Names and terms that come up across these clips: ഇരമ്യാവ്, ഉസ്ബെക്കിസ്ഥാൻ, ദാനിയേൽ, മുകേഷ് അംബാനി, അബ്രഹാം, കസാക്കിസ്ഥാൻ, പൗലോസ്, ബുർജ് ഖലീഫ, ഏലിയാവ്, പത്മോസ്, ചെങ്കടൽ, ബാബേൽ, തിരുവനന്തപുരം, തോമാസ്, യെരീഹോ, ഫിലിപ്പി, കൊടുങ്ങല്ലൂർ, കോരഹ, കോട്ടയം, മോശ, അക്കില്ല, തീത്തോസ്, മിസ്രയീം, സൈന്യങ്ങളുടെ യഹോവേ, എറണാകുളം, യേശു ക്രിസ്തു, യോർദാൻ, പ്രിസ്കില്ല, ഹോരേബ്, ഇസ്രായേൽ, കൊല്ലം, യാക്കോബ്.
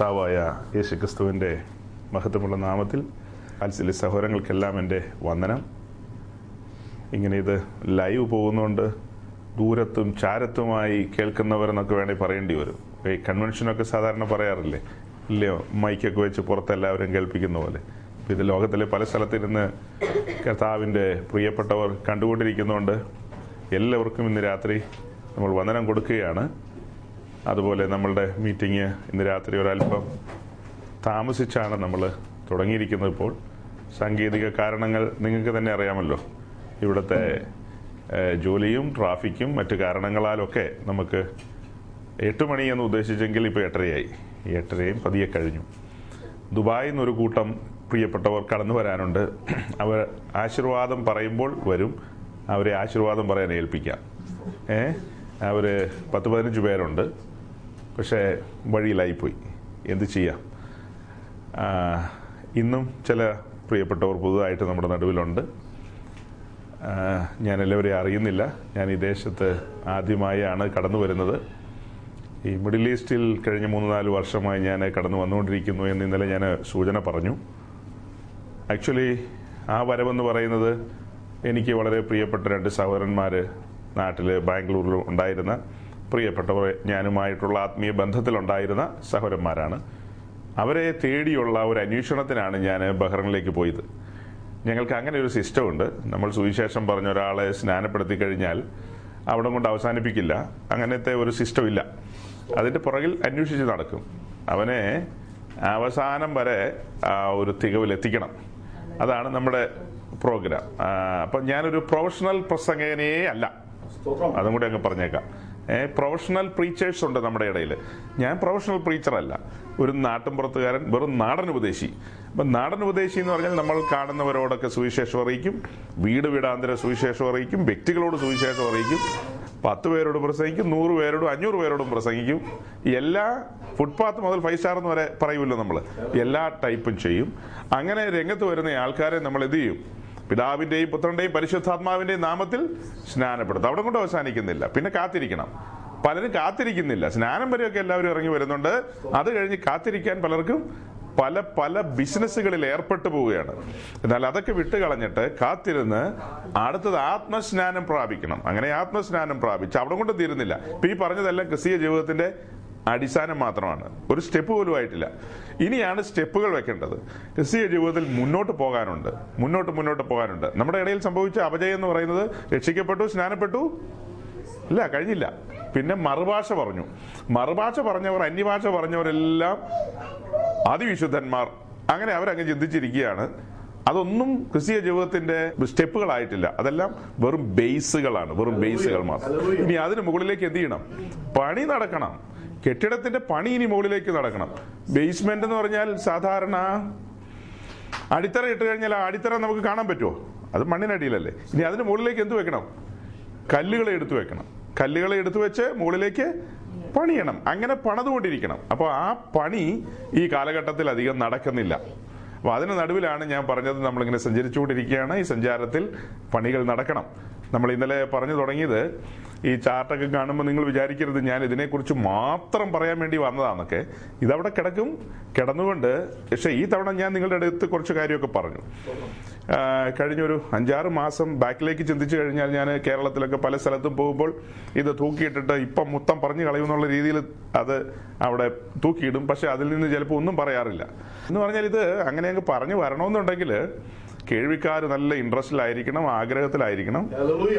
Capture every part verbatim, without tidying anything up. കർത്താവായ യേശു ക്രിസ്തുവിൻ്റെ മഹത്വമുള്ള നാമത്തിൽ അൽസിലെ സഹോദരങ്ങൾക്കെല്ലാം എൻ്റെ വന്ദനം. ഇങ്ങനെ ഇത് ലൈവ് പോകുന്നതുകൊണ്ട് ദൂരത്തും ചാരത്തുമായി കേൾക്കുന്നവരെന്നൊക്കെ വേണമെങ്കിൽ പറയേണ്ടി വരും. ഈ കൺവെൻഷനൊക്കെ സാധാരണ പറയാറില്ലേ, ഇല്ലയോ, മൈക്കൊക്കെ വെച്ച് പുറത്തെല്ലാവരും കേൾപ്പിക്കുന്ന പോലെ. ഇത് ലോകത്തിലെ പല സ്ഥലത്തിരുന്ന് കർത്താവിൻ്റെ പ്രിയപ്പെട്ടവർ കണ്ടുകൊണ്ടിരിക്കുന്നതുകൊണ്ട് എല്ലാവർക്കും ഇന്ന് രാത്രി നമ്മൾ വന്ദനം കൊടുക്കുകയാണ്. അതുപോലെ നമ്മളുടെ മീറ്റിംഗ് ഇന്ന് രാത്രി ഒരല്പം താമസിച്ചാണ് നമ്മൾ തുടങ്ങിയിരിക്കുന്നത്. ഇപ്പോൾ സാങ്കേതിക കാരണങ്ങൾ നിങ്ങൾക്ക് തന്നെ അറിയാമല്ലോ. ഇവിടുത്തെ ജോലിയും ട്രാഫിക്കും മറ്റു കാരണങ്ങളാലൊക്കെ നമുക്ക് എട്ട് മണിയെന്ന് ഉദ്ദേശിച്ചെങ്കിൽ ഇപ്പോൾ എട്ടരയായി, എട്ടരയും പതിയെ കഴിഞ്ഞു. ദുബായിൽ നിന്നൊരു കൂട്ടം പ്രിയപ്പെട്ടവർ കടന്നു വരാനുണ്ട്. അവർ ആശീർവാദം പറയുമ്പോൾ വരും. അവരെ ആശീർവാദം പറയാൻ ഏൽപ്പിക്കാം. ഏ അവർ പത്ത് പതിനഞ്ച് പേരുണ്ട്. പക്ഷേ വഴിയിലായിപ്പോയി, എന്ത് ചെയ്യാം. ഇന്നും ചില പ്രിയപ്പെട്ടവർ പുതുതായിട്ട് നമ്മുടെ നടുവിലുണ്ട്. ഞാൻ എല്ലാവരെയും അറിയുന്നില്ല. ഞാൻ ഈ ദേശത്ത് ആദ്യമായാണ് കടന്നു വരുന്നത്. ഈ മിഡിൽ ഈസ്റ്റിൽ കഴിഞ്ഞ മൂന്ന് നാല് വർഷമായി ഞാൻ കടന്നു വന്നുകൊണ്ടിരിക്കുന്നു എന്ന് ഇന്നലെ ഞാൻ സൂചന പറഞ്ഞു. ആക്ച്വലി ആ വരവെന്ന് പറയുന്നത് എനിക്ക് വളരെ പ്രിയപ്പെട്ട രണ്ട് സഹോദരന്മാർ നാട്ടിൽ ബാംഗ്ലൂരിൽ ഉണ്ടായിരുന്ന പ്രിയപ്പെട്ടവർ, ഞാനുമായിട്ടുള്ള ആത്മീയ ബന്ധത്തിലുണ്ടായിരുന്ന സഹോദരന്മാരാണ്. അവരെ തേടിയുള്ള ഒരു അന്വേഷണത്തിനാണ് ഞാൻ ബഹ്റൈനിലേക്ക് പോയത്. ഞങ്ങൾക്ക് അങ്ങനെ ഒരു സിസ്റ്റമുണ്ട്. നമ്മൾ സുവിശേഷം പറഞ്ഞ ഒരാളെ സ്നാനപ്പെടുത്തി കഴിഞ്ഞാൽ അവിടെ കൊണ്ട് അവസാനിപ്പിക്കില്ല. അങ്ങനത്തെ ഒരു സിസ്റ്റം ഇല്ല. അതിൻ്റെ പുറകിൽ അന്വേഷിച്ച് നടക്കും. അവനെ അവസാനം വരെ ആ ഒരു തികവിലെത്തിക്കണം. അതാണ് നമ്മുടെ പ്രോഗ്രാം. അപ്പം ഞാനൊരു പ്രൊഫഷണൽ പ്രസംഗകനേ അല്ല, അതും കൂടി അങ്ങ് പറഞ്ഞേക്കാം. പ്രൊഫഷണൽ പ്രീച്ചേഴ്സ് ഉണ്ട് നമ്മുടെ ഇടയിൽ. ഞാൻ പ്രൊഫഷണൽ പ്രീച്ചറല്ല, ഒരു നാട്ടിൻപുറത്തുകാരൻ, വെറും നാടൻ ഉപദേശി. അപ്പം നാടൻ ഉപദേശി എന്ന് പറഞ്ഞാൽ നമ്മൾ കാണുന്നവരോടൊക്കെ സുവിശേഷം അറിയിക്കും, വീട് വീടാന്തര സുവിശേഷം അറിയിക്കും, വ്യക്തികളോട് സുവിശേഷം അറിയിക്കും, പത്ത് പേരോട് പ്രസംഗിക്കും, നൂറ് പേരോടും അഞ്ഞൂറ് പേരോടും പ്രസംഗിക്കും. എല്ലാ ഫുട്പാത്ത് മുതൽ ഫൈവ് സ്റ്റാർ എന്ന് വരെ പറയുമല്ലോ നമ്മൾ, എല്ലാ ടൈപ്പും ചെയ്യും. അങ്ങനെ രംഗത്ത് വരുന്ന ആൾക്കാരെ നമ്മൾ എന്ത് ചെയ്യും? പിതാവിന്റെയും പുത്രന്റെയും പരിശുദ്ധാത്മാവിന്റെയും നാമത്തിൽ സ്നാനപ്പെടുത്തും. അവിടെ കൊണ്ട് അവസാനിക്കുന്നില്ല. പിന്നെ കാത്തിരിക്കണം. പലരും കാത്തിരിക്കുന്നില്ല. സ്നാനം വരെയൊക്കെ എല്ലാവരും ഇറങ്ങി വരുന്നുണ്ട്. അത് കഴിഞ്ഞ് കാത്തിരിക്കാൻ പലർക്കും പല പല ബിസിനസ്സുകളിൽ ഏർപ്പെട്ടു പോവുകയാണ്. എന്നാൽ അതൊക്കെ വിട്ടുകളഞ്ഞിട്ട് കാത്തിരുന്ന് അടുത്തത് ആത്മസ്നാനം പ്രാപിക്കണം. അങ്ങനെ ആത്മസ്നാനം പ്രാപിച്ച് അവിടെ കൊണ്ട് തീരുന്നില്ല. ഇപ്പൊ ഈ പറഞ്ഞതെല്ലാം ക്രിസ്തീയ ജീവിതത്തിന്റെ അടിസ്ഥാനം മാത്രമാണ്. ഒരു സ്റ്റെപ്പ് പോലും ആയിട്ടില്ല. ഇനിയാണ് സ്റ്റെപ്പുകൾ വെക്കേണ്ടത്. ക്രിസ്തീയ ജീവിതത്തിൽ മുന്നോട്ട് പോകാനുണ്ട്, മുന്നോട്ട് മുന്നോട്ട് പോകാനുണ്ട്. നമ്മുടെ ഇടയിൽ സംഭവിച്ച അപജയം എന്ന് പറയുന്നത് രക്ഷിക്കപ്പെട്ടു, സ്നാനപ്പെട്ടു, ഇല്ല, കഴിഞ്ഞില്ല. പിന്നെ മറുഭാഷ പറഞ്ഞു. മറുഭാഷ പറഞ്ഞവർ, അന്യഭാഷ പറഞ്ഞവരെല്ലാം അതിവിശുദ്ധന്മാർ. അങ്ങനെ അവരങ്ങ് ചിന്തിച്ചിരിക്കുകയാണ്. അതൊന്നും ക്രിസ്തീയ ജീവിതത്തിന്റെ സ്റ്റെപ്പുകളായിട്ടില്ല. അതെല്ലാം വെറും ബേസുകളാണ്, വെറും ബേസുകൾ മാത്രം. ഇനി അതിന് മുകളിലേക്ക് എന്ത് ചെയ്യണം? പണി നടക്കണം. കെട്ടിടത്തിന്റെ പണി ഇനി മുകളിലേക്ക് നടക്കണം. ബേസ്മെന്റ് എന്ന് പറഞ്ഞാൽ സാധാരണ അടിത്തറ ഇട്ട് കഴിഞ്ഞാൽ ആ അടിത്തറ നമുക്ക് കാണാൻ പറ്റുമോ? അത് മണ്ണിനടിയിലല്ലേ. ഇനി അതിന് മുകളിലേക്ക് എന്ത് വെക്കണം? കല്ലുകളെ എടുത്തു വെക്കണം. കല്ലുകളെ എടുത്തു വെച്ച് മുകളിലേക്ക് പണിയണം. അങ്ങനെ പണിതുകൊണ്ടിരിക്കണം. അപ്പോൾ ആ പണി ഈ കാലഘട്ടത്തിൽ അധികം നടക്കുന്നില്ല. അപ്പോൾ അതിന് നടുവിലാണ് ഞാൻ പറഞ്ഞത്, നമ്മളിങ്ങനെ സഞ്ചരിച്ചുകൊണ്ടിരിക്കുകയാണ്. ഈ സഞ്ചാരത്തിൽ പണികൾ നടക്കണം. നമ്മൾ ഇന്നലെ പറഞ്ഞു തുടങ്ങിയത്, ഈ ചാർട്ടൊക്കെ കാണുമ്പോൾ നിങ്ങൾ വിചാരിക്കരുത് ഞാൻ ഇതിനെക്കുറിച്ച് മാത്രം പറയാൻ വേണ്ടി വന്നതാണെന്നൊക്കെ. ഇതവിടെ കിടക്കും, കിടന്നുകൊണ്ട്. പക്ഷേ ഈ തവണ ഞാൻ നിങ്ങളുടെ അടുത്ത് കുറച്ച് കാര്യമൊക്കെ പറഞ്ഞു. കഴിഞ്ഞൊരു അഞ്ചാറ് മാസം ബാക്കിലേക്ക് ചിന്തിച്ചു കഴിഞ്ഞാൽ ഞാൻ കേരളത്തിലൊക്കെ പല സ്ഥലത്തും പോകുമ്പോൾ ഇത് തൂക്കിയിട്ടിട്ട് ഇപ്പം മൊത്തം പറഞ്ഞു കളയുമെന്നുള്ള രീതിയിൽ അത് അവിടെ തൂക്കിയിടും. പക്ഷെ അതിൽ നിന്ന് ചിലപ്പോൾ ഒന്നും പറയാറില്ല. എന്ന് പറഞ്ഞാൽ ഇത് അങ്ങനെ അങ്ങ് പറഞ്ഞു വരണമെന്നുണ്ടെങ്കിൽ കേൾവിക്കാർ നല്ല ഇൻട്രസ്റ്റിലായിരിക്കണം, ആഗ്രഹത്തിലായിരിക്കണം.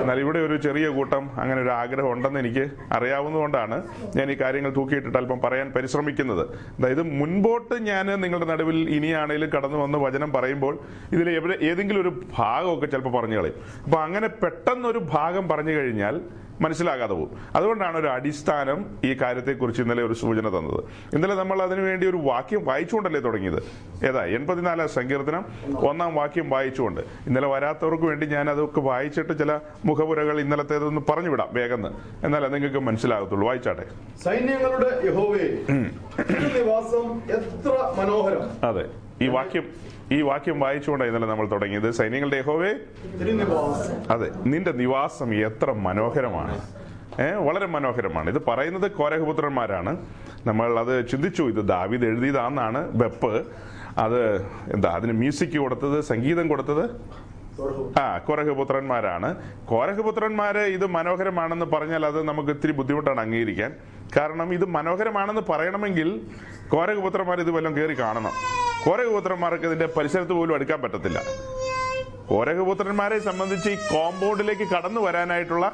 എന്നാൽ ഇവിടെ ഒരു ചെറിയ കൂട്ടം അങ്ങനെ ഒരു ആഗ്രഹം ഉണ്ടെന്ന് എനിക്ക് അറിയാവുന്നതുകൊണ്ടാണ് ഞാൻ ഈ കാര്യങ്ങൾ തൂക്കിയിട്ടിട്ട് അല്പം പറയാൻ പരിശ്രമിക്കുന്നത്. അതായത് മുൻപോട്ട് ഞാൻ നിങ്ങളുടെ നടുവിൽ ഇനിയാണെങ്കിലും കടന്നു വന്ന് വചനം പറയുമ്പോൾ ഇതിൽ എവിടെ ഏതെങ്കിലും ഒരു ഭാഗമൊക്കെ ചിലപ്പോൾ പറഞ്ഞു കളയും. അപ്പൊ അങ്ങനെ പെട്ടെന്നൊരു ഭാഗം പറഞ്ഞു കഴിഞ്ഞാൽ മനസ്സിലാകാതെ പോകും. അതുകൊണ്ടാണ് ഒരു അടിസ്ഥാനം ഈ കാര്യത്തെക്കുറിച്ച് ഇന്നലെ ഒരു സൂചന തന്നത്. ഇന്നലെ നമ്മൾ അതിനുവേണ്ടി ഒരു വാക്യം വായിച്ചുകൊണ്ടല്ലേ തുടങ്ങിയത്. ഏതാ? എൺപത്തിനാലാം സങ്കീർത്തനം ഒന്നാം വാക്യം വായിച്ചുകൊണ്ട്. ഇന്നലെ വരാത്തവർക്ക് വേണ്ടി ഞാൻ അതൊക്കെ വായിച്ചിട്ട് ചില മുഖപുരകൾ ഇന്നലത്തേതൊന്ന് പറഞ്ഞുവിടാം വേഗം, എന്നാലേ നിങ്ങൾക്ക് മനസ്സിലാകത്തുള്ളൂ. വായിച്ചാട്ടെ. സൈന്യങ്ങളുടെ യഹോവേ, നിവാസം എത്ര മനോഹരം. അതെ, ഈ വാക്യം ഈ വാക്യം വായിച്ചുകൊണ്ടാണ് ഇന്നലെ നമ്മൾ തുടങ്ങിയത്. സൈന്യങ്ങളുടെ യഹോവേ, അതെ, നിന്റെ നിവാസം എത്ര മനോഹരമാണ്. വളരെ മനോഹരമാണ്. ഇത് പറയുന്നത് കോരഹപുത്രന്മാരാണ്. നമ്മൾ അത് ചിന്തിച്ചു, ഇത് ദാവീദ് എഴുതിയതാണെന്നാണ് ബെപ്പ്. അത് എന്താ അതിന് മ്യൂസിക് കൊടുത്തത്, സംഗീതം കൊടുത്തത് ആ കോരഹപുത്രന്മാരാണ്. കോരഹപുത്രന്മാര് ഇത് മനോഹരമാണെന്ന് പറഞ്ഞാൽ അത് നമുക്ക് ഇത്തിരി ബുദ്ധിമുട്ടാണ് അംഗീകരിക്കാൻ. കാരണം ഇത് മനോഹരമാണെന്ന് പറയണമെങ്കിൽ കോരഹപുത്രന്മാർ ഇത് വല്ലതും കയറി കാണണം. കോരഹപുത്രന്മാർക്ക് ഇതിന്റെ പരിസരത്ത് പോലും എടുക്കാൻ പറ്റത്തില്ല. കോരഹപുത്രന്മാരെ സംബന്ധിച്ച് ഈ കോമ്പൗണ്ടിലേക്ക് കടന്നു വരാനായിട്ടുള്ള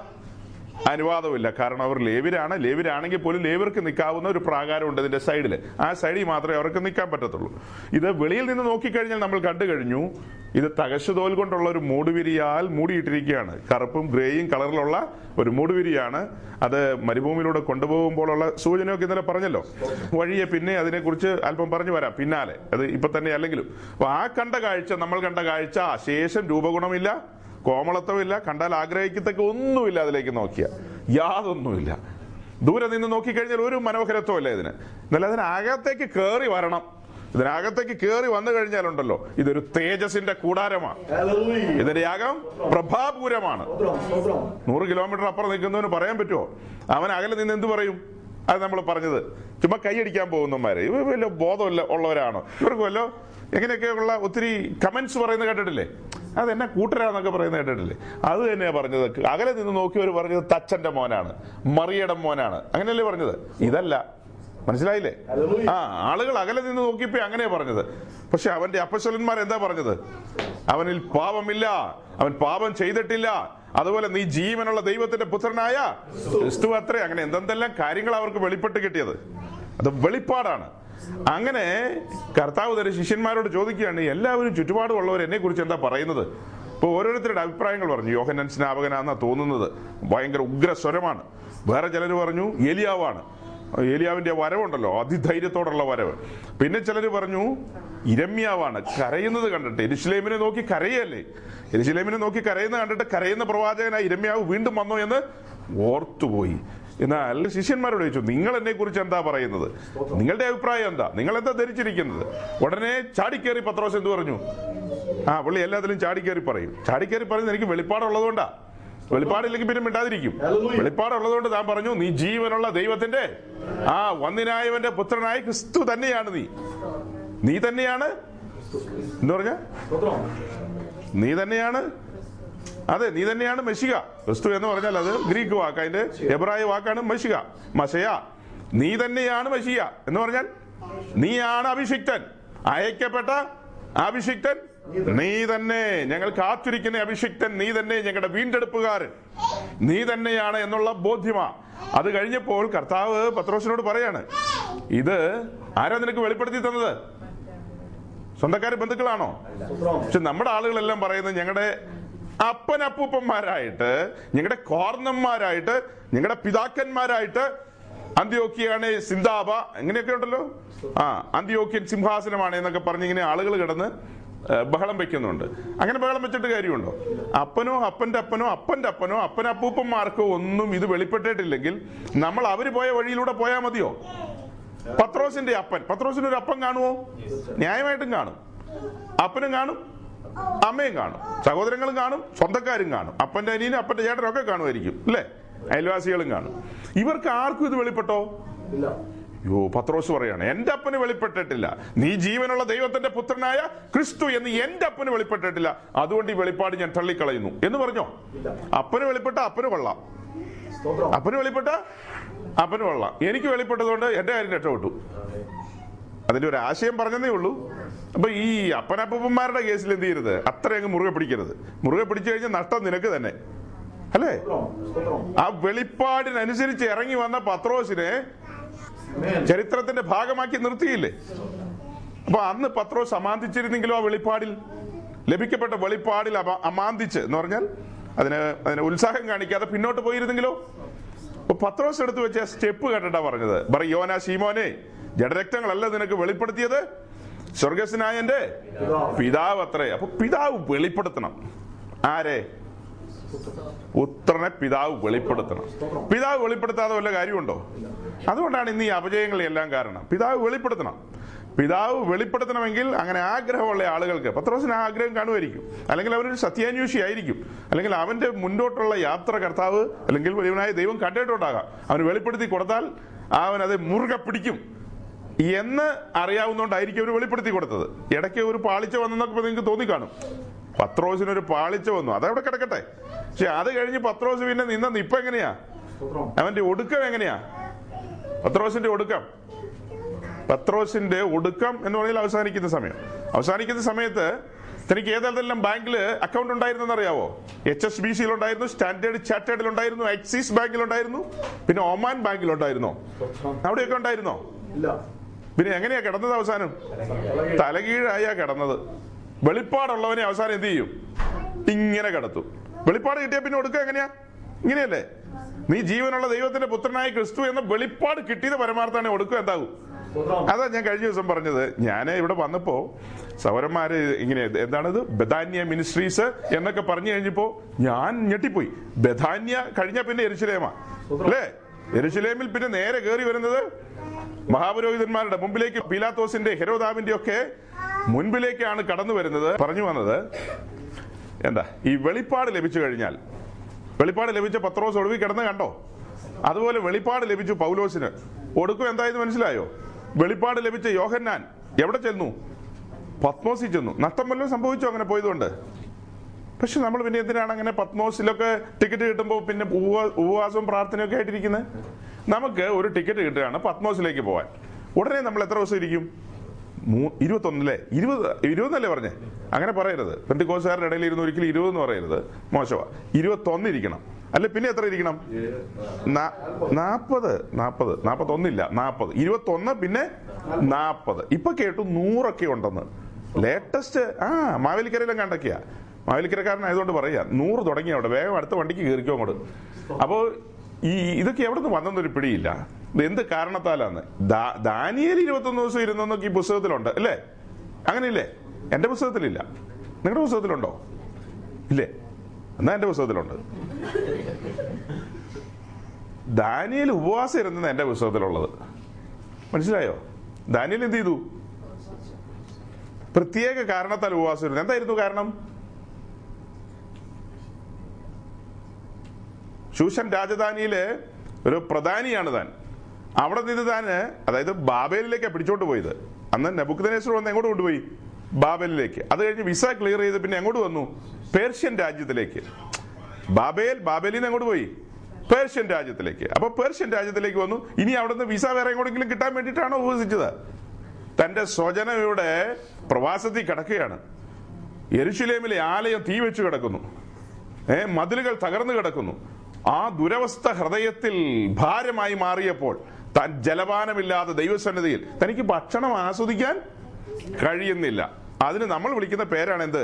അനുവാദമില്ല. കാരണം അവർ ലേവ്യരാണ്. ലേവ്യരാണെങ്കിൽ പോലും ലേവ്യർക്ക് നിൽക്കാവുന്ന ഒരു പ്രാകാരമുണ്ട് ഇതിന്റെ സൈഡിൽ. ആ സൈഡിൽ മാത്രമേ അവർക്ക് നിൽക്കാൻ പറ്റത്തുള്ളൂ. ഇത് വെളിയിൽ നിന്ന് നോക്കിക്കഴിഞ്ഞാൽ നമ്മൾ കണ്ടു കഴിഞ്ഞു, ഇത് തകശുതോൽ കൊണ്ടുള്ള ഒരു മൂടുവിരിയാൽ മൂടിയിട്ടിരിക്കുകയാണ്. കറുപ്പും ഗ്രേയും കളറിലുള്ള ഒരു മൂടുവിരിയാണ്. അത് മരുഭൂമിയിലൂടെ കൊണ്ടുപോകുമ്പോഴുള്ള സൂചനയൊക്കെ ഇന്നലെ പറഞ്ഞല്ലോ. വഴിയെ പിന്നെ അതിനെക്കുറിച്ച് അല്പം പറഞ്ഞു വരാം പിന്നാലെ, അത് ഇപ്പൊ തന്നെ അല്ലെങ്കിലും. അപ്പൊ ആ കണ്ട കാഴ്ച, നമ്മൾ കണ്ട കാഴ്ച ശേഷം രൂപഗുണമില്ല, കോമളത്വമില്ല, കണ്ടാൽ ആഗ്രഹിക്കത്തക്ക ഒന്നുമില്ല. അതിലേക്ക് നോക്കിയാൽ യാതൊന്നുമില്ല. ദൂരെ നിന്ന് നോക്കിക്കഴിഞ്ഞാൽ ഒരു മനോഹരത്വമില്ല ഇതിന്. എന്നാൽ അതിനകത്തേക്ക് കയറി വരണം. ഇതിനകത്തേക്ക് കയറി വന്നു കഴിഞ്ഞാലുണ്ടല്ലോ, ഇതൊരു തേജസിന്റെ കൂടാരമാണ്. ഇതിന്റെ യാഗം പ്രഭാപൂരമാണ്. നൂറ് കിലോമീറ്റർ അപ്പുറം നിൽക്കുന്നവന് പറയാൻ പറ്റുമോ അവൻ അകലെ നിന്ന് എന്ത് പറയും? അത് നമ്മൾ പറഞ്ഞത് ചുമ്മാ കൈയടിക്കാൻ പോകുന്നവന്മാര്. ഇവ വല്ല ബോധമല്ല ഉള്ളവരാണോ? ഇവർക്ക് വല്ലോ എങ്ങനെയൊക്കെയുള്ള ഒത്തിരി കമന്റ്സ് പറയുന്നത് കേട്ടിട്ടില്ലേ? അതെന്നെ കൂട്ടരാന്നൊക്കെ പറയുന്നത് കേട്ടിട്ടില്ലേ? അത് തന്നെയാ പറഞ്ഞത്. അകലെ നിന്ന് നോക്കിയവർ പറഞ്ഞത് തച്ചന്റെ മോനാണ്, മറിയയുടെ മോനാണ്, അങ്ങനെയല്ലേ പറഞ്ഞത്? ഇതല്ല, മനസ്സിലായില്ലേ? ആ ആളുകൾ അകലെ നിന്ന് നോക്കിയപ്പോ അങ്ങനെയാ പറഞ്ഞത്. പക്ഷെ അവന്റെ അപ്പസ്തലന്മാർ എന്താ പറഞ്ഞത്? അവനിൽ പാപമില്ല, അവൻ പാപം ചെയ്തിട്ടില്ല, അതുപോലെ നീ ജീവനുള്ള ദൈവത്തിന്റെ പുത്രനായ ക്രിസ്തു അത്രേ. അങ്ങനെ എന്തെന്തെല്ലാം കാര്യങ്ങൾ അവർക്ക് വെളിപ്പെട്ട് കിട്ടിയത്. അത് വെളിപ്പാടാണ്. അങ്ങനെ കർത്താവ് തന്റെ ശിഷ്യന്മാരോട് ചോദിക്കുകയാണ്, എല്ലാവരും ചുറ്റുപാടുമുള്ളവർ എന്നെ കുറിച്ച് എന്താ പറയുന്നത്? ഇപ്പോൾ ഓരോരുത്തരുടെ അഭിപ്രായങ്ങൾ പറഞ്ഞു. യോഹന്നാൻ സ്നാപകനാന്നാ തോന്നുന്നത്, ഭയങ്കര ഉഗ്രസ്വരമാണ്. വേറെ ചിലർ പറഞ്ഞു ഏലിയാവാണ്, ഏലിയാവിന്റെ വരവുണ്ടല്ലോ, അതിധൈര്യത്തോടുള്ള വരവ്. പിന്നെ ചിലര് പറഞ്ഞു ഇരമ്യാവാണ്, കരയുന്നത് കണ്ടിട്ട്. യെരുശലേമിനെ നോക്കി കരയല്ലേ, യെരുശലേമിനെ നോക്കി കരയുന്നത് കണ്ടിട്ട് കരയുന്ന പ്രവാചകനായി ഇരമ്യാവ് വീണ്ടും വന്നു എന്ന് ഓർത്തുപോയി. എന്നാൽ ശിഷ്യന്മാരോട് ചോദിച്ചു, നിങ്ങൾ എന്നെ കുറിച്ച് എന്താ പറയുന്നത്? നിങ്ങളുടെ അഭിപ്രായം എന്താ? നിങ്ങൾ എന്താ ധരിച്ചിരിക്കുന്നത്? ഉടനെ ചാടിക്കേറി പത്രോസ് എന്ത് പറഞ്ഞു? ആ പുള്ളി എല്ലാത്തിലും ചാടിക്കേറി പറയും. ചാടിക്കേറി പറയുന്നത് എനിക്ക് വെളിപ്പാടുള്ളതുകൊണ്ടാ. വെളിപ്പാടില്ലെങ്കിൽ പിന്നെ മിണ്ടാതിരിക്കും. വെളിപ്പാടുള്ളതുകൊണ്ട് താൻ പറഞ്ഞു, നീ ജീവനുള്ള ദൈവത്തിന്റെ ആ വന്നിനായവന്റെ പുത്രനായ ക്രിസ്തു തന്നെയാണ്. നീ നീ തന്നെയാണ് എന്ന് പറഞ്ഞ നീ തന്നെയാണ് അതെ, നീ തന്നെയാണ് മെശിക. ക്രിസ്തു എന്ന് പറഞ്ഞാൽ അത് ഗ്രീക്ക് വാക്ക്, അതിന്റെ എബ്രായ വാക്കാണ് മെശിക, മശയ. നീ തന്നെയാണ് മെശിയ എന്ന് പറഞ്ഞാൽ നീയാണ് അഭിഷിക്തൻ, അയക്കപ്പെട്ട അഭിഷിക്തൻ നീ തന്നെ, ഞങ്ങൾ കാത്തിരിക്കുന്ന അഭിഷിക്തൻ നീ തന്നെ, ഞങ്ങളുടെ വീണ്ടെടുപ്പുകാരൻ നീ തന്നെയാണ് എന്നുള്ള ബോധ്യമാ. അത് കഴിഞ്ഞപ്പോൾ കർത്താവ് പത്രോസിനോട് പറയാണ്, ഇത് ആരാ നിനക്ക് വെളിപ്പെടുത്തി തന്നത്? സ്വന്തക്കാര് ബന്ധുക്കളാണോ? പക്ഷെ നമ്മുടെ ആളുകളെല്ലാം പറയുന്നത് ഞങ്ങളുടെ അപ്പനപ്പൂപ്പന്മാരായിട്ട്, ഞങ്ങളുടെ കോർണന്മാരായിട്ട്, ഞങ്ങളുടെ പിതാക്കന്മാരായിട്ട്, അന്ത്യോക്കിയാണ് സിന്ദാബ, ഇങ്ങനെയൊക്കെ ഉണ്ടല്ലോ, ആ അന്ത്യോക്കിയൻ സിംഹാസനമാണ് എന്നൊക്കെ പറഞ്ഞ് ഇങ്ങനെ ആളുകൾ കിടന്ന് ബഹളം വെക്കുന്നുണ്ട്. അങ്ങനെ ബഹളം വെച്ചിട്ട് കാര്യമുണ്ടോ? അപ്പനോ അപ്പന്റെ അപ്പനോ അപ്പന്റെ അപ്പനോ അപ്പനപ്പൂപ്പന്മാർക്കോ ഒന്നും ഇത് വെളിപ്പെട്ടിട്ടില്ലെങ്കിൽ നമ്മൾ അവര് പോയ വഴിയിലൂടെ പോയാൽ മതിയോ? പത്രോസിന്റെ അപ്പൻ, പത്രോസിന് ഒരു അപ്പൻ കാണുമോ? ന്യായമായിട്ടും കാണും. അപ്പനും കാണും, അമ്മയും കാണും, സഹോദരങ്ങളും കാണും, സ്വന്തക്കാരും കാണും, അപ്പന്റെ അനിയനും അപ്പന്റെ ചേട്ടനും ഒക്കെ കാണുമായിരിക്കും അല്ലേ, അയൽവാസികളും കാണും. ഇവർക്ക് ആർക്കും ഇത് വെളിപ്പെട്ടോ? യോ പത്രോസ് പറയാണ്, എന്റെ അപ്പന് വെളിപ്പെട്ടിട്ടില്ല. നീ ജീവനുള്ള ദൈവത്തിന്റെ പുത്രനായ ക്രിസ്തു എന്ന് എന്റെ അപ്പന് വെളിപ്പെട്ടിട്ടില്ല, അതുകൊണ്ട് ഈ വെളിപ്പാട് ഞാൻ തള്ളിക്കളയുന്നു എന്ന് പറഞ്ഞോ? അപ്പന് വെളിപ്പെട്ട അപ്പന് കൊള്ളാം, അപ്പന് വെളിപ്പെട്ട അപ്പന് കൊള്ളാം. എനിക്ക് വെളിപ്പെട്ടതുകൊണ്ട് എന്റെ കാര്യം രക്ഷപ്പെട്ടു. അതിന്റെ ഒരു ആശയം പറഞ്ഞതേ ഉള്ളൂ. അപ്പൊ ഈ അപ്പനപ്പന്മാരുടെ കേസിൽ എന്ത് ചെയ്യരുത്? അത്ര അങ്ങ് മുറുകെ പിടിക്കരുത്. മുറുകെ പിടിച്ചു കഴിഞ്ഞാൽ നഷ്ടം നിനക്ക് തന്നെ അല്ലേ? ആ വെളിപ്പാടിനനുസരിച്ച് ഇറങ്ങി വന്ന പത്രോസിനെ ചരിത്രത്തിന്റെ ഭാഗമാക്കി നിർത്തിയില്ലേ? അപ്പൊ അന്ന് പത്രോസ് അമാന്തിച്ചിരുന്നെങ്കിലും ആ വെളിപ്പാടിൽ, ലഭിക്കപ്പെട്ട വെളിപ്പാടിൽ അമാന്തിച്ച് എന്ന് പറഞ്ഞാൽ അതിന് അതിന് ഉത്സാഹം കാണിക്കാതെ പിന്നോട്ട് പോയിരുന്നെങ്കിലോ? അപ്പൊ പത്രോസ് എടുത്തു വെച്ച സ്റ്റെപ്പ് കണ്ടിട്ടാ പറഞ്ഞത്, പറ യോനാ ശീമോനെ, ജഡരക്തങ്ങളല്ല നിനക്ക് വെളിപ്പെടുത്തിയത്, സ്വർഗസ്നായ എന്റെ പിതാവ് അത്രേ. അപ്പൊ പിതാവ് വെളിപ്പെടുത്തണം. ആരെ? പുത്രനെ പിതാവ് വെളിപ്പെടുത്തണം. പിതാവ് വെളിപ്പെടുത്താതെ വല്ല കാര്യമുണ്ടോ? അതുകൊണ്ടാണ് ഇന്ന് ഈ അപജയങ്ങളെല്ലാം കാരണം. പിതാവ് വെളിപ്പെടുത്തണം. പിതാവ് വെളിപ്പെടുത്തണമെങ്കിൽ അങ്ങനെ ആഗ്രഹമുള്ള ആളുകൾക്ക്, പത്രോസിന് ആ ആഗ്രഹം കാണുമായിരിക്കും, അല്ലെങ്കിൽ അവനൊരു സത്യാന്വേഷി ആയിരിക്കും, അല്ലെങ്കിൽ അവൻ്റെ മുന്നോട്ടുള്ള യാത്ര കർത്താവ് അല്ലെങ്കിൽ ഇവനായ ദൈവം കണ്ടിട്ടുണ്ടാകാം. അവന് വെളിപ്പെടുത്തി കൊടുത്താൽ അവനത് മുറുകെ പിടിക്കും എന്ന് അറിയാവുന്നതുകൊണ്ടായിരിക്കും അവർ വെളിപ്പെടുത്തി കൊടുത്തത്. ഇടയ്ക്ക് ഒരു പാളിച്ച വന്നെന്നൊക്കെ നിങ്ങൾക്ക് തോന്നിക്കാണും. പത്രോസിനൊരു പാളിച്ച വന്നു, അതവിടെ കിടക്കട്ടെ. പക്ഷെ അത് കഴിഞ്ഞ് പത്രോസ് പിന്നെ നിന്ന നിപ്പം എങ്ങനെയാ, അവന്റെ ഒടുക്കം എങ്ങനെയാ, പത്രോസിന്റെ ഒടുക്കം പത്രോസിന്റെ ഒടുക്കം എന്ന് പറഞ്ഞാൽ അവസാനിക്കുന്ന സമയം. അവസാനിക്കുന്ന സമയത്ത് തനിക്ക് ഏതെല്ലാം ബാങ്കില് അക്കൗണ്ട് ഉണ്ടായിരുന്നെന്ന് അറിയാവോ? എച്ച് എസ് ബി സിയിലുണ്ടായിരുന്നു, സ്റ്റാൻഡേർഡ് ചാർട്ടേഡിലുണ്ടായിരുന്നു, ആക്സിസ് ബാങ്കിലുണ്ടായിരുന്നു, പിന്നെ ഒമാൻ ബാങ്കിലുണ്ടായിരുന്നോ? അവിടെയൊക്കെ ഉണ്ടായിരുന്നോ? പിന്നെ എങ്ങനെയാ കിടന്നത്? അവസാനം തലകീഴായ കിടന്നത്. വെളിപ്പാടുള്ളവനെ അവസാനം എന്ത് ചെയ്യും? ഇങ്ങനെ കിടത്തു. വെളിപ്പാട് കിട്ടിയാൽ പിന്നെ ഒടുക്കം എങ്ങനെയാ? ഇങ്ങനെയല്ലേ? നീ ജീവനുള്ള ദൈവത്തിന്റെ പുത്രനായ ക്രിസ്തു എന്ന വെളിപ്പാട് കിട്ടിയത് പരമാർത്ഥാനെ ഒടുക്കം എന്താകും? അതാ ഞാൻ കഴിഞ്ഞ ദിവസം പറഞ്ഞത്. ഞാൻ ഇവിടെ വന്നപ്പോ സൗരന്മാര് ഇങ്ങനെ എന്താണിത് ബെഥാന്യ മിനിസ്ട്രീസ് എന്നൊക്കെ പറഞ്ഞു കഴിഞ്ഞപ്പോ ഞാൻ ഞെട്ടിപ്പോയി. ബെഥാന്യ കഴിഞ്ഞ പിന്നെ യെരുശലേമാ അല്ലേ? യെരുശലേമിൽ പിന്നെ നേരെ കയറി വരുന്നത് മഹാപുരോഹിതന്മാരുടെ മുമ്പിലേക്ക്, പീലാത്തോസിന്റെ ഹെരോദാവിന്റെ ഒക്കെ മുൻപിലേക്കാണ് കടന്നു വരുന്നത്. പറഞ്ഞു വന്നത് എന്താ, ഈ വെളിപ്പാട് ലഭിച്ചു കഴിഞ്ഞാൽ, വെളിപ്പാട് ലഭിച്ച പത്രോസ് ഒടുവിൽ കിടന്ന് കണ്ടോ, അതുപോലെ വെളിപ്പാട് ലഭിച്ചു പൗലോസിന്. ഒടുക്കം എന്തായത് മനസ്സിലായോ? വെളിപ്പാട് ലഭിച്ച യോഹന്നാൻ എവിടെ ചെന്നു? പത്മോസിൽ ചെന്നു. നഷ്ടം വല്ലതും സംഭവിച്ചു അങ്ങനെ പോയതുകൊണ്ട്? പക്ഷെ നമ്മൾ പിന്നെ എന്തിനാണ് അങ്ങനെ പത്മോസിലൊക്കെ ടിക്കറ്റ് കിട്ടുമ്പോൾ പിന്നെ ഉപവാസവും പ്രാർത്ഥനയൊക്കെ ആയിട്ടിരിക്കുന്നത്? നമുക്ക് ഒരു ടിക്കറ്റ് കിട്ടുകയാണ് പത്മോസിലേക്ക് പോകാൻ, ഉടനെ നമ്മൾ എത്ര ദിവസം ഇരിക്കും? മൂ ഇരുപത്തൊന്നല്ലേ ഇരുപത് ഇരുപതെന്നല്ലേ പറഞ്ഞേ? അങ്ങനെ പറയരുത്. പെന്തിക്കോസുകാരുടെ ഇടയിൽ ഇരുന്ന് ഒരിക്കലും ഇരുപത് എന്ന് പറയരുത്, മോശമാ. ഇരുപത്തൊന്ന് ഇരിക്കണം അല്ലെ. പിന്നെ എത്ര ഇരിക്കണം? നാപ്പത് നാപ്പത് നാപ്പത്തൊന്നില്ല, നാപ്പത്. ഇരുപത്തൊന്ന് പിന്നെ നാപ്പത്. ഇപ്പൊ കേട്ടു നൂറൊക്കെ ഉണ്ടെന്ന് ലേറ്റസ്റ്റ്. ആ മാവേലിക്കരയിലും കണ്ടൊക്കെയാ, മാവേലിക്കരക്കാരനായതുകൊണ്ട് പറയാ. നൂറ് തുടങ്ങിയ അവിടെ വേഗം അടുത്ത വണ്ടിക്ക് കയറിക്കോ അങ്ങോട്ട്. അപ്പോ ഈ ഇതൊക്കെ എവിടെ നിന്ന് വന്നൊരു പിടിയില്ല, എന്ത് കാരണത്താലാന്ന്. ദാനിയേൽ ഇരുപത്തൊന്ന് ദിവസം ഇരുന്നൊക്കെ ഈ പുസ്തകത്തിലുണ്ട് അല്ലേ? അങ്ങനെയില്ലേ? എന്റെ പുസ്തകത്തിലില്ല, നിങ്ങളുടെ പുസ്തകത്തിലുണ്ടോ? ഇല്ലേ? എന്നാ എന്റെ പുസ്തകത്തിലുണ്ട്. ദാനിയേൽ ഉപവാസം ഇരുന്ന എന്റെ പുസ്തകത്തിലുള്ളത്. മനസ്സിലായോ? ദാനിയേൽ എന്ത് ചെയ്തു? പ്രത്യേക കാരണത്താൽ ഉപവാസം ഇരുന്നു. എന്തായിരുന്നു കാരണം? ശൂഷൻ രാജധാനിയിലെ ഒരു പ്രധാനിയാണ് താൻ. അവിടെ നിന്ന് താന്, അതായത് ബാബേലിലേക്കാണ് പിടിച്ചോണ്ട് പോയത്. അന്ന് നെബൂഖദ്നേസർ വന്ന് എങ്ങോട്ട് കൊണ്ടുപോയി? ബാബേലിലേക്ക്. അത് കഴിഞ്ഞ് വിസ ക്ലിയർ ചെയ്ത് പിന്നെ എങ്ങോട്ട് വന്നു? പേർഷ്യൻ രാജ്യത്തിലേക്ക്. ബാബേൽ ബാബേലിൽ നിന്ന് എങ്ങോട്ട് പോയി? പേർഷ്യൻ രാജ്യത്തിലേക്ക്. അപ്പൊ പേർഷ്യൻ രാജ്യത്തിലേക്ക് വന്നു. ഇനി അവിടുന്ന് വിസ വേറെ എങ്ങോട്ടെങ്കിലും കിട്ടാൻ വേണ്ടിയിട്ടാണോ ഉപസിച്ചത്? തന്റെ സ്വജനം ഇവിടെ പ്രവാസത്തിൽ കിടക്കുകയാണ്. യെരുശലേമിലെ ആലയം തീ വെച്ചു കിടക്കുന്നു, ഏഹ് മതിലുകൾ തകർന്നു കിടക്കുന്നു. ആ ദുരവസ്ഥ ഹൃദയത്തിൽ ഭാരമായി മാറിയപ്പോൾ താൻ ജലപാനമില്ലാതെ ദൈവസന്നിധിയിൽ തനിക്ക് ഭക്ഷണം ആസ്വദിക്കാൻ കഴിയുന്നില്ല. അതിന് നമ്മൾ വിളിക്കുന്ന പേരാണ് എന്ത്?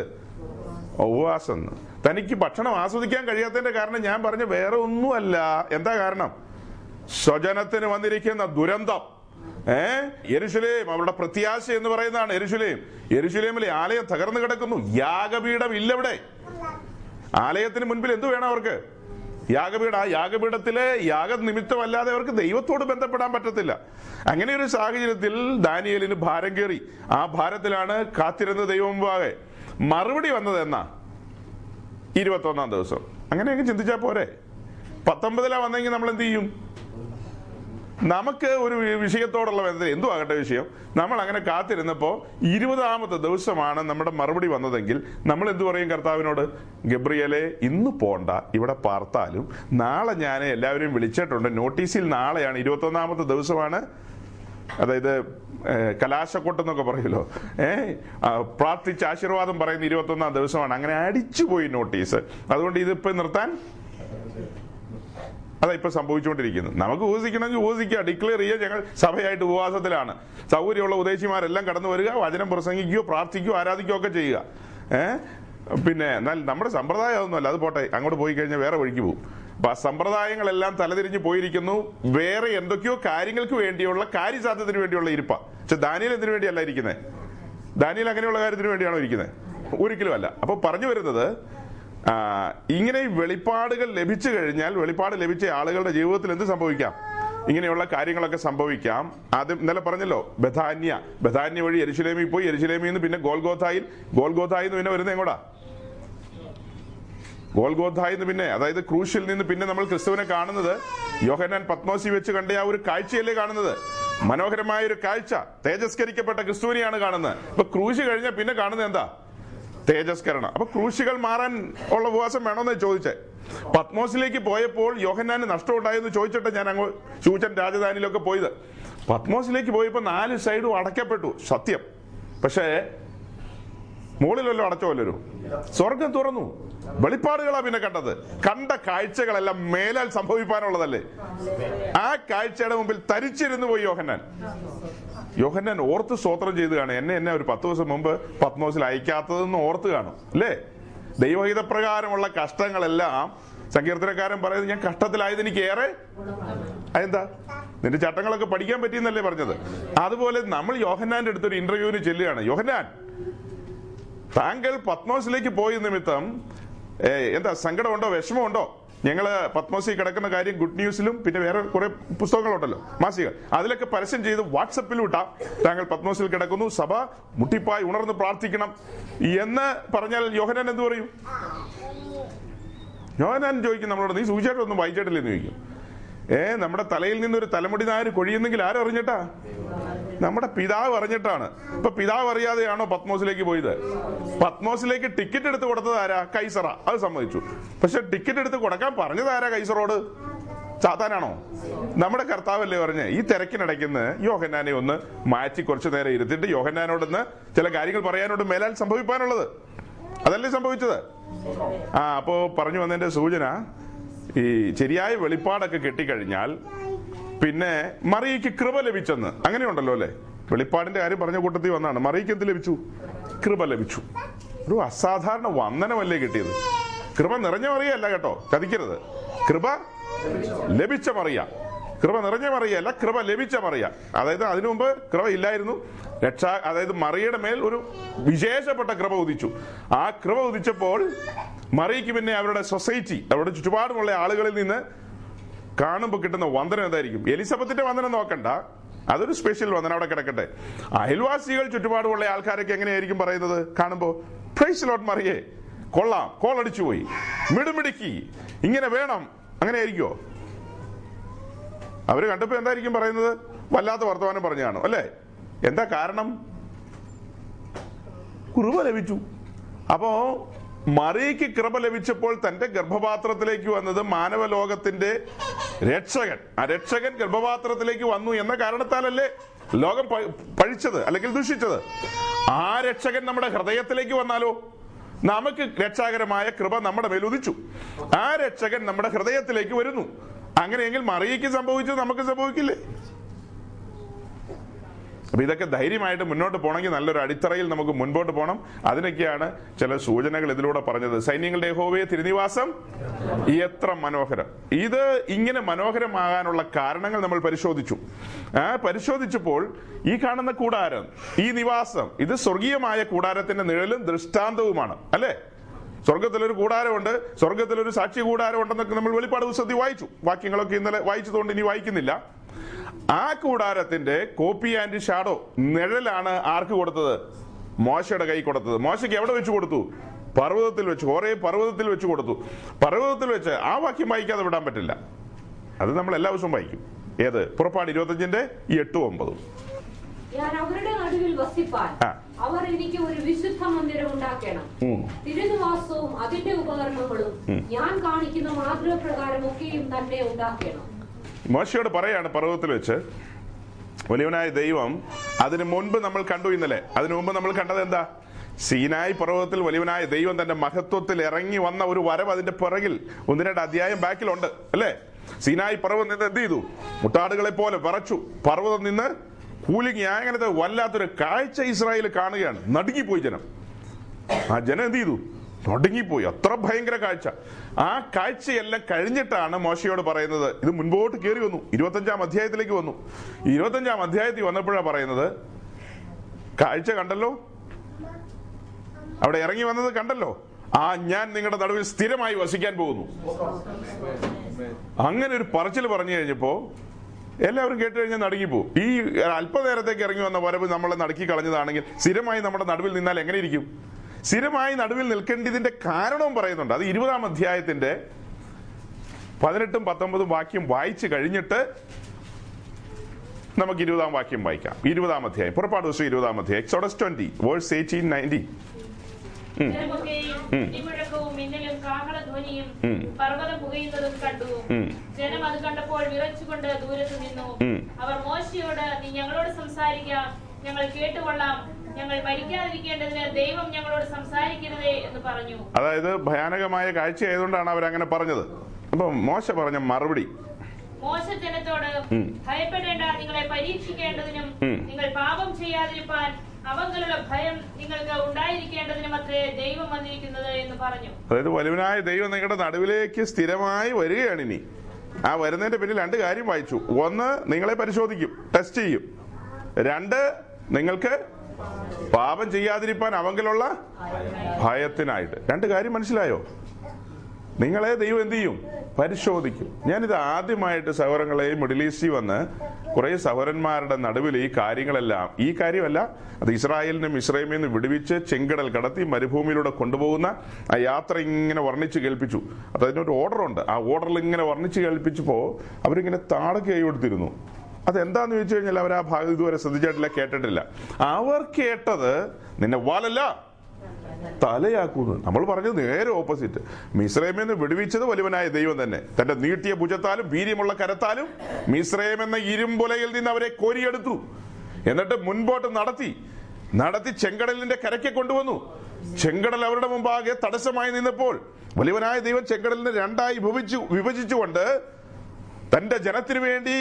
ഉപവാസം. തനിക്ക് ഭക്ഷണം ആസ്വദിക്കാൻ കഴിയാത്തതിന്റെ കാരണം ഞാൻ പറഞ്ഞ വേറെ ഒന്നുമല്ല. എന്താ കാരണം? സ്വജനത്തിന് വന്നിരിക്കുന്ന ദുരന്തം. ഏഹ് യെരുശലേം അവരുടെ പ്രത്യാശ എന്ന് പറയുന്നതാണ് യെരുശലേം. യെരുശലേമിലെ ആലയം തകർന്നു കിടക്കുന്നു. യാഗപീഠം ഇല്ലവിടെ. ആലയത്തിന് മുൻപിൽ എന്തു വേണം അവർക്ക്? യാഗപീഠ. ആ യാഗപീഠത്തിലെ യാഗനിമിത്തമല്ലാതെ അവർക്ക് ദൈവത്തോട് ബന്ധപ്പെടാൻ പറ്റത്തില്ല. അങ്ങനെ ഒരു സാഹചര്യത്തിൽ ദാനിയേലിന് ഭാരം കയറി. ആ ഭാരത്തിലാണ് കാത്തിരുന്ന ദൈവം മുമ്പാകെ. മറുപടി വന്നത് എന്നാ? ഇരുപത്തി ഒന്നാം ദിവസം. അങ്ങനെയൊക്കെ ചിന്തിച്ചാ പോരെ? പത്തൊമ്പതിലാ വന്നെങ്കിൽ നമ്മൾ എന്ത് ചെയ്യും? നമുക്ക് ഒരു വിഷയത്തോടുള്ള ബന്ധം എന്തു ആകട്ടെ വിഷയം, നമ്മൾ അങ്ങനെ കാത്തിരുന്നപ്പോ ഇരുപതാമത്തെ ദിവസമാണ് നമ്മുടെ മറുപടി വന്നതെങ്കിൽ നമ്മൾ എന്തു പറയും കർത്താവിനോട്? ഗബ്രിയേലെ, ഇന്ന് പോണ്ട, ഇവിടെ പാർത്താലും നാളെ ഞാൻ എല്ലാവരെയും വിളിച്ചിട്ടുണ്ട്. നോട്ടീസിൽ നാളെയാണ്, ഇരുപത്തി ഒന്നാമത്തെ ദിവസമാണ്. അതായത് കലാശക്കൊട്ടെന്നൊക്കെ പറയുമല്ലോ, ഏഹ് പ്രാർത്ഥിച്ച് ആശീർവാദം പറയുന്ന ഇരുപത്തി ഒന്നാം ദിവസമാണ്. അങ്ങനെ അടിച്ചുപോയി നോട്ടീസ്. അതുകൊണ്ട് ഇതിപ്പോ നിർത്താൻ, അതാ ഇപ്പൊ സംഭവിച്ചുകൊണ്ടിരിക്കുന്നത്. നമുക്ക് ഊഹിക്കണമെങ്കിൽ ഊഹിക്കുക, ഡിക്ലെയർ ചെയ്യുക, ഞങ്ങൾ സഭയായിട്ട് ഉപവാസത്തിലാണ്. സൗകര്യമുള്ള ഉദ്ദേശിമാരെല്ലാം കടന്നു വരിക, വചനം പ്രസംഗിക്കുകയോ പ്രാർത്ഥിക്കുകയോ ആരാധിക്കുകയോ ഒക്കെ ചെയ്യുക. ഏഹ് പിന്നെ എന്നാൽ നമ്മുടെ സമ്പ്രദായം ഒന്നുമല്ല, അത് പോട്ടെ. അങ്ങോട്ട് പോയി കഴിഞ്ഞാൽ വേറെ വഴിക്ക് പോകും. അപ്പൊ ആ സമ്പ്രദായങ്ങളെല്ലാം തലതിരിഞ്ഞ് പോയിരിക്കുന്നു. വേറെ എന്തൊക്കെയോ കാര്യങ്ങൾക്ക് വേണ്ടിയുള്ള, കാര്യസാധ്യത്തിന് വേണ്ടിയുള്ള ഇരിപ്പ. പക്ഷെ ദാനിയേൽ എന്തിനു വേണ്ടിയല്ല ഇരിക്കുന്നത്? ദാനിയേൽ അങ്ങനെയുള്ള കാര്യത്തിന് വേണ്ടിയാണോ ഇരിക്കുന്നത്? ഒരിക്കലും അല്ല. അപ്പൊ പറഞ്ഞു വരുന്നത്, ഇങ്ങനെ വെളിപ്പാടുകൾ ലഭിച്ചു കഴിഞ്ഞാൽ, വെളിപ്പാട് ലഭിച്ച ആളുകളുടെ ജീവിതത്തിൽ എന്ത് സംഭവിക്കാം? ഇങ്ങനെയുള്ള കാര്യങ്ങളൊക്കെ സംഭവിക്കാം. ആദ്യം ഇന്നലെ പറഞ്ഞല്ലോ, ബഥാന്യ ബഥാന്യ വഴി യെരുശലേമിൽ പോയി, യെരുശലേമിൽ നിന്ന് പിന്നെ ഗോൽഗോഥായിൽ, ഗോൽഗോഥായിൽ നിന്ന് പിന്നെ വരുന്നത് എങ്ങോടാ? ഗോൽഗോഥായിൽ നിന്ന് പിന്നെ, അതായത് ക്രൂശിൽ നിന്ന് പിന്നെ നമ്മൾ ക്രിസ്തുവിനെ കാണുന്നത് യോഹന്നാൻ പത്മോസി വെച്ച് കണ്ട ആ ഒരു കാഴ്ചയല്ലേ കാണുന്നത്? മനോഹരമായ ഒരു കാഴ്ച, തേജസ്കരിക്കപ്പെട്ട ക്രിസ്തുവിനെയാണ് കാണുന്നത്. അപ്പൊ ക്രൂശ് കഴിഞ്ഞാൽ പിന്നെ കാണുന്നത് എന്താ? തേജസ്കരണം. അപ്പൊ ക്രൂശികൾ മാറാൻ ഉള്ള ഉപവാസം വേണമെന്ന് ചോദിച്ചേ. പത്മോസിലേക്ക് പോയപ്പോൾ യോഹന്നാന് നഷ്ടം ഉണ്ടായെന്ന് ചോദിച്ചിട്ട് ഞാൻ അങ്ങ് ചൂച്ചൻ രാജധാനിയിലൊക്കെ പോയത്. പത്മോസിലേക്ക് പോയപ്പോ നാല് സൈഡും അടയ്ക്കപ്പെട്ടു, സത്യം. പക്ഷേ മുകളിലല്ലോ അടച്ചോല്ലൊരു സ്വർഗം തുറന്നു. വെളിപ്പാടുകളാ പിന്നെ കണ്ടത്. കണ്ട കാഴ്ചകളെല്ലാം മേലാൽ സംഭവിക്കാനുള്ളതല്ലേ? ആ കാഴ്ചയുടെ മുമ്പിൽ തരിച്ചിരുന്നു പോയി യോഹന്നാൻ. യോഹന്നാൻ ഓർത്ത് സ്തോത്രം ചെയ്ത് കാണും, എന്നെ എന്നെ ഒരു പത്ത് ദിവസം മുമ്പ് പത്മോസിൽ അയക്കാത്തതെന്ന് ഓർത്ത് കാണും അല്ലേ? ദൈവഹിതപ്രകാരമുള്ള കഷ്ടങ്ങളെല്ലാം സങ്കീർത്തനക്കാരൻ പറയുന്നത്, ഞാൻ കഷ്ടത്തിലായത് എനിക്ക് ഏറെ, അതെന്താ നിന്റെ ചട്ടങ്ങളൊക്കെ പഠിക്കാൻ പറ്റിയെന്നല്ലേ പറഞ്ഞത്? അതുപോലെ നമ്മൾ യോഹന്നാന്റെ അടുത്തൊരു ഇന്റർവ്യൂവിന് ചെല്ലുകയാണ്. യോഹന്നാൻ, താങ്കൾ പത്മോസിലേക്ക് പോയ നിമിത്തം എന്താ സങ്കടമുണ്ടോ, വിഷമമുണ്ടോ? ഞങ്ങള് പത്മോസിൽ കിടക്കുന്ന കാര്യം ഗുഡ് ന്യൂസിലും പിന്നെ വേറെ കുറെ പുസ്തകങ്ങളുണ്ടല്ലോ മാസിക, അതിലൊക്കെ പരസ്യം ചെയ്ത് വാട്സപ്പിലും ഇട്ടാം, താങ്കൾ പത്മോസിൽ കിടക്കുന്നു, സഭ മുട്ടിപ്പായി ഉണർന്ന് പ്രാർത്ഥിക്കണം എന്ന് പറഞ്ഞാൽ യോഹന്നാൻ എന്ത് പറയും? യോഹന്നാൻ ചോദിക്കും നമ്മളോട്, നീ സൂചിച്ചിട്ടൊന്നും വായിച്ചിട്ടില്ലെന്ന് ചോദിക്കും. ഏ നമ്മുടെ തലയിൽ നിന്നൊരു തലമുടി നായർ കൊഴിയുന്നെങ്കിൽ ആരും അറിഞ്ഞിട്ടാ? നമ്മുടെ പിതാവ് അറിഞ്ഞിട്ടാണ്. ഇപ്പൊ പിതാവ് അറിയാതെയാണോ പത്മോസിലേക്ക് പോയത്? പത്മോസിലേക്ക് ടിക്കറ്റ് എടുത്ത് കൊടുത്തത് ആരാ? കൈസറ, അത് സമ്മതിച്ചു. പക്ഷെ ടിക്കറ്റ് എടുത്ത് കൊടുക്കാൻ പറഞ്ഞത് ആരാ കൈസറോട്? സാത്താനാണോ? നമ്മുടെ കർത്താവല്ലേ പറഞ്ഞ് ഈ തിരക്കിനിടയ്ക്കുന്ന് യോഹന്നാനെ ഒന്ന് മാറ്റി കുറച്ചു നേരം ഇരുത്തിട്ട് യോഹന്നാനോടൊന്ന് ചില കാര്യങ്ങൾ പറയാനോട് മേലാൽ സംഭവിക്കാനുള്ളത്, അതല്ലേ സംഭവിച്ചത്? ആ അപ്പോ പറഞ്ഞു വന്നതിന്റെ സൂചന, ഈ ശരിയായ വെളിപ്പാടൊക്കെ കിട്ടിക്കഴിഞ്ഞാൽ പിന്നെ മറിയയ്ക്ക് കൃപ ലഭിച്ചെന്ന് അങ്ങനെയുണ്ടല്ലോ അല്ലെ? വെളിപ്പാടിന്റെ കാര്യം പറഞ്ഞ കൂട്ടത്തിൽ വന്നാണ്. മറിയയ്ക്ക് എന്ത് ലഭിച്ചു? കൃപ ലഭിച്ചു. ഒരു അസാധാരണ വന്ദനമല്ലേ കിട്ടിയത്? കൃപ നിറഞ്ഞ മറിയല്ല കേട്ടോ, ചതിക്കരുത്. കൃപ ലഭിച്ച മറിയ, കൃപ നിറഞ്ഞ മറിയല്ല, കൃപ ലഭിച്ച മറിയ. അതായത് അതിനു മുമ്പ് കൃപ ഇല്ലായിരുന്നു. രക്ഷാ അതായത് മറിയയുടെ മേൽ ഒരു വിശേഷപ്പെട്ട കൃപ ഉദിച്ചു. ആ കൃപ ഉദിച്ചപ്പോൾ മറിയയ്ക്ക് പിന്നെ അവരുടെ സൊസൈറ്റി, അവരുടെ ചുറ്റുപാടുമുള്ള ആളുകളിൽ നിന്ന് കാണുമ്പോൾ കിട്ടുന്ന വന്ദനം എന്തായിരിക്കും? എലിസബത്തിന്റെ വന്ദനം നോക്കണ്ട, അതൊരു സ്പെഷ്യൽ വന്ദനം അവിടെ കിടക്കട്ടെ. അയൽവാസികൾ, ചുറ്റുപാടുമുള്ള ആൾക്കാരൊക്കെ എങ്ങനെയായിരിക്കും പറയുന്നത് കാണുമ്പോ? പ്രൈസ് ലോർഡ് മറിയേ, കൊള്ളാം, കോളടിച്ചു പോയി, മിടുമിടുക്കി, ഇങ്ങനെ വേണം, അങ്ങനെയായിരിക്കോ? അവര് കണ്ടപ്പോ എന്തായിരിക്കും പറയുന്നത്? വല്ലാത്ത വർത്തമാനം പറഞ്ഞു കാണും അല്ലേ? എന്താ കാരണം? കൃപ ലഭിച്ചു. അപ്പോ മറിയയ്ക്ക് കൃപ ലഭിച്ചപ്പോൾ തന്റെ ഗർഭപാത്രത്തിലേക്ക് വന്നത് മാനവലോകത്തിന്റെ രക്ഷകൻ, ആ രക്ഷകൻ ഗർഭപാത്രത്തിലേക്ക് വന്നു എന്ന കാരണത്താലല്ലേ ലോകം പഴിച്ചത് അല്ലെങ്കിൽ ദുഷിച്ചത്? ആ രക്ഷകൻ നമ്മുടെ ഹൃദയത്തിലേക്ക് വന്നാലോ? നമുക്ക് രക്ഷാകരമായ കൃപ നമ്മുടെ മേൽ ഉദിച്ചു, ആ രക്ഷകൻ നമ്മുടെ ഹൃദയത്തിലേക്ക് വരുന്നു. അങ്ങനെയെങ്കിൽ മറിയയ്ക്ക് സംഭവിച്ചത് നമുക്ക് സംഭവിക്കില്ലേ? അപ്പം ഇതൊക്കെ ധൈര്യമായിട്ട് മുന്നോട്ട് പോകണമെങ്കിൽ നല്ലൊരു അടിത്തറയിൽ നമുക്ക് മുൻപോട്ട് പോകണം. അതിനൊക്കെയാണ് ചില സൂചനകൾ ഇതിലൂടെ പറഞ്ഞത്. സൈന്യങ്ങളുടെ യഹോവേ തിരുനിവാസം എത്ര മനോഹരം! ഇത് ഇങ്ങനെ മനോഹരമാകാനുള്ള കാരണങ്ങൾ നമ്മൾ പരിശോധിച്ചു. ആ പരിശോധിച്ചപ്പോൾ ഈ കാണുന്ന കൂടാരം, ഈ നിവാസം, ഇത് സ്വർഗീയമായ കൂടാരത്തിന്റെ നിഴലും ദൃഷ്ടാന്തവുമാണ് അല്ലേ? സ്വർഗത്തിലൊരു കൂടാരമുണ്ട്, സ്വർഗത്തിലൊരു സാക്ഷി കൂടാരം ഉണ്ടെന്നൊക്കെ നമ്മൾ വെളിപ്പാട് പുസ്തകത്തിൽ വായിച്ചു. വാക്യങ്ങളൊക്കെ ഇന്നലെ വായിച്ചതുകൊണ്ട് ഇനി വായിക്കുന്നില്ല. ആ കൂടാരത്തിന്റെ കോപ്പി ആൻഡ് ഷാഡോ, നിഴലാണ് ആർക്ക് കൊടുത്തത്? മോശയുടെ കൈ കൊടുത്തത്. മോശയ്ക്ക് എവിടെ വെച്ച് കൊടുത്തു? പർവ്വതത്തിൽ വെച്ച്, ഹോരേബ് പർവ്വതത്തിൽ വെച്ച് കൊടുത്തു. പർവ്വതത്തിൽ വെച്ച് ആ വാക്യം വായിക്കാതെ വിടാൻ പറ്റില്ല. അത് നമ്മൾ എല്ലാ ദിവസവും വായിക്കും. ഏത്? പുറപ്പാട് ഇരുപത്തിയഞ്ചിന്റെ എട്ടും ഒമ്പതും. അവർ എനിക്ക് ഒരു വിശുദ്ധ മന്ദിരം ഉണ്ടാക്കണം, തിരുനിവാസവും അതിന്റെ ഉപകരണങ്ങളും ഞാൻ കാണിക്കുന്ന മാതൃകപ്രകാരം ഒക്കെയും തന്നെ ഉണ്ടാക്കണം. മോശയോട് പറയാണ് പർവ്വതത്തിൽ വെച്ച് വലിയവനായ ദൈവം. അതിനു മുൻപ് നമ്മൾ കണ്ടു ഇന്നലെ, അതിനു മുമ്പ് നമ്മൾ കണ്ടത് എന്താ? സീനായി പർവ്വതത്തിൽ വലിയവനായ ദൈവം തന്റെ മഹത്വത്തിൽ ഇറങ്ങി വന്ന ഒരു വരവ് അതിന്റെ പിറകിൽ ഒന്ന് രണ്ട് അധ്യായം ബാക്കിലുണ്ട് അല്ലേ? സീനായി പർവ്വതം നിന്ന് എന്ത് ചെയ്തു? മുട്ടാടുകളെ പോലെ വിറച്ചു. പർവ്വതം നിന്ന് കൂലിങ്ങി. അങ്ങനത്തെ വല്ലാത്തൊരു കാഴ്ച ഇസ്രായേൽ കാണുകയാണ്. നടുങ്ങിപ്പോയി ജനം. ആ ജനം എന്ത് ചെയ്തു? തുടങ്ങിപ്പോയി. അത്ര ഭയങ്കര കാഴ്ച. ആ കാഴ്ചയെല്ലാം കഴിഞ്ഞിട്ടാണ് മോശയോട് പറയുന്നത്. ഇത് മുൻപോട്ട് കയറി വന്നു, ഇരുപത്തഞ്ചാം അധ്യായത്തിലേക്ക് വന്നു. ഇരുപത്തഞ്ചാം അധ്യായത്തിൽ വന്നപ്പോഴാണ് പറയുന്നത്, കാഴ്ച കണ്ടല്ലോ, അവിടെ ഇറങ്ങി വന്നത് കണ്ടല്ലോ, ആ ഞാൻ നിങ്ങളുടെ നടുവിൽ സ്ഥിരമായി വസിക്കാൻ പോകുന്നു. അങ്ങനെ ഒരു പറച്ചിൽ പറഞ്ഞു കഴിഞ്ഞപ്പോ എല്ലാവരും കേട്ട് കഴിഞ്ഞാൽ നടുക്കി പോകും. ഈ അല്പനേരത്തേക്ക് ഇറങ്ങി വന്ന വരവ് നമ്മളെ നടുക്കി കളഞ്ഞതാണെങ്കിൽ സ്ഥിരമായി നമ്മുടെ നടുവിൽ നിന്നാൽ എങ്ങനെ ഇരിക്കും? സ്ഥിരമായി നടുവിൽ നിൽക്കേണ്ടതിന്റെ കാരണവും പറയുന്നുണ്ട്. അത് ഇരുപതാം അധ്യായത്തിന്റെ പതിനെട്ടും പത്തൊമ്പതും വാക്യം വായിച്ചു കഴിഞ്ഞിട്ട് നമുക്ക് ഇരുപതാം വാക്യം വായിക്കാം. ഇരുപതാം അധ്യായം, പുറപ്പാട് ദിവസം ഇരുപതാം അധ്യായം, Exodus twenty verse eighteen ninety. അതായത് ഭയാനകമായ കാഴ്ചയായതുകൊണ്ടാണ് അവരങ്ങനെ പറഞ്ഞത്. അപ്പൊ മോശ പറഞ്ഞ മറുപടി, മോശ ജനത്തോട് ഭയപ്പെടേണ്ട, നിങ്ങളെ പരീക്ഷിക്കേണ്ടതിനും നിങ്ങൾ പാപം ചെയ്യാതിരിക്കാൻ അവങ്കലുള്ള ഭയം നിങ്ങൾക്ക് ഉണ്ടായിരിക്കേണ്ടതിനും അത്രേ ദൈവം വന്നിരിക്കുന്നത് എന്ന് പറഞ്ഞു. അതായത് വലുവനായ ദൈവം നിങ്ങളുടെ നടുവിലേക്ക് സ്ഥിരമായി വരികയാണ്. ഇനി ആ വരുന്നതിന്റെ പിന്നിൽ രണ്ട് കാര്യം വായിച്ചു. ഒന്ന്, നിങ്ങളെ പരിശോധിക്കും, ടെസ്റ്റ് ചെയ്യും. രണ്ട്, നിങ്ങൾക്ക് പാപം ചെയ്യാതിരിക്കാൻ അവങ്കലുള്ള ഭയത്തിനായിട്ട്. രണ്ട് കാര്യം മനസ്സിലായോ? നിങ്ങളെ ദൈവം എന്ത് ചെയ്യും? പരിശോധിക്കും. ഞാനിത് ആദ്യമായിട്ട് സഹോദരങ്ങളെ മിഡിൽ ഈസ്റ്റിൽ വന്ന് കുറെ സഹോദരന്മാരുടെ നടുവിൽ ഈ കാര്യങ്ങളെല്ലാം, ഈ കാര്യമല്ല, അത് ഇസ്രായേലിനും ഇസ്രയേമിൽ നിന്നും വിടുവിച്ച് ചെങ്കടൽ കടത്തി മരുഭൂമിയിലൂടെ കൊണ്ടുപോകുന്ന ആ യാത്ര ഇങ്ങനെ വർണ്ണിച്ച് കേൾപ്പിച്ചു. അത് അതിനൊരു ഓർഡറുണ്ട്. ആ ഓർഡറിൽ ഇങ്ങനെ വർണ്ണിച്ച് കേൾപ്പിച്ചപ്പോൾ അവരിങ്ങനെ താടകയായി കൊടുത്തിരുന്നു. അതെന്താന്ന് ചോദിച്ചു കഴിഞ്ഞാൽ അവർ ആ ഭാഗം ഇതുവരെ ശ്രദ്ധിച്ചിട്ടില്ല, കേട്ടിട്ടില്ല. അവർ കേട്ടത് നിന്നെ വാലല്ല തലയാക്കുന്നു. നമ്മൾ പറഞ്ഞത് നേരെ ഓപ്പോസിറ്റ്. മിസ്രയീമിനെ വിടുവിച്ചത് വലുവനായ ദൈവം തന്നെ തന്റെ നീട്ടിയ ഭുജത്താലും വീര്യമുള്ള കരത്താലും മിസ്രയീം എന്ന ഇരുമ്പുലയിൽ നിന്ന് അവരെ കോരിയെടുത്തു. എന്നിട്ട് മുൻപോട്ട് നടത്തി നടത്തി ചെങ്കടലിന്റെ കരയ്ക്ക് കൊണ്ടുവന്നു. ചെങ്കടൽ അവരുടെ മുമ്പാകെ തടസ്സമായി നിന്നപ്പോൾ വലുവനായ ദൈവം ചെങ്കടലിനെ രണ്ടായി വിഭജിച്ചു വിഭജിച്ചുകൊണ്ട് തന്റെ ജനത്തിനു വേണ്ടി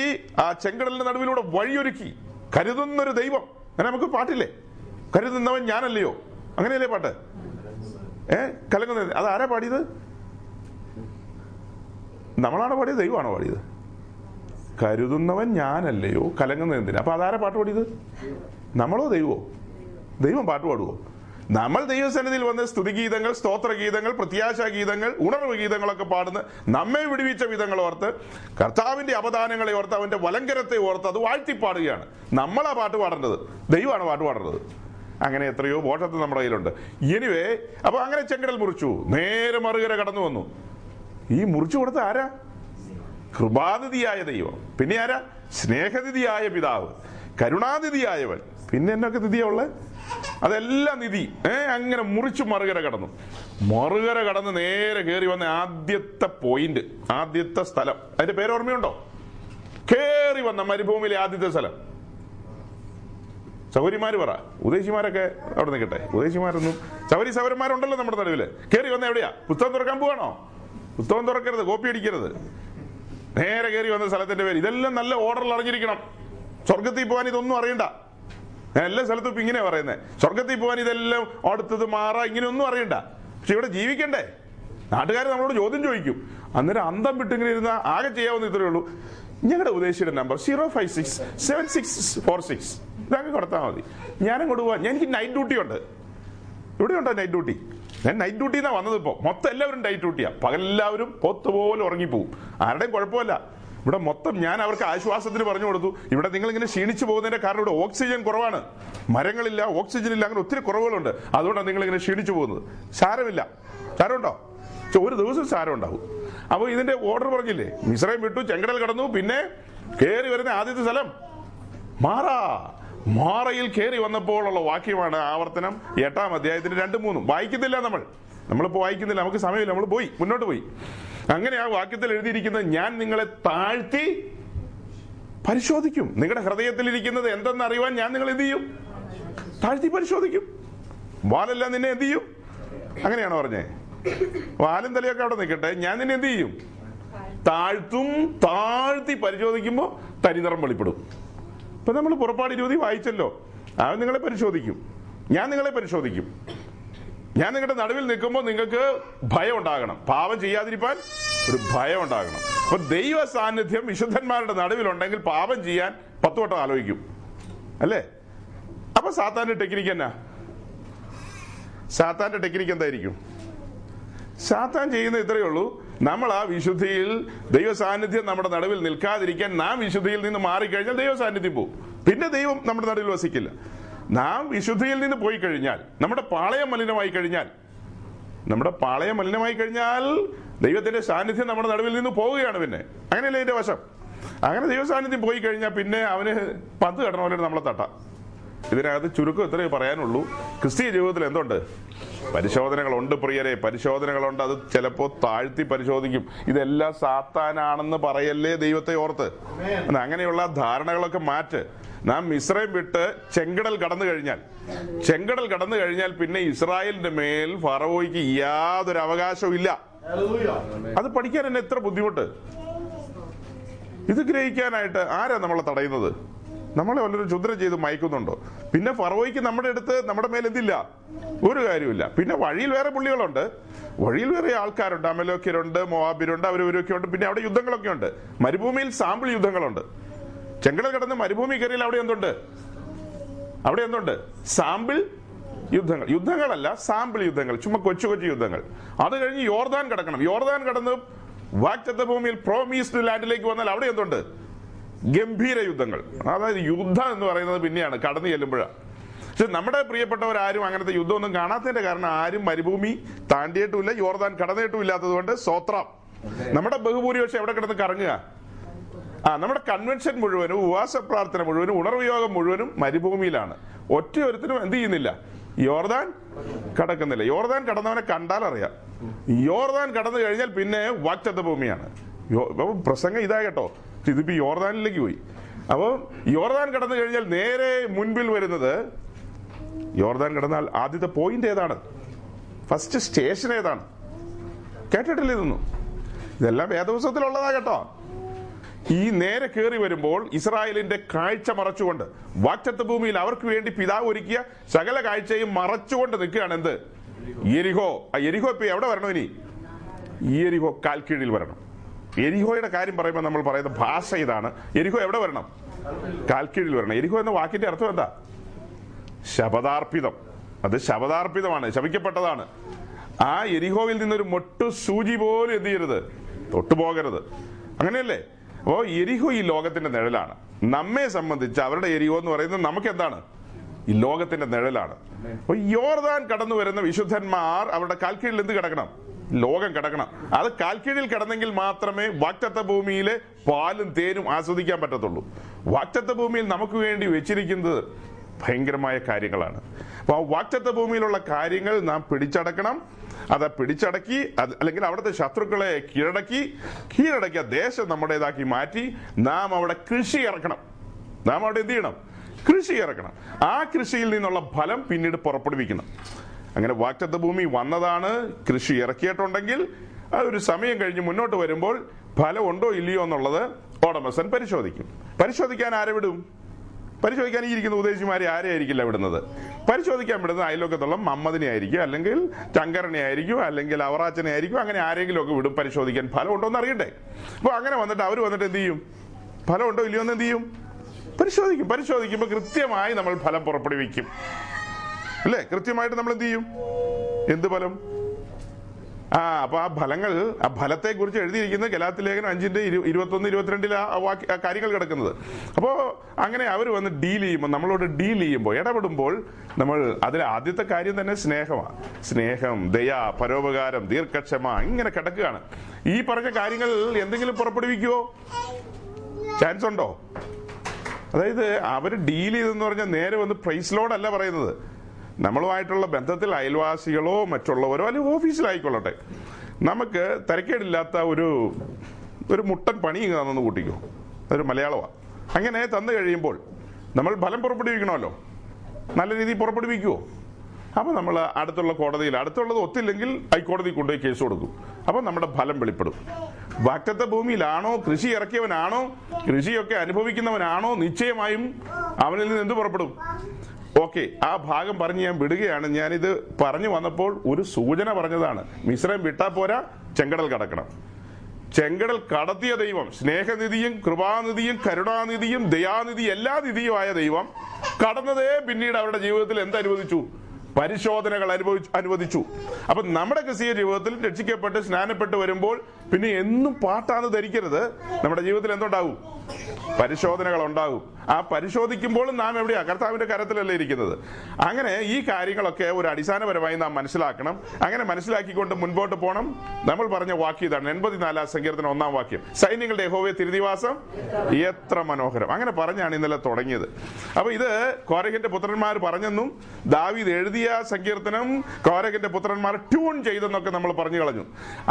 ആ ചെങ്കടലിന്റെ നടുവിലൂടെ വഴിയൊരുക്കി. കരുതുന്നൊരു ദൈവം, അങ്ങനെ നമുക്ക് പാട്ടില്ലേ, കരുതുന്നവൻ ഞാനല്ലയോ, അങ്ങനെയല്ലേ പാട്ട്? ഏ കലങ്ങുന്നത് അത് ആരാ പാടിയത്? നമ്മളാണോ പാടിയത്? ദൈവമാണോ പാടിയത്? കരുതുന്നവൻ ഞാനല്ലയോ കലങ്ങുന്നത് എന്തിനാ? അപ്പൊ അതാരാ പാട്ട് പാടിയത്? നമ്മളോ ദൈവമോ? ദൈവം പാട്ട് പാടുവോ? നമ്മൾ ദൈവസന്നിധിയിൽ വന്ന് സ്തുതിഗീതങ്ങൾ, സ്തോത്രഗീതങ്ങൾ, പ്രത്യാശാ ഗീതങ്ങൾ, ഉണർവ് ഗീതങ്ങളൊക്കെ പാടുന്ന നമ്മെ വിടുവിച്ച വിധങ്ങൾ ഓർത്ത്, കർത്താവിന്റെ അവദാനങ്ങളെ ഓർത്ത്, അവന്റെ വലങ്കരത്തെ ഓർത്ത് അത് വാഴ്ത്തി പാടുകയാണ്. നമ്മളാ പാട്ട് പാടേണ്ടത്, ദൈവമാണ് പാട്ട് പാടേണ്ടത്. അങ്ങനെ എത്രയോ വോട്ടത്ത് നമ്മുടെ കയ്യിലുണ്ട്. എനിവേ, അപ്പൊ അങ്ങനെ ചെങ്കടൽ മുറിച്ചു, നേരെ മറുകര കടന്നു വന്നു. ഈ മുറിച്ചു കൊടുത്ത ആരാ? കൃപാനിധിയായ ദൈവം. പിന്നെ ആരാ? സ്നേഹനിധിയായ പിതാവ്, കരുണാനിധിയായവൻ. പിന്നെ എന്നൊക്കെ നിധിയാ ഉള്ളത്? അതെല്ലാം നിധി. ഏഹ് അങ്ങനെ മുറിച്ചു മറുകര കടന്നു. മറുകര കടന്ന് നേരെ കയറി വന്ന ആദ്യത്തെ പോയിന്റ്, ആദ്യത്തെ സ്ഥലം, അതിന്റെ പേരോർമ്മയുണ്ടോ? കയറി വന്ന മരുഭൂമിയിലെ ആദ്യത്തെ സ്ഥലം. സൗകര്യമാര് പറ, ഉദ്ദേശിമാരൊക്കെ അവിടെ നിൽക്കട്ടെ. ഉദ്ദേശിമാരൊന്നും സൗകര്യ സൗകര്യന്മാരുണ്ടല്ലോ നമ്മുടെ നടുവില്. കയറി വന്ന എവിടെയാ? പുസ്തകം തുറക്കാൻ പോവാണോ? പുസ്തകം തുറക്കരുത്, കോപ്പി അടിക്കരുത്. നേരെ കയറി വന്ന സ്ഥലത്തിന്റെ പേര്. ഇതെല്ലാം നല്ല ഓർഡറിൽ അറിഞ്ഞിരിക്കണം. സ്വർഗത്തിൽ പോകാൻ ഇതൊന്നും അറിയണ്ട. ഞാൻ എല്ലാ സ്ഥലത്തും ഇപ്പം ഇങ്ങനെ പറയുന്നത്, സ്വർഗത്തിൽ പോകാൻ ഇതെല്ലാം അടുത്തത് മാറാ ഇങ്ങനെയൊന്നും അറിയണ്ട. പക്ഷെ ഇവിടെ ജീവിക്കണ്ടേ? നാട്ടുകാർ നമ്മളോട് ചോദ്യം ചോദിക്കും. അന്നേരം അന്തം വിട്ടിങ്ങനെ ഇരുന്ന ആകെ ചെയ്യാവുന്ന ഇത്രയേ ഉള്ളൂ. ഞങ്ങളുടെ ഉദ്ദേശിയുടെ number zero five six seven six four six. ഇതങ്ങ് കൊടുത്താൽ മതി, ഞാനങ്ങോട്ട് പോവാ. എനിക്ക് നൈറ്റ് ഡ്യൂട്ടി ഉണ്ട്. ഇവിടെ ഉണ്ടോ നൈറ്റ് ഡ്യൂട്ടി? ഞാൻ നൈറ്റ് ഡ്യൂട്ടി എന്നാണ് വന്നത്. ഇപ്പോൾ മൊത്തം എല്ലാവരും നൈറ്റ് ഡ്യൂട്ടിയാണ്. പകലെല്ലാവരും പൊത്തുപോലെ ഉറങ്ങിപ്പോവും. ആരുടെയും കുഴപ്പമില്ല. ഇവിടെ മൊത്തം ഞാൻ അവർക്ക് ആശ്വാസത്തിന് പറഞ്ഞു കൊടുത്തു. ഇവിടെ നിങ്ങളിങ്ങനെ ക്ഷീണിച്ചു പോകുന്നതിന്റെ കാരണം ഇവിടെ ഓക്സിജൻ കുറവാണ്. മരങ്ങളില്ല, ഓക്സിജൻ ഇല്ല, അങ്ങനെ ഒത്തിരി കുറവുകളുണ്ട്. അതുകൊണ്ടാണ് നിങ്ങളിങ്ങനെ ക്ഷീണിച്ചു പോകുന്നത്. സാരമില്ല. സാരമുണ്ടോ? ഒരു ദിവസം സാരം ഉണ്ടാവും. അപ്പോൾ ഇതിന്റെ ഓർഡർ പറഞ്ഞില്ലേ? മിസ്രയീം വിട്ടു, ചെങ്കടൽ കടന്നു, പിന്നെ കയറി വരുന്ന ആദ്യത്തെ സ്ഥലം മാറാ. മാറയിൽ കയറി വന്നപ്പോഴുള്ള വാക്യമാണ് ആവർത്തനം എട്ടാം അധ്യായത്തിന്റെ രണ്ടു മൂന്നും. വായിക്കുന്നില്ല നമ്മൾ, നമ്മളിപ്പോൾ വായിക്കുന്നില്ല, നമുക്ക് സമയമില്ല. നമ്മൾ പോയി, മുന്നോട്ട് പോയി. അങ്ങനെ ആ വാക്യത്തിൽ എഴുതിയിരിക്കുന്നത്, ഞാൻ നിങ്ങളെ താഴ്ത്തി പരിശോധിക്കും. നിങ്ങളുടെ ഹൃദയത്തിലിരിക്കുന്നത് എന്തെന്ന് അറിയാൻ ഞാൻ നിങ്ങൾ എന്ത് ചെയ്യും? താഴ്ത്തി പരിശോധിക്കും. വാലെല്ലാം നിന്നെ എന്ത് ചെയ്യും? അങ്ങനെയാണോ പറഞ്ഞേ? വാലും തലയൊക്കെ അവിടെ നിൽക്കട്ടെ. ഞാൻ നിന്നെ എന്ത് ചെയ്യും? താഴ്ത്തും. താഴ്ത്തി പരിശോധിക്കുമ്പോൾ തരിനിറം വെളിപ്പെടും. ഇപ്പൊ നമ്മൾ പുറപ്പാട് ഇരുപതി വായിച്ചല്ലോ. അവൻ നിങ്ങളെ പരിശോധിക്കും, ഞാൻ നിങ്ങളെ പരിശോധിക്കും. ഞാൻ നിങ്ങളുടെ നടുവിൽ നിൽക്കുമ്പോൾ നിങ്ങൾക്ക് ഭയം ഉണ്ടാകണം. പാപം ചെയ്യാതിരിക്കാൻ ഒരു ഭയം ഉണ്ടാകണം. അപ്പൊ ദൈവ സാന്നിധ്യം വിശുദ്ധന്മാരുടെ നടുവിലുണ്ടെങ്കിൽ പാപം ചെയ്യാൻ പത്ത് വട്ടം ആലോചിക്കും, അല്ലേ? അപ്പൊ സാത്താന്റെ ടെക്നിക്ക് എന്നാ? സാത്താന്റെ ടെക്നിക്ക് എന്തായിരിക്കും? സാത്താൻ ചെയ്യുന്ന ഇത്രയേ ഉള്ളൂ, നമ്മൾ ആ വിശുദ്ധിയിൽ, ദൈവസാന്നിധ്യം നമ്മുടെ നടുവിൽ നിൽക്കാതിരിക്കാൻ നാം വിശുദ്ധിയിൽ നിന്ന് മാറിക്കഴിഞ്ഞാൽ ദൈവസാന്നിധ്യം പോകും. പിന്നെ ദൈവം നമ്മുടെ നടുവിൽ വസിക്കില്ല. നാം വിശുദ്ധിയിൽ നിന്ന് പോയി കഴിഞ്ഞാൽ, നമ്മുടെ പാളയം മലിനമായി കഴിഞ്ഞാൽ നമ്മുടെ പാളയം മലിനമായി കഴിഞ്ഞാൽ ദൈവത്തിന്റെ സാന്നിധ്യം നമ്മുടെ നടുവിൽ നിന്ന് പോവുകയാണ്. പിന്നെ അങ്ങനെയല്ലേ എന്റെ വശം. അങ്ങനെ ദൈവസാന്നിധ്യം പോയി കഴിഞ്ഞാൽ പിന്നെ അവന് പന്ത് കെട്ടണം പോലെ നമ്മളെ തട്ട. ഇതിനകത്ത് ചുരുക്കം ഇത്രയേ പറയാനുള്ളൂ. ക്രിസ്തീയ ജീവിതത്തിൽ എന്തുണ്ട്? പരിശോധനകളുണ്ട് പ്രിയരെ, പരിശോധനകളുണ്ട്. അത് ചിലപ്പോൾ താഴ്ത്തി പരിശോധിക്കും. ഇതെല്ലാം സാത്താനാണെന്ന് പറയല്ലേ ദൈവത്തെ ഓർത്ത്. അങ്ങനെയുള്ള ധാരണകളൊക്കെ മാറ്റ്. നാം മിസ്രയീം വിട്ട് ചെങ്കടൽ കടന്നു കഴിഞ്ഞാൽ ചെങ്കടൽ കടന്നു കഴിഞ്ഞാൽ പിന്നെ ഇസ്രായേലിന്റെ മേൽ ഫറവോയ്ക്ക് യാതൊരു അവകാശവും ഇല്ല. അത് പഠിക്കാൻ എന്നെ എത്ര ബുദ്ധിമുട്ട്. ഇത് ഗ്രഹിക്കാനായിട്ട് ആരാ നമ്മളെ തടയുന്നത്? നമ്മളെ വല്ലൊരു ക്ഷുദ്രം ചെയ്ത് മയക്കുന്നുണ്ടോ? പിന്നെ ഫറവോയ്ക്ക് നമ്മുടെ അടുത്ത് നമ്മുടെ മേലെന്തില്ല, ഒരു കാര്യമില്ല. പിന്നെ വഴിയിൽ വേറെ പുള്ളികളുണ്ട്, വഴിയിൽ വേറെ ആൾക്കാരുണ്ട്. അമലോക്യരുണ്ട്, മോവാബിരുണ്ട്, അവരവരൊക്കെ ഉണ്ട്. പിന്നെ അവിടെ യുദ്ധങ്ങളൊക്കെ ഉണ്ട്. മരുഭൂമിയിൽ സാമ്പിൾ യുദ്ധങ്ങളുണ്ട്. ചെങ്കടൽ കിടന്ന് മരുഭൂമി കയറിയിൽ അവിടെ എന്തുണ്ട്? അവിടെ എന്തുണ്ട്? സാമ്പിൾ യുദ്ധങ്ങൾ. യുദ്ധങ്ങളല്ല, സാമ്പിൾ യുദ്ധങ്ങൾ, ചുമ്മാ കൊച്ചു കൊച്ചു യുദ്ധങ്ങൾ. അത് കഴിഞ്ഞ് യോർദാൻ കിടക്കണം. യോർദാൻ കിടന്ന് വാഗ്ദത്ത ഭൂമിയിൽ പ്രോമിസ്ഡ് ലാൻഡിലേക്ക് വന്നാൽ അവിടെ എന്തുണ്ട്? ഗംഭീര യുദ്ധങ്ങൾ. അതായത് യുദ്ധം എന്ന് പറയുന്നത് പിന്നെയാണ്, കടന്നു ചെല്ലുമ്പോഴാണ്. പക്ഷെ നമ്മുടെ പ്രിയപ്പെട്ടവരാരും അങ്ങനത്തെ യുദ്ധമൊന്നും കാണാത്തതിന്റെ കാരണം ആരും മരുഭൂമി താണ്ടിയിട്ടുമില്ല, യോർദാൻ കടന്നിട്ടും ഇല്ലാത്തത് കൊണ്ട് സ്വത്രം. നമ്മുടെ ബഹുഭൂരിപക്ഷം എവിടെ കിടന്ന് കറങ്ങുക? ആ നമ്മുടെ കൺവെൻഷൻ മുഴുവനും, ഉപവാസ പ്രാർത്ഥന മുഴുവനും, ഉണർവ് യോഗം മുഴുവനും മരുഭൂമിയിലാണ്. ഒറ്റ ഒരുത്തിനും എന്ത് ചെയ്യുന്നില്ല, യോർദാൻ കടക്കുന്നില്ല. യോർദാൻ കടന്നവനെ കണ്ടാൽ അറിയാം, യോർദാൻ കടന്നു കഴിഞ്ഞാൽ പിന്നെ വാഗ്ദത്ത ഭൂമിയാണ്. പ്രസംഗം ഇതാ കേട്ടോ, ഇതിപ്പോ യോർദാനിലേക്ക് പോയി. അപ്പൊ യോർദാൻ കടന്നു കഴിഞ്ഞാൽ നേരെ മുൻപിൽ വരുന്നത്, യോർദാൻ കടന്നാൽ ആദ്യത്തെ പോയിന്റ് ഏതാണ്? ഫസ്റ്റ് സ്റ്റേഷൻ ഏതാണ്? കേട്ടിട്ടില്ല ഇതൊന്നും. ഇതെല്ലാം വേദപുസ്തകത്തിലുള്ളതാ കേട്ടോ. ഈ നേരെ കയറി വരുമ്പോൾ ഇസ്രായേലിന്റെ കാഴ്ച മറച്ചുകൊണ്ട്, വാഗ്ദത്ത ഭൂമിയിൽ അവർക്ക് വേണ്ടി പിതാവ് ഒരുക്കിയ സകല കാഴ്ചയും മറച്ചുകൊണ്ട് നിൽക്കുകയാണ് എന്ത്? യെരീഹോ. ആ യെരീഹോ ഇപ്പൊ എവിടെ വരണം? ഇനി യെരീഹോ കാൽക്കീഴിൽ വരണം. യെരീഹോയുടെ കാര്യം പറയുമ്പോൾ നമ്മൾ പറയുന്ന ഭാഷ ഇതാണ്. യെരീഹോ എവിടെ വരണം? കാൽക്കീഴിൽ വരണം. യെരീഹോ എന്ന വാക്കിന്റെ അർത്ഥം എന്താ? ശപഥാർപ്പിതം. അത് ശപഥാർപ്പിതമാണ്, ശപിക്കപ്പെട്ടതാണ്. ആ യെരീഹോയിൽ നിന്നൊരു മൊട്ടു സൂചി പോലും എന്ത് ചെയ്യരുത്, തൊട്ടുപോകരുത്. അങ്ങനെയല്ലേ? അപ്പോ യെരീഹോ ഈ ലോകത്തിന്റെ നിഴലാണ്. നമ്മെ സംബന്ധിച്ച് അവരുടെ യെരീഹോ എന്ന് പറയുന്നത് നമുക്ക് എന്താണ്? ഈ ലോകത്തിന്റെ നിഴലാണ്. അപ്പൊ യോർദാൻ കടന്നു വരുന്ന വിശുദ്ധന്മാർ അവരുടെ കാൽക്കീഴിൽ എന്ത് കിടക്കണം? ലോകം കിടക്കണം. അത് കാൽക്കീഴിൽ കിടന്നെങ്കിൽ മാത്രമേ വാഗ്ദത്ത ഭൂമിയിലെ പാലും തേനും ആസ്വദിക്കാൻ പറ്റത്തുള്ളൂ. വാഗ്ദത്ത ഭൂമിയിൽ നമുക്ക് വേണ്ടി വെച്ചിരിക്കുന്നത് ഭയങ്കരമായ കാര്യങ്ങളാണ്. അപ്പൊ ആ വാഗ്ദത്ത ഭൂമിയിലുള്ള കാര്യങ്ങൾ നാം പിടിച്ചടക്കണം. അത് പിടിച്ചടക്കി, അല്ലെങ്കിൽ അവിടുത്തെ ശത്രുക്കളെ കീഴടക്കി, കീഴടക്കിയ ദേശം നമ്മുടേതാക്കി മാറ്റി നാം അവിടെ കൃഷി ഇറക്കണം. നാം അവിടെ എന്ത് ചെയ്യണം? കൃഷി ഇറക്കണം. ആ കൃഷിയിൽ നിന്നുള്ള ഫലം പിന്നീട് പുറപ്പെടുവിക്കണം. അങ്ങനെ വാഗ്ദത്ത ഭൂമി വന്നതാണ്. കൃഷി ഇറക്കിയിട്ടുണ്ടെങ്കിൽ അതൊരു സമയം കഴിഞ്ഞ് മുന്നോട്ട് വരുമ്പോൾ ഫലം ഉണ്ടോ ഇല്ലയോ എന്നുള്ളത് ഉടമസ്ഥൻ പരിശോധിക്കും. പരിശോധിക്കാൻ ആരെ വിടും? പരിശോധിക്കാൻ ഈ ഇരിക്കുന്ന ഉദ്ദേശിമാരെ ആരെയായിരിക്കില്ല വിടുന്നത്. പരിശോധിക്കാൻ വിടുന്നത് അയൽവക്കത്തുള്ള മമ്മദിനെ ആയിരിക്കും, അല്ലെങ്കിൽ ചങ്കരനെ ആയിരിക്കും, അല്ലെങ്കിൽ അവറാച്ചനെ ആയിരിക്കും. അങ്ങനെ ആരെങ്കിലും ഒക്കെ വിടും പരിശോധിക്കാൻ, ഫലം ഉണ്ടോ എന്ന് അറിയണ്ടേ. അപ്പോൾ അങ്ങനെ വന്നിട്ട് അവർ വന്നിട്ട് എന്ത് ചെയ്യും? ഫലം ഉണ്ടോ ഇല്ലയോ എന്ന് എന്ത് ചെയ്യും? പരിശോധിക്കും. പരിശോധിക്കുമ്പോൾ കൃത്യമായി നമ്മൾ ഫലം പുറപ്പെടുവിക്കും, അല്ലേ? കൃത്യമായിട്ട് നമ്മൾ എന്ത് ചെയ്യും? എന്ത് ഫലം? ആ അപ്പൊ ആ ഫലങ്ങൾ, ആ ഫലത്തെ കുറിച്ച് എഴുതിയിരിക്കുന്നത് ഗലാത്യ ലേഖനം അഞ്ചിന്റെ ഇരുപത്തൊന്ന് ഇരുപത്തിരണ്ടിൽ ആ കാര്യങ്ങൾ കിടക്കുന്നത്. അപ്പോ അങ്ങനെ അവർ വന്ന് ഡീൽ ചെയ്യുമ്പോൾ, നമ്മളോട് ഡീൽ ചെയ്യുമ്പോൾ, ഇടപെടുമ്പോൾ, നമ്മൾ അതിൽ ആദ്യത്തെ കാര്യം തന്നെ സ്നേഹമാണ്. സ്നേഹം, ദയ, പരോപകാരം, ദീർഘക്ഷമ, ഇങ്ങനെ കിടക്കുകയാണ്. ഈ പറഞ്ഞ കാര്യങ്ങൾ എന്തെങ്കിലും പുറപ്പെടുവിക്കുവോ? ചാൻസ് ഉണ്ടോ? അതായത് അവർ ഡീൽ ചെയ്തെന്ന് പറഞ്ഞാൽ നേരെ വന്ന് പ്രൈസ് ലോഡല്ല പറയുന്നത്. നമ്മളുമായിട്ടുള്ള ബന്ധത്തിൽ അയൽവാസികളോ മറ്റുള്ളവരോ അല്ലെങ്കിൽ ഓഫീസിലായിക്കൊള്ളട്ടെ, നമുക്ക് തിരക്കേടില്ലാത്ത ഒരു ഒരു മുട്ടൻ പണി ഇങ്ങ് തന്നു കൂട്ടിക്കോ, അതൊരു മലയാളമാണ്. അങ്ങനെ തന്നു കഴിയുമ്പോൾ നമ്മൾ ഫലം പുറപ്പെടുവിക്കണമല്ലോ. നല്ല രീതിയിൽ പുറപ്പെടുവിക്കുമോ? അപ്പോൾ നമ്മൾ അടുത്തുള്ള കോടതിയിൽ, അടുത്തുള്ളത് ഒത്തില്ലെങ്കിൽ ഹൈക്കോടതി കൊണ്ടുപോയി കേസ് കൊടുക്കും. അപ്പോൾ നമ്മുടെ ഫലം വെളിപ്പെടും. വാഗ്ദത്ത ഭൂമിയിലാണോ, കൃഷി ഇറക്കിയവനാണോ, കൃഷിയൊക്കെ അനുഭവിക്കുന്നവനാണോ, നിശ്ചയമായും അവനിൽ നിന്ന് എന്ത് പുറപ്പെടും? ഓക്കെ, ആ ഭാഗം പറഞ്ഞ് ഞാൻ വിടുകയാണ്. ഞാനിത് പറഞ്ഞു വന്നപ്പോൾ ഒരു സൂചന പറഞ്ഞതാണ്. മിസ്രയീം വിട്ടാൽ പോരാ, ചെങ്കടൽ കടക്കണം. ചെങ്കടൽ കടത്തിയ ദൈവം, സ്നേഹനിധിയും കൃപാനിധിയും കരുണാനിധിയും ദയാനിധി എല്ലാ നിധിയുമായ ദൈവം കടന്നതേ പിന്നീട് അവരുടെ ജീവിതത്തിൽ എന്തനുവദിച്ചു? പരിശോധനകൾ അനുഭവിച്ചു അനുവദിച്ചു. അപ്പം നമ്മുടെ ക്രിസ്തീയ ജീവിതത്തിൽ രക്ഷിക്കപ്പെട്ട് സ്നാനപ്പെട്ട് വരുമ്പോൾ പിന്നെ എന്നും പാട്ടാണ് ധരിക്കരുത്. നമ്മുടെ ജീവിതത്തിൽ എന്തുണ്ടാകും? പരിശോധനകൾ ഉണ്ടാകും. ആ പരിശോധിക്കുമ്പോഴും നാം എവിടെയാണ്? കർത്താവിന്റെ കരത്തിലല്ലേ ഇരിക്കുന്നത്. അങ്ങനെ ഈ കാര്യങ്ങളൊക്കെ ഒരു അടിസ്ഥാനപരമായി നാം മനസ്സിലാക്കണം. അങ്ങനെ മനസ്സിലാക്കിക്കൊണ്ട് മുൻപോട്ട് പോകണം. നമ്മൾ പറഞ്ഞ വാക്യം ഇതാണ്, എൺപത്തിനാലാം സങ്കീർത്തനം ഒന്നാം വാക്യം, സൈന്യങ്ങളുടെ യഹോവേ തിരുനിവാസം എത്ര മനോഹരം. അങ്ങനെ പറഞ്ഞാണ് ഇന്നലെ തുടങ്ങിയത്. അപ്പൊ ഇത് കോരഹിന്റെ പുത്രന്മാർ പറഞ്ഞെന്നും ദാവീദ് എഴുതിയ സങ്കീർത്തനം കോരഹിന്റെ പുത്രന്മാർ ട്യൂൺ ചെയ്തെന്നൊക്കെ നമ്മൾ പറഞ്ഞു കളഞ്ഞു.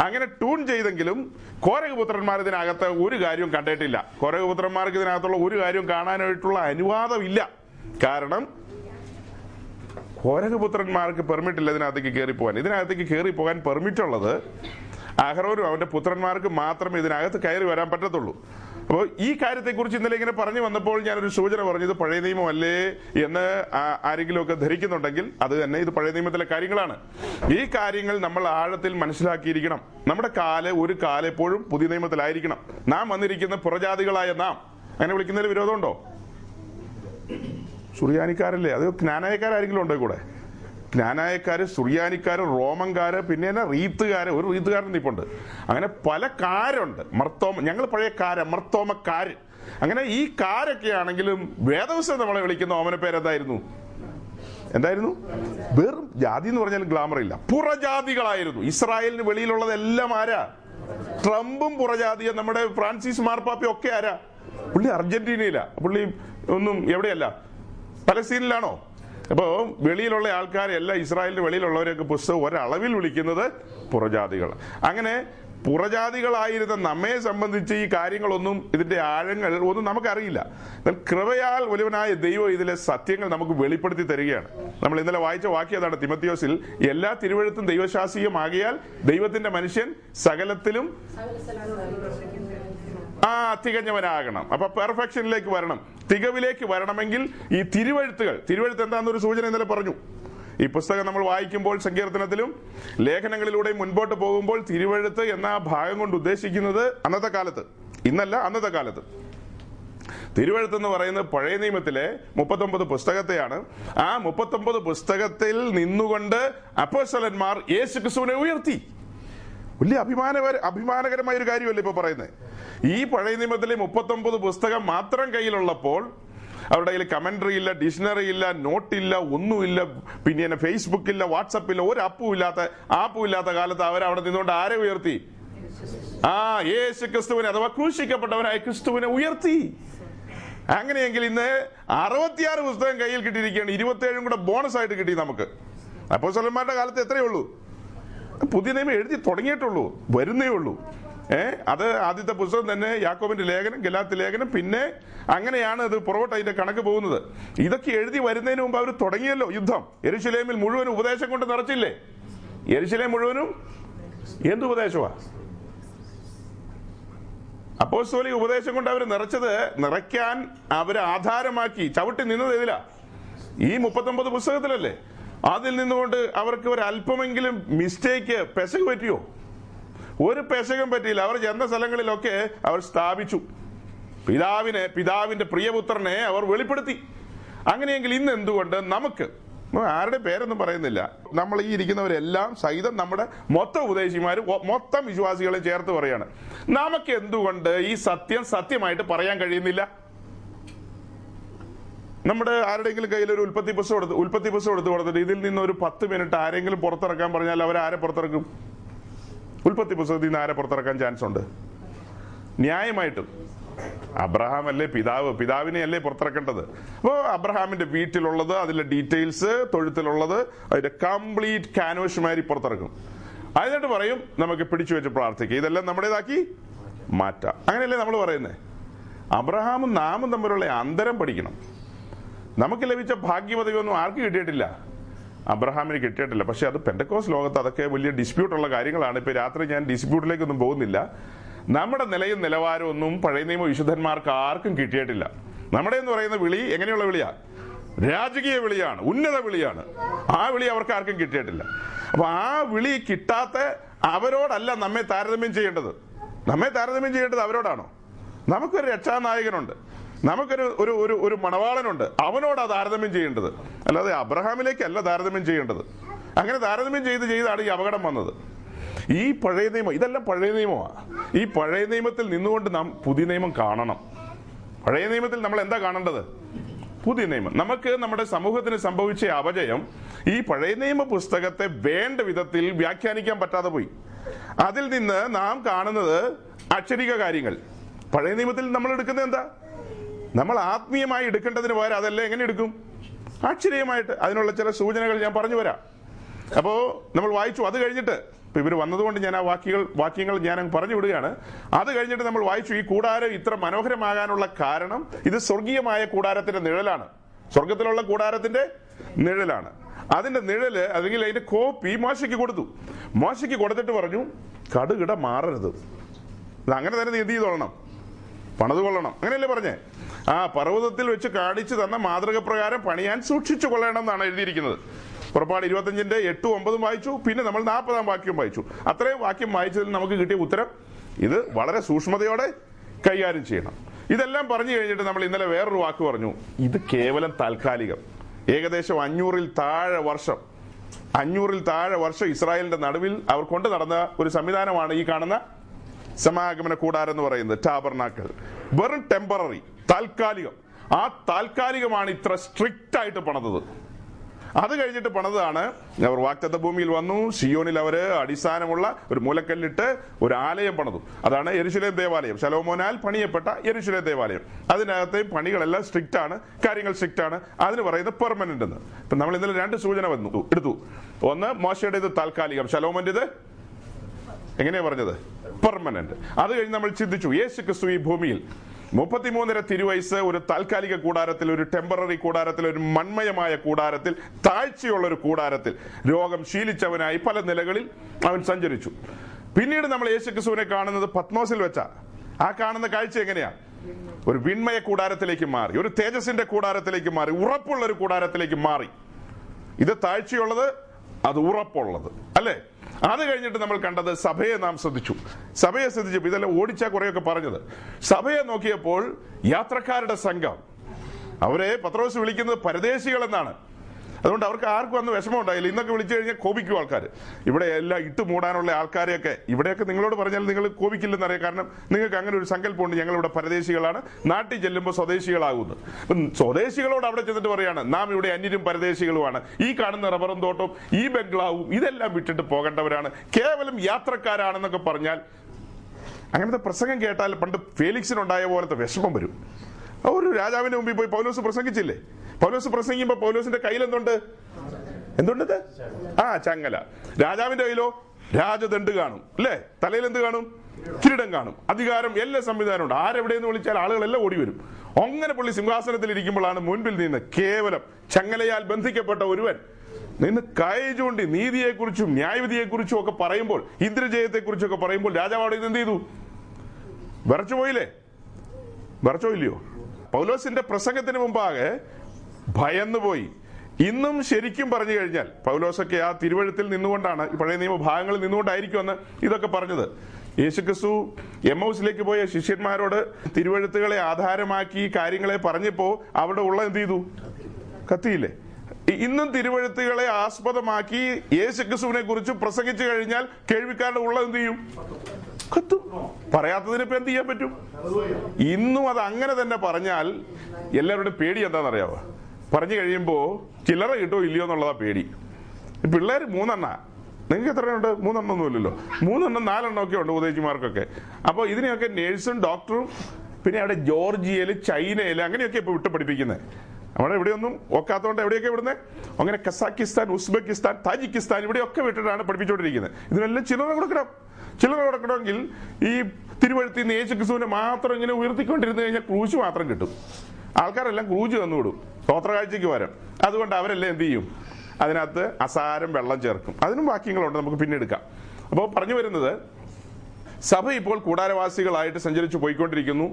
അങ്ങനെ ട്യൂൺ ചെയ്തെങ്കിലും കോരഹ പുത്രന്മാർ ഇതിനകത്ത് ഒരു കാര്യവും കണ്ടിട്ടില്ല. കോരഹ പുത്രന്മാർക്ക് ഇതിനകത്തുള്ള ഒരു കാര്യവും കാണാനായിട്ടുള്ള അനുവാദമില്ല. കാരണം കോരഹ പുത്രന്മാർക്ക് പെർമിറ്റ് ഇല്ല ഇതിനകത്തേക്ക് കയറി പോകാൻ. ഇതിനകത്തേക്ക് കയറി പോകാൻ പെർമിറ്റ് ഉള്ളത് അഹരോനും അവന്റെ പുത്രന്മാർക്ക് മാത്രമേ ഇതിനകത്ത് കയറി വരാൻ പറ്റത്തുള്ളൂ. അപ്പോൾ ഈ കാര്യത്തെക്കുറിച്ച് ഇന്നലെ ഇങ്ങനെ പറഞ്ഞു വന്നപ്പോൾ ഞാനൊരു സൂചന പറഞ്ഞത്, പഴയ നിയമമല്ലേ എന്ന് ആരെങ്കിലുമൊക്കെ ധരിക്കുന്നുണ്ടെങ്കിൽ അത് തന്നെ, ഇത് പഴയ നിയമത്തിലെ കാര്യങ്ങളാണ്. ഈ കാര്യങ്ങൾ നമ്മൾ ആഴത്തിൽ മനസ്സിലാക്കിയിരിക്കണം. നമ്മുടെ കാല് ഒരു കാലെപ്പോഴും പുതിയ നിയമത്തിലായിരിക്കണം. നാം വന്നിരിക്കുന്ന പുറജാതികളായ നാം, അങ്ങനെ വിളിക്കുന്നതിൽ വിരോധമുണ്ടോ? സുറിയാനിക്കാരല്ലേ? അത് ജ്ഞാനായക്കാരെങ്കിലും ഉണ്ടോ കൂടെ? ജ്ഞാനായക്കാര്, സുറിയാനിക്കാര്, റോമൻകാര്, പിന്നെ തന്നെ റീത്തുകാര്. ഒരു റീത്തുകാരൻ ഇപ്പോൾ ഉണ്ട്. അങ്ങനെ പല കാരുണ്ട്. മർത്തോമ, ഞങ്ങൾ പഴയ കാര, മർത്തോമക്കാര്. അങ്ങനെ ഈ കാരൊക്കെ ആണെങ്കിലും വേദവസ്തം നമ്മളെ വിളിക്കുന്ന ഓമന പേരെന്തായിരുന്നു? എന്തായിരുന്നു? വെറും ജാതി എന്ന് പറഞ്ഞാൽ ഗ്ലാമർ ഇല്ല, പുറജാതികളായിരുന്നു. ഇസ്രായേലിന് വെളിയിലുള്ളതെല്ലാം ആരാ? ട്രംപും പുറജാതിയ. നമ്മുടെ ഫ്രാൻസിസ് മാർപ്പാപ്പയും ഒക്കെ ആരാ? പുള്ളി അർജന്റീനയില, പുള്ളി ഒന്നും എവിടെയല്ല, പലസ്തീനിലാണോ? അപ്പോൾ വെളിയിലുള്ള ആൾക്കാരെല്ലാം, ഇസ്രായേലിന്റെ വെളിയിലുള്ളവരെയൊക്കെ പുസ്തകം ഒരളവിൽ വിളിക്കുന്നത് പുറജാതികൾ. അങ്ങനെ പുറജാതികളായിരുന്ന നമ്മെ സംബന്ധിച്ച് ഈ കാര്യങ്ങളൊന്നും, ഇതിന്റെ ആഴങ്ങൾ ഒന്നും നമുക്കറിയില്ല. എന്നാൽ കൃപയാൽ വലുവനായ ദൈവം ഇതിലെ സത്യങ്ങൾ നമുക്ക് വെളിപ്പെടുത്തി തരികയാണ്. നമ്മൾ ഇന്നലെ വായിച്ച വാക്യതാണ് തിമത്തിയോസിൽ, എല്ലാ തിരുവഴുത്തും ദൈവശാസീയമാകിയാൽ ദൈവത്തിന്റെ മനുഷ്യൻ സകലത്തിലും ആ തികഞ്ഞവനാകണം. അപ്പൊ പെർഫെക്ഷനിലേക്ക് വരണം, തികവിലേക്ക് വരണമെങ്കിൽ ഈ തിരുവഴുത്തുകൾ, തിരുവഴുത്ത് എന്താണെന്നൊരു സൂചന ഇന്നലെ പറഞ്ഞു. ഈ പുസ്തകം നമ്മൾ വായിക്കുമ്പോൾ, സങ്കീർത്തനത്തിലും ലേഖനങ്ങളിലൂടെയും മുൻപോട്ട് പോകുമ്പോൾ, തിരുവഴുത്ത് എന്ന ഭാഗം കൊണ്ട് ഉദ്ദേശിക്കുന്നത് അന്നത്തെ കാലത്ത്, ഇന്നല്ല, അന്നത്തെ കാലത്ത് തിരുവഴുത്ത് എന്ന് പറയുന്നത് പഴയ നിയമത്തിലെ മുപ്പത്തൊമ്പത് പുസ്തകത്തെയാണ്. ആ മുപ്പത്തൊമ്പത് പുസ്തകത്തിൽ നിന്നുകൊണ്ട് അപ്പോസ്തലന്മാർ യേശു ക്രിസ്തുവിനെ ഉയർത്തി. വലിയ അഭിമാന അഭിമാനകരമായ ഒരു കാര്യമല്ലേ ഇപ്പൊ പറയുന്നത്? ഈ പഴയ നിയമത്തിലെ മുപ്പത്തൊമ്പത് പുസ്തകം മാത്രം കയ്യിലുള്ളപ്പോൾ അവരുടെ കയ്യിൽ കമന്ററി ഇല്ല, ഡിക്ഷണറി ഇല്ല, നോട്ടില്ല, ഒന്നുമില്ല, പിന്നെ എന്നെ ഫേസ്ബുക്കില്ല, വാട്സപ്പില്ല, ഒരു അപ്പും ഇല്ലാത്ത ആപ്പും ഇല്ലാത്ത കാലത്ത് അവരവിടെ നിന്നുകൊണ്ട് ആരെ ഉയർത്തി? ആ യേശു ക്രിസ്തുവിനെ, അഥവാ ക്രൂശിക്കപ്പെട്ടവനായ ക്രിസ്തുവിനെ ഉയർത്തി. അങ്ങനെയെങ്കിൽ ഇന്ന് അറുപത്തിയാറ് പുസ്തകം കയ്യിൽ കിട്ടിയിരിക്കുകയാണ്. ഇരുപത്തിയേഴും കൂടെ ബോണസ് ആയിട്ട് കിട്ടി നമുക്ക്. അപ്പോസ്തലന്മാരുടെ കാലത്ത് എത്രയേ ഉള്ളൂ? പുതിയ നിയമം എഴുതി തുടങ്ങിയിട്ടുള്ളൂ, വരുന്നേ ഉള്ളൂ. ഏഹ് അത് ആദ്യത്തെ പുസ്തകം തന്നെ യാക്കോബിന്റെ ലേഖനം, ഗലാത്യ ലേഖനം, പിന്നെ അങ്ങനെയാണ് അത് പുറകോട്ട് അതിന്റെ കണക്ക് പോകുന്നത്. ഇതൊക്കെ എഴുതി വരുന്നതിന് മുമ്പ് അവർ തുടങ്ങിയല്ലോ യുദ്ധം. യെരുശലേമിൽ മുഴുവൻ ഉപദേശം കൊണ്ട് നിറച്ചില്ലേ? യെരുശലേം മുഴുവനും എന്ത് ഉപദേശമാ? അപ്പോസ്തോലിക ഉപദേശം കൊണ്ട് അവർ നിറച്ചത്. നിറയ്ക്കാൻ അവർ ആധാരമാക്കി ചവിട്ടി നിന്നത് ഏതിലാ? ഈ മുപ്പത്തൊമ്പത് പുസ്തകത്തിലല്ലേ? അതിൽ നിന്നുകൊണ്ട് അവർക്ക് ഒരു അല്പമെങ്കിലും മിസ്റ്റേക്ക്, പെശക് പറ്റിയോ? ഒരു പെശകും പറ്റിയില്ല. അവർ ചെന്ന സ്ഥലങ്ങളിലൊക്കെ അവർ സ്ഥാപിച്ചു. പിതാവിനെ, പിതാവിന്റെ പ്രിയപുത്രനെ അവർ വെളിപ്പെടുത്തി. അങ്ങനെയെങ്കിൽ ഇന്ന് എന്തുകൊണ്ട് നമുക്ക്, ആരുടെ പേരൊന്നും പറയുന്നില്ല, നമ്മൾ ഈ ഇരിക്കുന്നവരെല്ലാം സഹിതം നമ്മുടെ മൊത്തം ഉപദേശിമാരും മൊത്തം വിശ്വാസികളെ ചേർത്ത് പറയാണ്, നമുക്ക് എന്തുകൊണ്ട് ഈ സത്യം സത്യമായിട്ട് പറയാൻ കഴിയുന്നില്ല? നമ്മുടെ ആരുടെയെങ്കിലും കയ്യിൽ ഒരു ഉൽപ്പത്തി പുസ്തകം എടുത്ത് ഉൽപ്പത്തി പുസ്തകം എടുത്ത് കൊടുത്തിട്ട് ഇതിൽ നിന്ന് ഒരു പത്ത് മിനിറ്റ് ആരെങ്കിലും പുറത്തിറക്കാൻ പറഞ്ഞാൽ അവരാരെ പുറത്തിറക്കും? ഉൽപ്പത്തി പുസ്തകത്തിൽ നിന്ന് ആരെ പുറത്തിറക്കാൻ ചാൻസ് ഉണ്ട്? ന്യായമായിട്ടും അബ്രഹാം അല്ലേ പിതാവ്, പിതാവിനെ അല്ലേ പുറത്തിറക്കേണ്ടത്? അപ്പോൾ അബ്രഹാമിന്റെ വീട്ടിലുള്ളത്, അതിലെ ഡീറ്റെയിൽസ്, തൊഴുത്തിലുള്ളത്, അതിന്റെ കംപ്ലീറ്റ് കാനോഷ്മാരി പുറത്തിറക്കും. അതിനായിട്ട് പറയും നമുക്ക് പിടിച്ചു വെച്ച് പ്രാർത്ഥിക്കുക, ഇതെല്ലാം നമ്മുടേതാക്കി മാറ്റാം. അങ്ങനെയല്ലേ നമ്മൾ പറയുന്നത്? അബ്രഹാമും നാമും തമ്മിലുള്ള അന്തരം പഠിക്കണം. നമുക്ക് ലഭിച്ച ഭാഗ്യപദവിയൊന്നും ആർക്ക് കിട്ടിയിട്ടില്ല? അബ്രഹാമിന് കിട്ടിയിട്ടില്ല. പക്ഷെ അത് പെന്റക്കോസ് ലോകത്ത് അതൊക്കെ വലിയ ഡിസ്പ്യൂട്ടുള്ള കാര്യങ്ങളാണ്. ഇപ്പൊ രാത്രി ഞാൻ ഡിസ്പ്യൂട്ടിലേക്കൊന്നും പോകുന്നില്ല. നമ്മുടെ നിലയും നിലവാരമൊന്നും പഴയ നിയമ വിശുദ്ധന്മാർക്ക് ആർക്കും കിട്ടിയിട്ടില്ല. നമ്മുടെ എന്ന് പറയുന്ന വിളി എങ്ങനെയുള്ള വിളിയാ? രാജകീയ വിളിയാണ്, ഉന്നത വിളിയാണ്. ആ വിളി അവർക്ക് ആർക്കും കിട്ടിയിട്ടില്ല. അപ്പൊ ആ വിളി കിട്ടാത്ത അവരോടല്ല നമ്മെ താരതമ്യം ചെയ്യേണ്ടത്. നമ്മെ താരതമ്യം ചെയ്യേണ്ടത് അവരോടാണോ? നമുക്കൊരു രക്ഷാനായകനുണ്ട്. നമുക്കൊരു ഒരു ഒരു ഒരു മണവാളനുണ്ട്, അവനോടാ താരതമ്യം ചെയ്യേണ്ടത്, അല്ലാതെ അബ്രഹാമിലേക്കല്ല താരതമ്യം ചെയ്യേണ്ടത്. അങ്ങനെ താരതമ്യം ചെയ്ത് ചെയ്താണ് ഈ അപകടം വന്നത്. ഈ പഴയ നിയമം, ഇതെല്ലാം പഴയ നിയമമാണ്. ഈ പഴയ നിയമത്തിൽ നിന്നുകൊണ്ട് നാം പുതിയ നിയമം കാണണം. പഴയ നിയമത്തിൽ നമ്മൾ എന്താ കാണേണ്ടത്? പുതിയ നിയമം. നമുക്ക് നമ്മുടെ സമൂഹത്തിന് സംഭവിച്ച അപജയം ഈ പഴയ നിയമ പുസ്തകത്തെ വേണ്ട വിധത്തിൽ വ്യാഖ്യാനിക്കാൻ പറ്റാതെ പോയി. അതിൽ നിന്ന് നാം കാണുന്നത് അക്ഷരിക കാര്യങ്ങൾ. പഴയ നിയമത്തിൽ നമ്മൾ എടുക്കുന്നത് എന്താ? നമ്മൾ ആത്മീയമായി എടുക്കേണ്ടതിന് പകരം അതെല്ലാം എങ്ങനെ എടുക്കും? അക്ഷരീയമായിട്ട്. അതിനുള്ള ചില സൂചനകൾ ഞാൻ പറഞ്ഞു വരാം. അപ്പോൾ നമ്മൾ വായിച്ചു. അത് കഴിഞ്ഞിട്ട് ഇപ്പം ഇവർ വന്നതുകൊണ്ട് ഞാൻ ആ വാക്യങ്ങൾ വാക്യങ്ങൾ ഞാൻ പറഞ്ഞു വിടുകയാണ്. അത് കഴിഞ്ഞിട്ട് നമ്മൾ വായിച്ചു, ഈ കൂടാരം ഇത്ര മനോഹരമാകാനുള്ള കാരണം ഇത് സ്വർഗീയമായ കൂടാരത്തിന്റെ നിഴലാണ്, സ്വർഗത്തിലുള്ള കൂടാരത്തിന്റെ നിഴലാണ്. അതിന്റെ നിഴല് അല്ലെങ്കിൽ അതിന്റെ കോപ്പി മോശയ്ക്ക് കൊടുത്തു. മോശയ്ക്ക് കൊടുത്തിട്ട് പറഞ്ഞു, കടുകിട മാറരുത്, ഇത് അങ്ങനെ തന്നെ നീതി ചെയ്തോളണം, പണിത് കൊള്ളണം. അങ്ങനെയല്ലേ പറഞ്ഞേ? ആ പർവ്വതത്തിൽ വെച്ച് കാണിച്ചു തന്ന മാതൃക പ്രകാരം പണിയാൻ സൂക്ഷിച്ചു കൊള്ളണം എന്നാണ് എഴുതിയിരിക്കുന്നത്. പുറപ്പാട് ഇരുപത്തഞ്ചിന്റെ എട്ടും ഒമ്പതും വായിച്ചു, പിന്നെ നമ്മൾ നാൽപ്പതാം വാക്യവും വായിച്ചു. അത്രയും വാക്യം വായിച്ചതിൽ നമുക്ക് കിട്ടിയ ഉത്തരം ഇത് വളരെ സൂക്ഷ്മതയോടെ കൈകാര്യം ചെയ്യണം. ഇതെല്ലാം പറഞ്ഞു കഴിഞ്ഞിട്ട് നമ്മൾ ഇന്നലെ വേറൊരു വാക്ക് പറഞ്ഞു, ഇത് കേവലം താൽക്കാലികം. ഏകദേശം അഞ്ഞൂറിൽ താഴെ വർഷം അഞ്ഞൂറിൽ താഴെ വർഷം ഇസ്രായേലിന്റെ നടുവിൽ അവർ കൊണ്ടു നടന്ന ഒരു സംവിധാനമാണ് ഈ കാണുന്ന സമാഗമന കൂടാരം എന്ന് പറയുന്നത്, ടാബർനാക്കൽ. വെറും ടെമ്പററി, താൽക്കാലികം. ആ താൽക്കാലികമാണ് ഇത്ര സ്ട്രിക്റ്റ് ആയിട്ട് പണിതത്. അത് കഴിഞ്ഞിട്ട് പണിതാണ് അവർ വാഗ്ദത്ത ഭൂമിയിൽ വന്നു. സിയോനിൽ അവര് അടിസ്ഥാനമുള്ള ഒരു മൂലക്കല്ലിട്ട് ഒരു ആലയം പണിതു. അതാണ് യെരുശലേം ദേവാലയം, ശലോമോനാൽ പണിയപ്പെട്ട യെരുശലേം ദേവാലയം. അതിനകത്തെ പണികളെല്ലാം സ്ട്രിക്റ്റ് ആണ്, കാര്യങ്ങൾ സ്ട്രിക്റ്റ് ആണ്. അതിന് പറയുന്നത് പെർമനന്റ് എന്ന്. ഇപ്പൊ നമ്മൾ ഇന്നലെ രണ്ട് സൂചന വന്നു എടുത്തു. ഒന്ന്, മോശയുടേത് താൽക്കാലികം, ശലോമോന്റേത് എങ്ങനെയാ പറഞ്ഞത്? പെർമനന്റ്. അത് കഴിഞ്ഞ് നമ്മൾ ചിന്തിച്ചു, യേശു ക്രിസ്തു ഈ ഭൂമിയിൽ മുപ്പത്തിമൂന്നര തിരുവയസ്സ് ഒരു താൽക്കാലിക കൂടാരത്തിൽ, ഒരു ടെമ്പററി കൂടാരത്തിൽ, ഒരു മൺമയമായ കൂടാരത്തിൽ, താഴ്ചയുള്ള ഒരു കൂടാരത്തിൽ, രോഗം ശീലിച്ചവനായി പല നിലകളിൽ അവൻ സഞ്ചരിച്ചു. പിന്നീട് നമ്മൾ യേശുക്രിസ്തുവിനെ കാണുന്നത് പത്മോസിൽ വെച്ച ആ കാണുന്ന കാഴ്ച എങ്ങനെയാ? ഒരു വിൺമയ കൂടാരത്തിലേക്ക് മാറി, ഒരു തേജസിന്റെ കൂടാരത്തിലേക്ക് മാറി, ഉറപ്പുള്ള ഒരു കൂടാരത്തിലേക്ക് മാറി. ഇത് താഴ്ചയുള്ളത്, അത് ഉറപ്പുള്ളത്, അല്ലേ? അത് കഴിഞ്ഞിട്ട് നമ്മൾ കണ്ടത് സഭയെ നാം ശ്രദ്ധിച്ചു. സഭയെ ശ്രദ്ധിച്ചപ്പോൾ ഇതെല്ലാം ഓടിച്ചാൽ കുറെയൊക്കെ പറഞ്ഞത്. സഭയെ നോക്കിയപ്പോൾ യാത്രക്കാരുടെ സംഘം, അവരെ പത്രോസ് വിളിക്കുന്നത് പരദേശികൾ എന്നാണ്. അതുകൊണ്ട് അവർക്ക് ആർക്കും അന്ന് വിഷമം ഉണ്ടായില്ല. ഇന്നൊക്കെ വിളിച്ചു കഴിഞ്ഞാൽ കോപിക്കും ആൾക്കാർ. ഇവിടെ എല്ലാം ഇട്ട് മൂടാനുള്ള ആൾക്കാരെയൊക്കെ ഇവിടെയൊക്കെ നിങ്ങളോട് പറഞ്ഞാൽ നിങ്ങൾ കോപിക്കില്ലെന്നറിയാം. കാരണം നിങ്ങൾക്ക് അങ്ങനെ ഒരു സങ്കല്പമുണ്ട്, ഞങ്ങളിവിടെ പരദേശികളാണ്, നാട്ടിൽ ചെല്ലുമ്പോൾ സ്വദേശികളാകുന്നു. സ്വദേശികളോട് അവിടെ ചെന്നിട്ട് പറയാണ്, നാം ഇവിടെ അന്യരും പരദേശികളുമാണ്, ഈ കാണുന്ന റബ്ബറും തോട്ടവും ഈ ബംഗ്ലാവും ഇതെല്ലാം വിട്ടിട്ട് പോകേണ്ടവരാണ്, കേവലം യാത്രക്കാരാണെന്നൊക്കെ പറഞ്ഞാൽ അങ്ങനത്തെ പ്രസംഗം കേട്ടാൽ പണ്ട് ഫേലിക്സിനുണ്ടായ പോലത്തെ വിഷമം വരും. ഒരു രാജാവിന്റെ മുമ്പിൽ പോയി പൗലോസ് പ്രസംഗിച്ചില്ലേ? പൗലോസ് പ്രസംഗിക്കുമ്പോൾ പൗലോസിന്റെ കയ്യിൽ എന്തുണ്ട്? എന്തുണ്ടത്? ആ ചങ്ങല. രാജാവിന്റെ കയ്യിലോ രാജദണ്ഡ് കാണും, അല്ലേ? തലയിൽ എന്ത് കാണും? കിരീടം കാണും. അധികാരം, എല്ലാ സംവിധാനവും ഉണ്ട്. ആരെവിടെയെന്ന് വിളിച്ചാൽ ആളുകളെല്ലാം ഓടി വരും. അങ്ങനെ പുള്ളി സിംഹാസനത്തിൽ ഇരിക്കുമ്പോഴാണ് മുൻപിൽ നിന്ന് കേവലം ചങ്ങലയാൽ ബന്ധിക്കപ്പെട്ട ഒരുവൻ നിന്ന് കൈ ചൂണ്ടി നീതിയെക്കുറിച്ചും ന്യായവിധിയെക്കുറിച്ചും ഒക്കെ പറയുമ്പോൾ, ഇന്ദ്രജയത്തെക്കുറിച്ചൊക്കെ പറയുമ്പോൾ രാജാവ് അവിടെ എന്ത് ചെയ്തു? വിറച്ചു പോയില്ലേ? വിറച്ചോ ഇല്ലയോ? പൗലോസിന്റെ പ്രസംഗത്തിന് മുമ്പാകെ ഭയന്നുപോയി. ഇന്നും ശരിക്കും പറഞ്ഞു കഴിഞ്ഞാൽ പൗലോസൊക്കെ ആ തിരുവഴുത്തിൽ നിന്നുകൊണ്ടാണ്, പഴയ നിയമ ഭാഗങ്ങളിൽ നിന്നുകൊണ്ടായിരിക്കുമെന്ന് ഇതൊക്കെ പറഞ്ഞത്. യേശുക്രിസ്തു എമ്മൗസിലേക്ക് പോയ ശിഷ്യന്മാരോട് തിരുവഴുത്തുകളെ ആധാരമാക്കി കാര്യങ്ങളെ പറഞ്ഞപ്പോ അവിടെ ഉള്ള എന്ത് ചെയ്തു? കത്തിയില്ലേ? ഇന്നും തിരുവഴുത്തുകളെ ആസ്പദമാക്കി യേശുക്രിസ്തുവിനെ കുറിച്ച് പ്രസംഗിച്ചു കഴിഞ്ഞാൽ കേൾവിക്കാരുടെ ഉള്ള എന്ത് ചെയ്യും? കത്തും. പറയാത്തതിനിപ്പോ എന്ത് ചെയ്യാൻ പറ്റും? ഇന്നും അത് അങ്ങനെ തന്നെ പറഞ്ഞാൽ എല്ലാവരുടെ പേടി എന്താണെന്നറിയാവോ? പറഞ്ഞു കഴിയുമ്പോ ചില്ലറ കിട്ടോ ഇല്ലയോ എന്നുള്ളതാ പേടി. പിള്ളേർ മൂന്നെണ്ണ, നിങ്ങൾക്ക് എത്രയുണ്ട്? മൂന്നെണ്ണം ഒന്നും ഇല്ലല്ലോ, മൂന്നെണ്ണം നാലെണ്ണം ഒക്കെ ഉണ്ട് ഉദ്ദേശിമാർക്കൊക്കെ. അപ്പൊ ഇതിനെയൊക്കെ നേഴ്സും ഡോക്ടറും പിന്നെ അവിടെ ജോർജിയയില് ചൈനയില് അങ്ങനെയൊക്കെ ഇപ്പൊ വിട്ടു പഠിപ്പിക്കുന്നത്. അവിടെ ഇവിടെയൊന്നും ഒക്കാത്തതുകൊണ്ട് എവിടെയൊക്കെ ഇവിടുന്ന് അങ്ങനെ കസാക്കിസ്ഥാൻ, ഉസ്ബെക്കിസ്ഥാൻ, താജിക്കിസ്ഥാൻ ഇവിടെയൊക്കെ വിട്ടിട്ടാണ് പഠിപ്പിച്ചുകൊണ്ടിരിക്കുന്നത്. ഇതിനെല്ലാം ചില്ലറ കൊടുക്കണം. ചില്ലറ കൊടുക്കണമെങ്കിൽ ഈ തിരുവഴുത്തിൽ നിന്ന് യേശുക്രിസ്തുവിനെ മാത്രം ഇങ്ങനെ ഉയർത്തിക്കൊണ്ടിരുന്നു കഴിഞ്ഞാൽ ക്രൂശ് മാത്രം കിട്ടും. ആൾക്കാരെല്ലാം ക്രൂശ് തന്നുവിടും സ്തോത്രകാഴ്ചയ്ക്ക് വരാം. അതുകൊണ്ട് അവരെല്ലാം എന്ത് ചെയ്യും? അതിനകത്ത് അസാരം വെള്ളം ചേർക്കും. അതിനും വാക്യങ്ങളുണ്ട്, നമുക്ക് പിന്നെ എടുക്കാം. അപ്പോൾ പറഞ്ഞു വരുന്നത്, സഭ ഇപ്പോൾ കൂടാരവാസികളായിട്ട് സഞ്ചരിച്ചു പോയിക്കൊണ്ടിരിക്കുന്നു.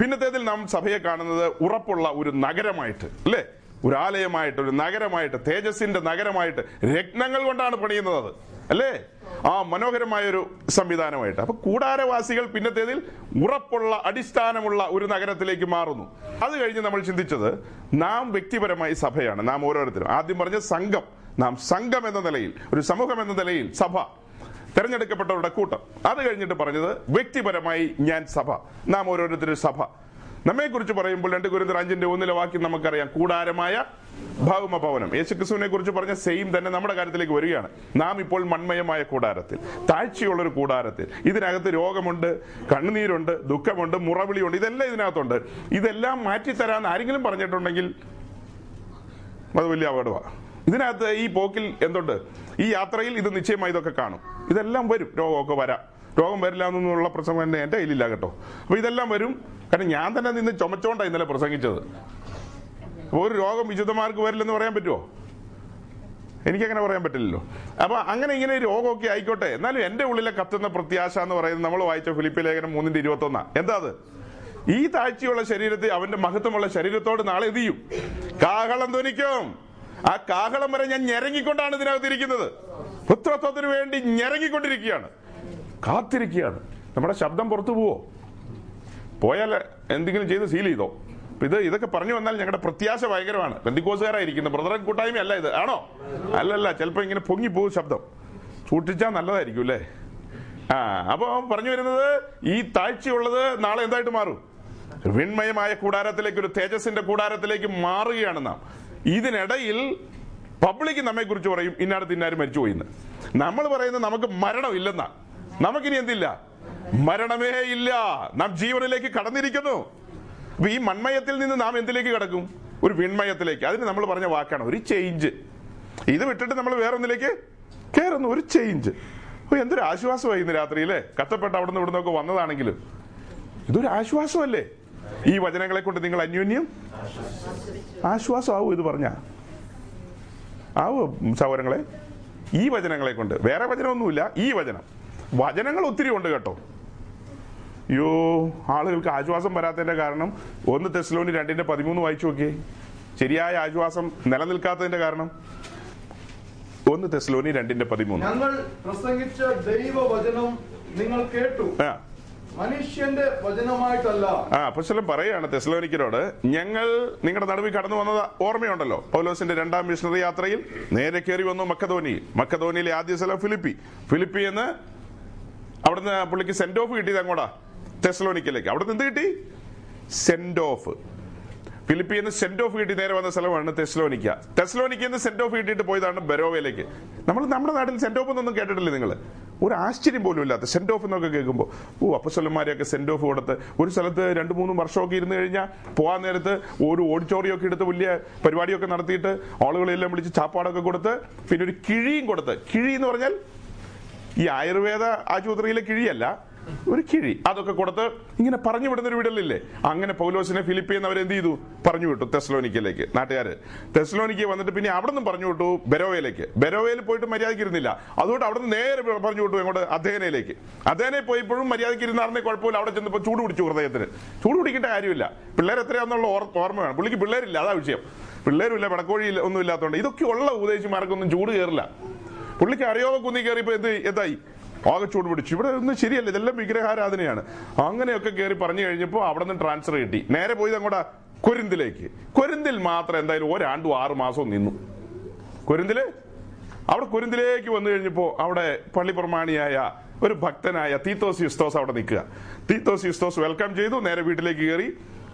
പിന്നത്തേതിൽ നാം സഭയെ കാണുന്നത് ഉറപ്പുള്ള ഒരു നഗരമായിട്ട്, അല്ലേ? ഒരു ആലയമായിട്ട്, ഒരു നഗരമായിട്ട്, തേജസ്സിന്റെ നഗരമായിട്ട്, രത്നങ്ങൾ കൊണ്ടാണ് പണിയുന്നത്. അത് അല്ലേ? ആ മനോഹരമായൊരു സംവിധാനമായിട്ട്. അപ്പൊ കൂടാരവാസികൾ പിന്നത്തേതിൽ ഉറപ്പുള്ള അടിസ്ഥാനമുള്ള ഒരു നഗരത്തിലേക്ക് മാറുന്നു. അത് കഴിഞ്ഞ് നമ്മൾ ചിന്തിച്ചത് നാം വ്യക്തിപരമായി സഭയാണ്, നാം ഓരോരുത്തരും. ആദ്യം പറഞ്ഞ സംഘം, നാം സംഘം എന്ന നിലയിൽ, ഒരു സമൂഹം എന്ന നിലയിൽ സഭ, തെരഞ്ഞെടുക്കപ്പെട്ടവരുടെ കൂട്ടം. അത് കഴിഞ്ഞിട്ട് പറഞ്ഞത് വ്യക്തിപരമായി ഞാൻ സഭ, നാം ഓരോരുത്തരും സഭ. നമ്മെ കുറിച്ച് പറയുമ്പോൾ രണ്ട് കൊരിന്ത്യർ അഞ്ചിന്റെ ഒന്നിലെ വാക്യം നമുക്കറിയാം, കൂടാരമായ ഭൗമ ഭവനം. യേശുക്രിസ്തുവിനെ കുറിച്ച് പറഞ്ഞ സെയിം തന്നെ നമ്മുടെ കാര്യത്തിലേക്ക് വരികയാണ്. നാം ഇപ്പോൾ മൺമയമായ കൂടാരത്തിൽ, താഴ്ചയുള്ളൊരു കൂടാരത്തിൽ, ഇതിനകത്ത് രോഗമുണ്ട്, കണ്ണുനീരുണ്ട്, ദുഃഖമുണ്ട്, മുറവിളിയുണ്ട്, ഇതെല്ലാം ഇതിനകത്തുണ്ട്. ഇതെല്ലാം മാറ്റിത്തരാന്ന് ആരെങ്കിലും പറഞ്ഞിട്ടുണ്ടെങ്കിൽ അത് വലിയ അപകടമാണ്. ഇതിനകത്ത് ഈ പോക്കിൽ എന്തുണ്ട്? ഈ യാത്രയിൽ ഇത് നിശ്ചയമായി ഇതൊക്കെ കാണും. ഇതെല്ലാം വരും, രോഗമൊക്കെ വരാം. രോഗം വരില്ല എന്നുള്ള പ്രസംഗം തന്നെ എൻ്റെ കയ്യിലില്ല കേട്ടോ. അപ്പൊ ഇതെല്ലാം വരും. കാരണം ഞാൻ തന്നെ നിന്ന് ചുമച്ചോണ്ടാണ് ഇന്നലെ പ്രസംഗിച്ചത്. ഒരു രോഗം വിശുദ്ധമാർക്ക് വരില്ലെന്ന് പറയാൻ പറ്റുമോ? എനിക്കങ്ങനെ പറയാൻ പറ്റില്ലല്ലോ. അപ്പൊ അങ്ങനെ ഇങ്ങനെ രോഗമൊക്കെ ആയിക്കോട്ടെ, എന്നാലും എൻ്റെ ഉള്ളിലെ കത്തുന്ന പ്രത്യാശ എന്ന് പറയുന്നത് നമ്മൾ വായിച്ച ഫിലിപ്പി ലേഖനം മൂന്നിന്റെ ഇരുപത്തി ഒന്നാ. എന്താ അത്? ഈ താഴ്ചയുള്ള ശരീരത്തെ അവന്റെ മഹത്വമുള്ള ശരീരത്തോട് നാളെ എന്ത് ചെയ്യും? കാഹളം ധ്വനിക്കും. ആ കാഹളം വരെ ഞാൻ ഞെരങ്ങിക്കൊണ്ടാണ് ഇതിനകത്തിരിക്കുന്നത്. പുത്രത്വത്തിന് വേണ്ടി ഞെരങ്ങിക്കൊണ്ടിരിക്കുകയാണ്, കാത്തിരിക്കുകയാണ്. നമ്മുടെ ശബ്ദം പുറത്തു പോവോ? പോയാൽ എന്തെങ്കിലും ചെയ്ത് സീൽ ചെയ്തോ? ഇത് ഇതൊക്കെ പറഞ്ഞു വന്നാൽ ഞങ്ങളുടെ പ്രത്യാശ ഭയങ്കരമാണ്. ബന്ധിക്കോസുകാരായിരിക്കുന്നു, ബ്രദറൻ കൂട്ടായ്മ അല്ല ഇത്, ആണോ? അല്ലല്ല, ചിലപ്പോൾ ഇങ്ങനെ പൊങ്ങി പോകും ശബ്ദം. സൂക്ഷിച്ചാൽ നല്ലതായിരിക്കും അല്ലേ? ആ അപ്പൊ പറഞ്ഞു വരുന്നത് ഈ താഴ്ചയുള്ളത് നാളെ എന്തായിട്ട് മാറും? വിൺമയമായ കൂടാരത്തിലേക്ക്, ഒരു തേജസിന്റെ കൂടാരത്തിലേക്ക് മാറുകയാണ് നാം. ഇതിനിടയിൽ പബ്ലിക് നമ്മെ കുറിച്ച് പറയും ഇന്നാടത്ത് ഇന്നാരും മരിച്ചു പോയിന്ന്. നമ്മൾ പറയുന്നത് നമുക്ക് മരണം ഇല്ലെന്നാ. നമുക്കിനി എന്തില്ല? മരണമേ ഇല്ല. നാം ജീവനിലേക്ക് കടന്നിരിക്കുന്നു. അപ്പൊ ഈ മൺമയത്തിൽ നിന്ന് നാം എന്തിലേക്ക് കടക്കും? ഒരു വിൺമയത്തിലേക്ക്. അതിന് നമ്മൾ പറഞ്ഞ വാക്കാണ് ഒരു ചേഞ്ച്. ഇത് വിട്ടിട്ട് നമ്മൾ വേറൊന്നിലേക്ക് കയറുന്നു, ഒരു ചേഞ്ച്. അപ്പൊ എന്തൊരു ആശ്വാസമായി ഇന്ന് രാത്രിയിലെ കത്തപ്പെട്ട അവിടെ നിന്ന് ഇവിടുന്നൊക്കെ വന്നതാണെങ്കിലും ഇതൊരു ആശ്വാസമല്ലേ? ഈ വചനങ്ങളെ കൊണ്ട് നിങ്ങൾ അന്യോന്യം ആശ്വാസമാവൂ. ഇത് പറഞ്ഞ ആവോ സഹോദരങ്ങളെ? ഈ വചനങ്ങളെ കൊണ്ട് വേറെ വചനമൊന്നുമില്ല. ഈ വചനം വചനങ്ങൾ ഒത്തിരി ഉണ്ട് കേട്ടോ. യോ ആളുകൾക്ക് ആശ്വാസം വരാത്തതിന്റെ കാരണം ഒന്ന് തെസ്സലോനി രണ്ടിന്റെ പതിമൂന്ന് വായിച്ചു നോക്കിയേ. ശരിയായ ആശ്വാസം നിലനിൽക്കാത്തതിന്റെ കാരണം ഒന്ന് തെസ്സലോനി രണ്ടിന്റെ പതിമൂന്ന്. ഞങ്ങൾ പ്രസംഗിച്ച ദൈവവചനം നിങ്ങൾ കേട്ടു, മനുഷ്യന്റെ വചനമായിട്ടല്ല. ആ അപ്പോസ്തലൻ പറയാണ് തെസ്സലോനിക്കരോട്, ഞങ്ങൾ നിങ്ങളുടെ നടുവിൽ കടന്നു വന്നത് ഓർമ്മയുണ്ടല്ലോ. പൗലോസിന്റെ രണ്ടാം മിഷണറി യാത്രയിൽ നേരെ കയറി വന്നു മക്കദോനിയിൽ. മക്കദോനിയിലെ ആദ്യ സ്ഥലം ഫിലിപ്പി. ഫിലിപ്പി എന്ന് അവിടുന്ന് പുള്ളിക്ക് സെന്റ് ഓഫ് കിട്ടിയത് അങ്ങോട്ടാ തെസ്സലോനിക്കയിലേക്ക്. അവിടുന്ന് എന്ത് കിട്ടി? Send off. ഫിലിപ്പിന്ന് സെന്റ് ഓഫ് കിട്ടി നേരെ വന്ന സ്ഥലമാണ് തെസ്സലോനിക്ക. തെസ്സലോനിക്കന്ന് സെന്റ് ഓഫ് കിട്ടിയിട്ട് പോയതാണ് ബെരോവയിലേക്ക്. നമ്മൾ നമ്മുടെ നാട്ടിൽ സെന്റ് ഓഫ് എന്നൊന്നും കേട്ടിട്ടില്ലേ നിങ്ങൾ? ഒരു ആശ്ചര്യം പോലും ഇല്ലാത്ത സെന്റ് ഓഫ് എന്നൊക്കെ കേൾക്കുമ്പോൾ. ഓ അപ്പൊസ്തലന്മാരെയൊക്കെ സെന്റ് ഓഫ് കൊടുത്ത് ഒരു സ്ഥലത്ത് രണ്ടു മൂന്നും വർഷമൊക്കെ ഇരുന്ന് കഴിഞ്ഞാൽ പോകാൻ നേരത്ത് ഒരു ഓഡിറ്റോറിയം ഒക്കെ എടുത്ത് വലിയ പരിപാടിയൊക്കെ നടത്തിയിട്ട് ആളുകളെല്ലാം വിളിച്ച് ചാപ്പാടൊക്കെ കൊടുത്ത് പിന്നെ ഒരു കിഴിയും കൊടുത്ത്. കിഴി എന്ന് പറഞ്ഞാൽ ഈ ആയുർവേദ ആശുപത്രിയിലെ കിഴിയല്ല, ഒരു കിഴി. അതൊക്കെ കൊടുത്ത് ഇങ്ങനെ പറഞ്ഞു വിടുന്ന ഒരു വിടലില്ലേ? അങ്ങനെ പൗലോസിനെ ഫിലിപ്പിന്ന് അവരെന്ത് ചെയ്തു? പറഞ്ഞു വിട്ടു തെസ്സലോനിക്കയിലേക്ക്. നാട്ടുകാര് തെസ്സലോനിക്ക വന്നിട്ട് പിന്നെ അവിടെ നിന്ന് പറഞ്ഞു വിട്ടു ബെരോവയിലേക്ക്. ബെരോവയിൽ പോയിട്ട് മര്യാദക്കിരുന്നില്ല, അതുകൊണ്ട് അവിടെ നിന്ന് നേരെ പറഞ്ഞു വിട്ടു അങ്ങോട്ട് അഥേനയിലേക്ക്. അഥേനയിൽ പോയപ്പോഴും മര്യാദക്കിരുന്നാർന്നേ കുഴപ്പമില്ല, അവിടെ ചെന്നപ്പോൾ ചൂട് പിടിച്ചു ഹൃദയത്തിന്. ചൂട് പിടിക്കേണ്ട കാര്യമില്ല, പിള്ളേർ എത്രയാണെന്നുള്ള ഓർമ്മ വേണം. പുള്ളിക്ക് പിള്ളേരില്ല, അതാ വിഷയം. പിള്ളേരുമില്ല, പടക്കോഴിയില്ല, ഒന്നും ഇല്ലാത്തതുകൊണ്ട് ഇതൊക്കെയുള്ള ഉപദേശിമാർക്കൊന്നും ചൂട് കയറില്ല. പുള്ളിക്ക് അറിയാതെ കുന്നി കയറിയപ്പോൾ എന്ത് എന്തായി? ആകെ ചൂട് പിടിച്ചു. ഇവിടെ ഒന്നും ശരിയല്ല, ഇതെല്ലാം വിഗ്രഹാരാധനയാണ്. അങ്ങനെയൊക്കെ കയറി പറഞ്ഞു കഴിഞ്ഞപ്പോൾ അവിടെ നിന്ന് ട്രാൻസ്ഫർ കിട്ടി. നേരെ പോയത് അങ്ങോട്ടാ കൊരിന്തിലേക്ക്. കൊരിന്തിൽ മാത്രം എന്തായാലും ഒരാണ്ടും ആറു മാസവും നിന്നു കൊരിന്തില്. അവിടെ കൊരിന്തിലേക്ക് വന്നു കഴിഞ്ഞപ്പോൾ അവിടെ പള്ളി പ്രമാണിയായ ഒരു ഭക്തനായ തീത്തോസ് യുസ്തോസ് അവിടെ നിൽക്കുക. തീത്തോസ് യുസ്തോസ് വെൽക്കം ചെയ്തു, നേരെ വീട്ടിലേക്ക് കയറി.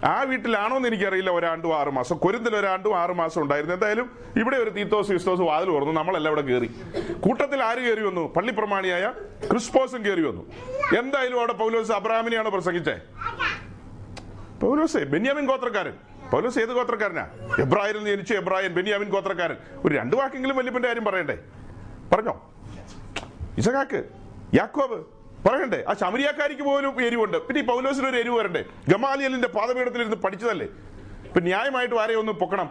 ആ വീട്ടിലാണോ എന്ന് എനിക്കറിയില്ല. ഒരാണ്ടും ആറു മാസം കൊരിന്തിൽ ഒരാണ്ടും ആറു മാസം ഉണ്ടായിരുന്നു. എന്തായാലും ഇവിടെ ഒരു തീത്തോസ് ക്രിസ്തോസ് വാതിൽ തുറന്നു, നമ്മളെല്ലാം ഇവിടെ കയറി. കൂട്ടത്തിൽ ആര് കയറി വന്നു? പള്ളി പ്രമാണിയായ ക്രിസ്പോസും കയറി വന്നു. എന്തായാലും അവിടെ പൗലോസ് അബ്രഹാമിനെയാണോ പ്രസംഗിച്ചേ? പൗലോസ് ബെന്യാമിൻ ഗോത്രക്കാരൻ. പൗലോസ് ഏത് ഗോത്രക്കാരനാ? എബ്രായൻ ജനിച്ചു, എബ്രായൻ, ബെന്യാമിൻ ഗോത്രക്കാരൻ. ഒരു രണ്ടു വാക്കെങ്കിലും വല്യപ്പന്റെ കാര്യം പറയണ്ടേ? പറഞ്ഞോ? ഇസഹാക്ക്, യാക്കോബ് പറയണ്ടേ? ആ ശമരിയാക്കാരിക്ക് പോലും എരിവുണ്ട്. പിന്നെ ഈ പൗലോസിന് ഒരു എരിവ് വരണ്ടേ? ഗമാലിയലിന്റെ പാദപീഠത്തിലിരുന്ന് പഠിച്ചതല്ലേ? ഇപ്പൊ ന്യായമായിട്ടും ആരെയും ഒന്ന് പൊക്കണം,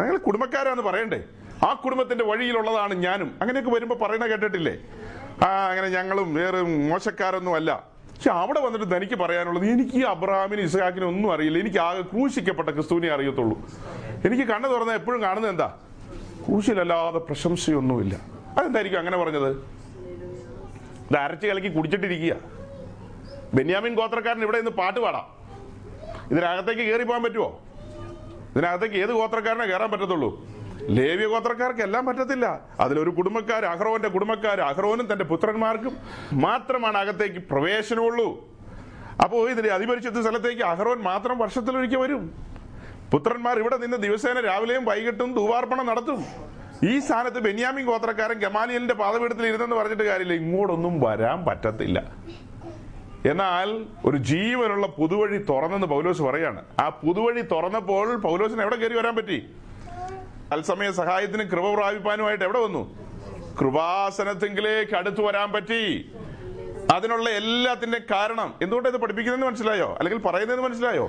അങ്ങനെ കുടുംബക്കാരാന്ന് പറയണ്ടേ? ആ കുടുംബത്തിന്റെ വഴിയിലുള്ളതാണ് ഞാനും. അങ്ങനെയൊക്കെ വരുമ്പോ പറയണ കേട്ടിട്ടില്ലേ? ആ അങ്ങനെ ഞങ്ങളും വേറെ മോശക്കാരൊന്നും അല്ല. പക്ഷെ അവിടെ വന്നിട്ട് തനിക്ക് പറയാനുള്ളത്, എനിക്ക് ഈ അബ്രഹാമിനും ഇസ്ഹാക്കിനും ഒന്നും അറിയില്ല, എനിക്ക് ആകെ ക്രൂശിക്കപ്പെട്ട ക്രിസ്തുവിനെ അറിയത്തുള്ളൂ. എനിക്ക് കണ്ണു തുറന്നാൽ എപ്പോഴും കാണുന്നത് എന്താ? ക്രൂശിലല്ലാതെ പ്രശംസയൊന്നുമില്ല. അതെന്തായിരിക്കും അങ്ങനെ പറഞ്ഞത്? ഇത് അരച്ച് കലക്കി കുടിച്ചിട്ടിരിക്കുക. ബെന്യാമിൻ ഗോത്രക്കാരൻ ഇവിടെ ഇന്ന് പാട്ട് പാടാം. ഇതിനകത്തേക്ക് കയറി പോകാൻ പറ്റുമോ? ഇതിനകത്തേക്ക് ഏത് ഗോത്രക്കാരനെ കയറാൻ പറ്റത്തുള്ളൂ? ലേവ്യ ഗോത്രക്കാർക്ക് എല്ലാം പറ്റത്തില്ല. അതിലൊരു കുടുംബക്കാർ, അഹ്റോന്റെ കുടുംബക്കാർ, അഹ്റോനും തന്റെ പുത്രന്മാർക്കും മാത്രമാണ് അകത്തേക്ക് പ്രവേശനമുള്ളൂ. അപ്പോൾ ഇതിന്റെ അതിപരിശുദ്ധ സ്ഥലത്തേക്ക് അഹ്റോൻ മാത്രം വർഷത്തിലൊരിക്കൽ വരും. പുത്രന്മാർ ഇവിടെ നിന്ന് ദിവസേന രാവിലെയും വൈകിട്ടും ധൂപാർപ്പണം നടത്തും. ഈ സ്ഥാനത്ത് ബെന്യാമിൻ ഗോത്രക്കാരൻ ഗമാലിയലിന്റെ പാതപീഠത്തിൽ ഇരുന്നെന്ന് പറഞ്ഞിട്ട് കാര്യമില്ല, ഇങ്ങോട്ടൊന്നും വരാൻ പറ്റത്തില്ല. എന്നാൽ ഒരു ജീവനുള്ള പുതുവഴി തുറന്നെന്ന് പൗലോസ് പറയാണ്. ആ പുതുവഴി തുറന്നപ്പോൾ പൗലോസിന് എവിടെ കയറി വരാൻ പറ്റി? തത്സമയ സഹായത്തിനും കൃപ പ്രാപിപ്പാനുമായിട്ട് എവിടെ വന്നു? കൃപാസനത്തെങ്കിലേക്ക് അടുത്തു വരാൻ പറ്റി. അതിനുള്ള എല്ലാത്തിന്റെ കാരണം എന്തുകൊണ്ടാണ് ഇത് പഠിപ്പിക്കുന്നതെന്ന് മനസ്സിലായോ? അല്ലെങ്കിൽ പറയുന്നതെന്ന് മനസ്സിലായോ?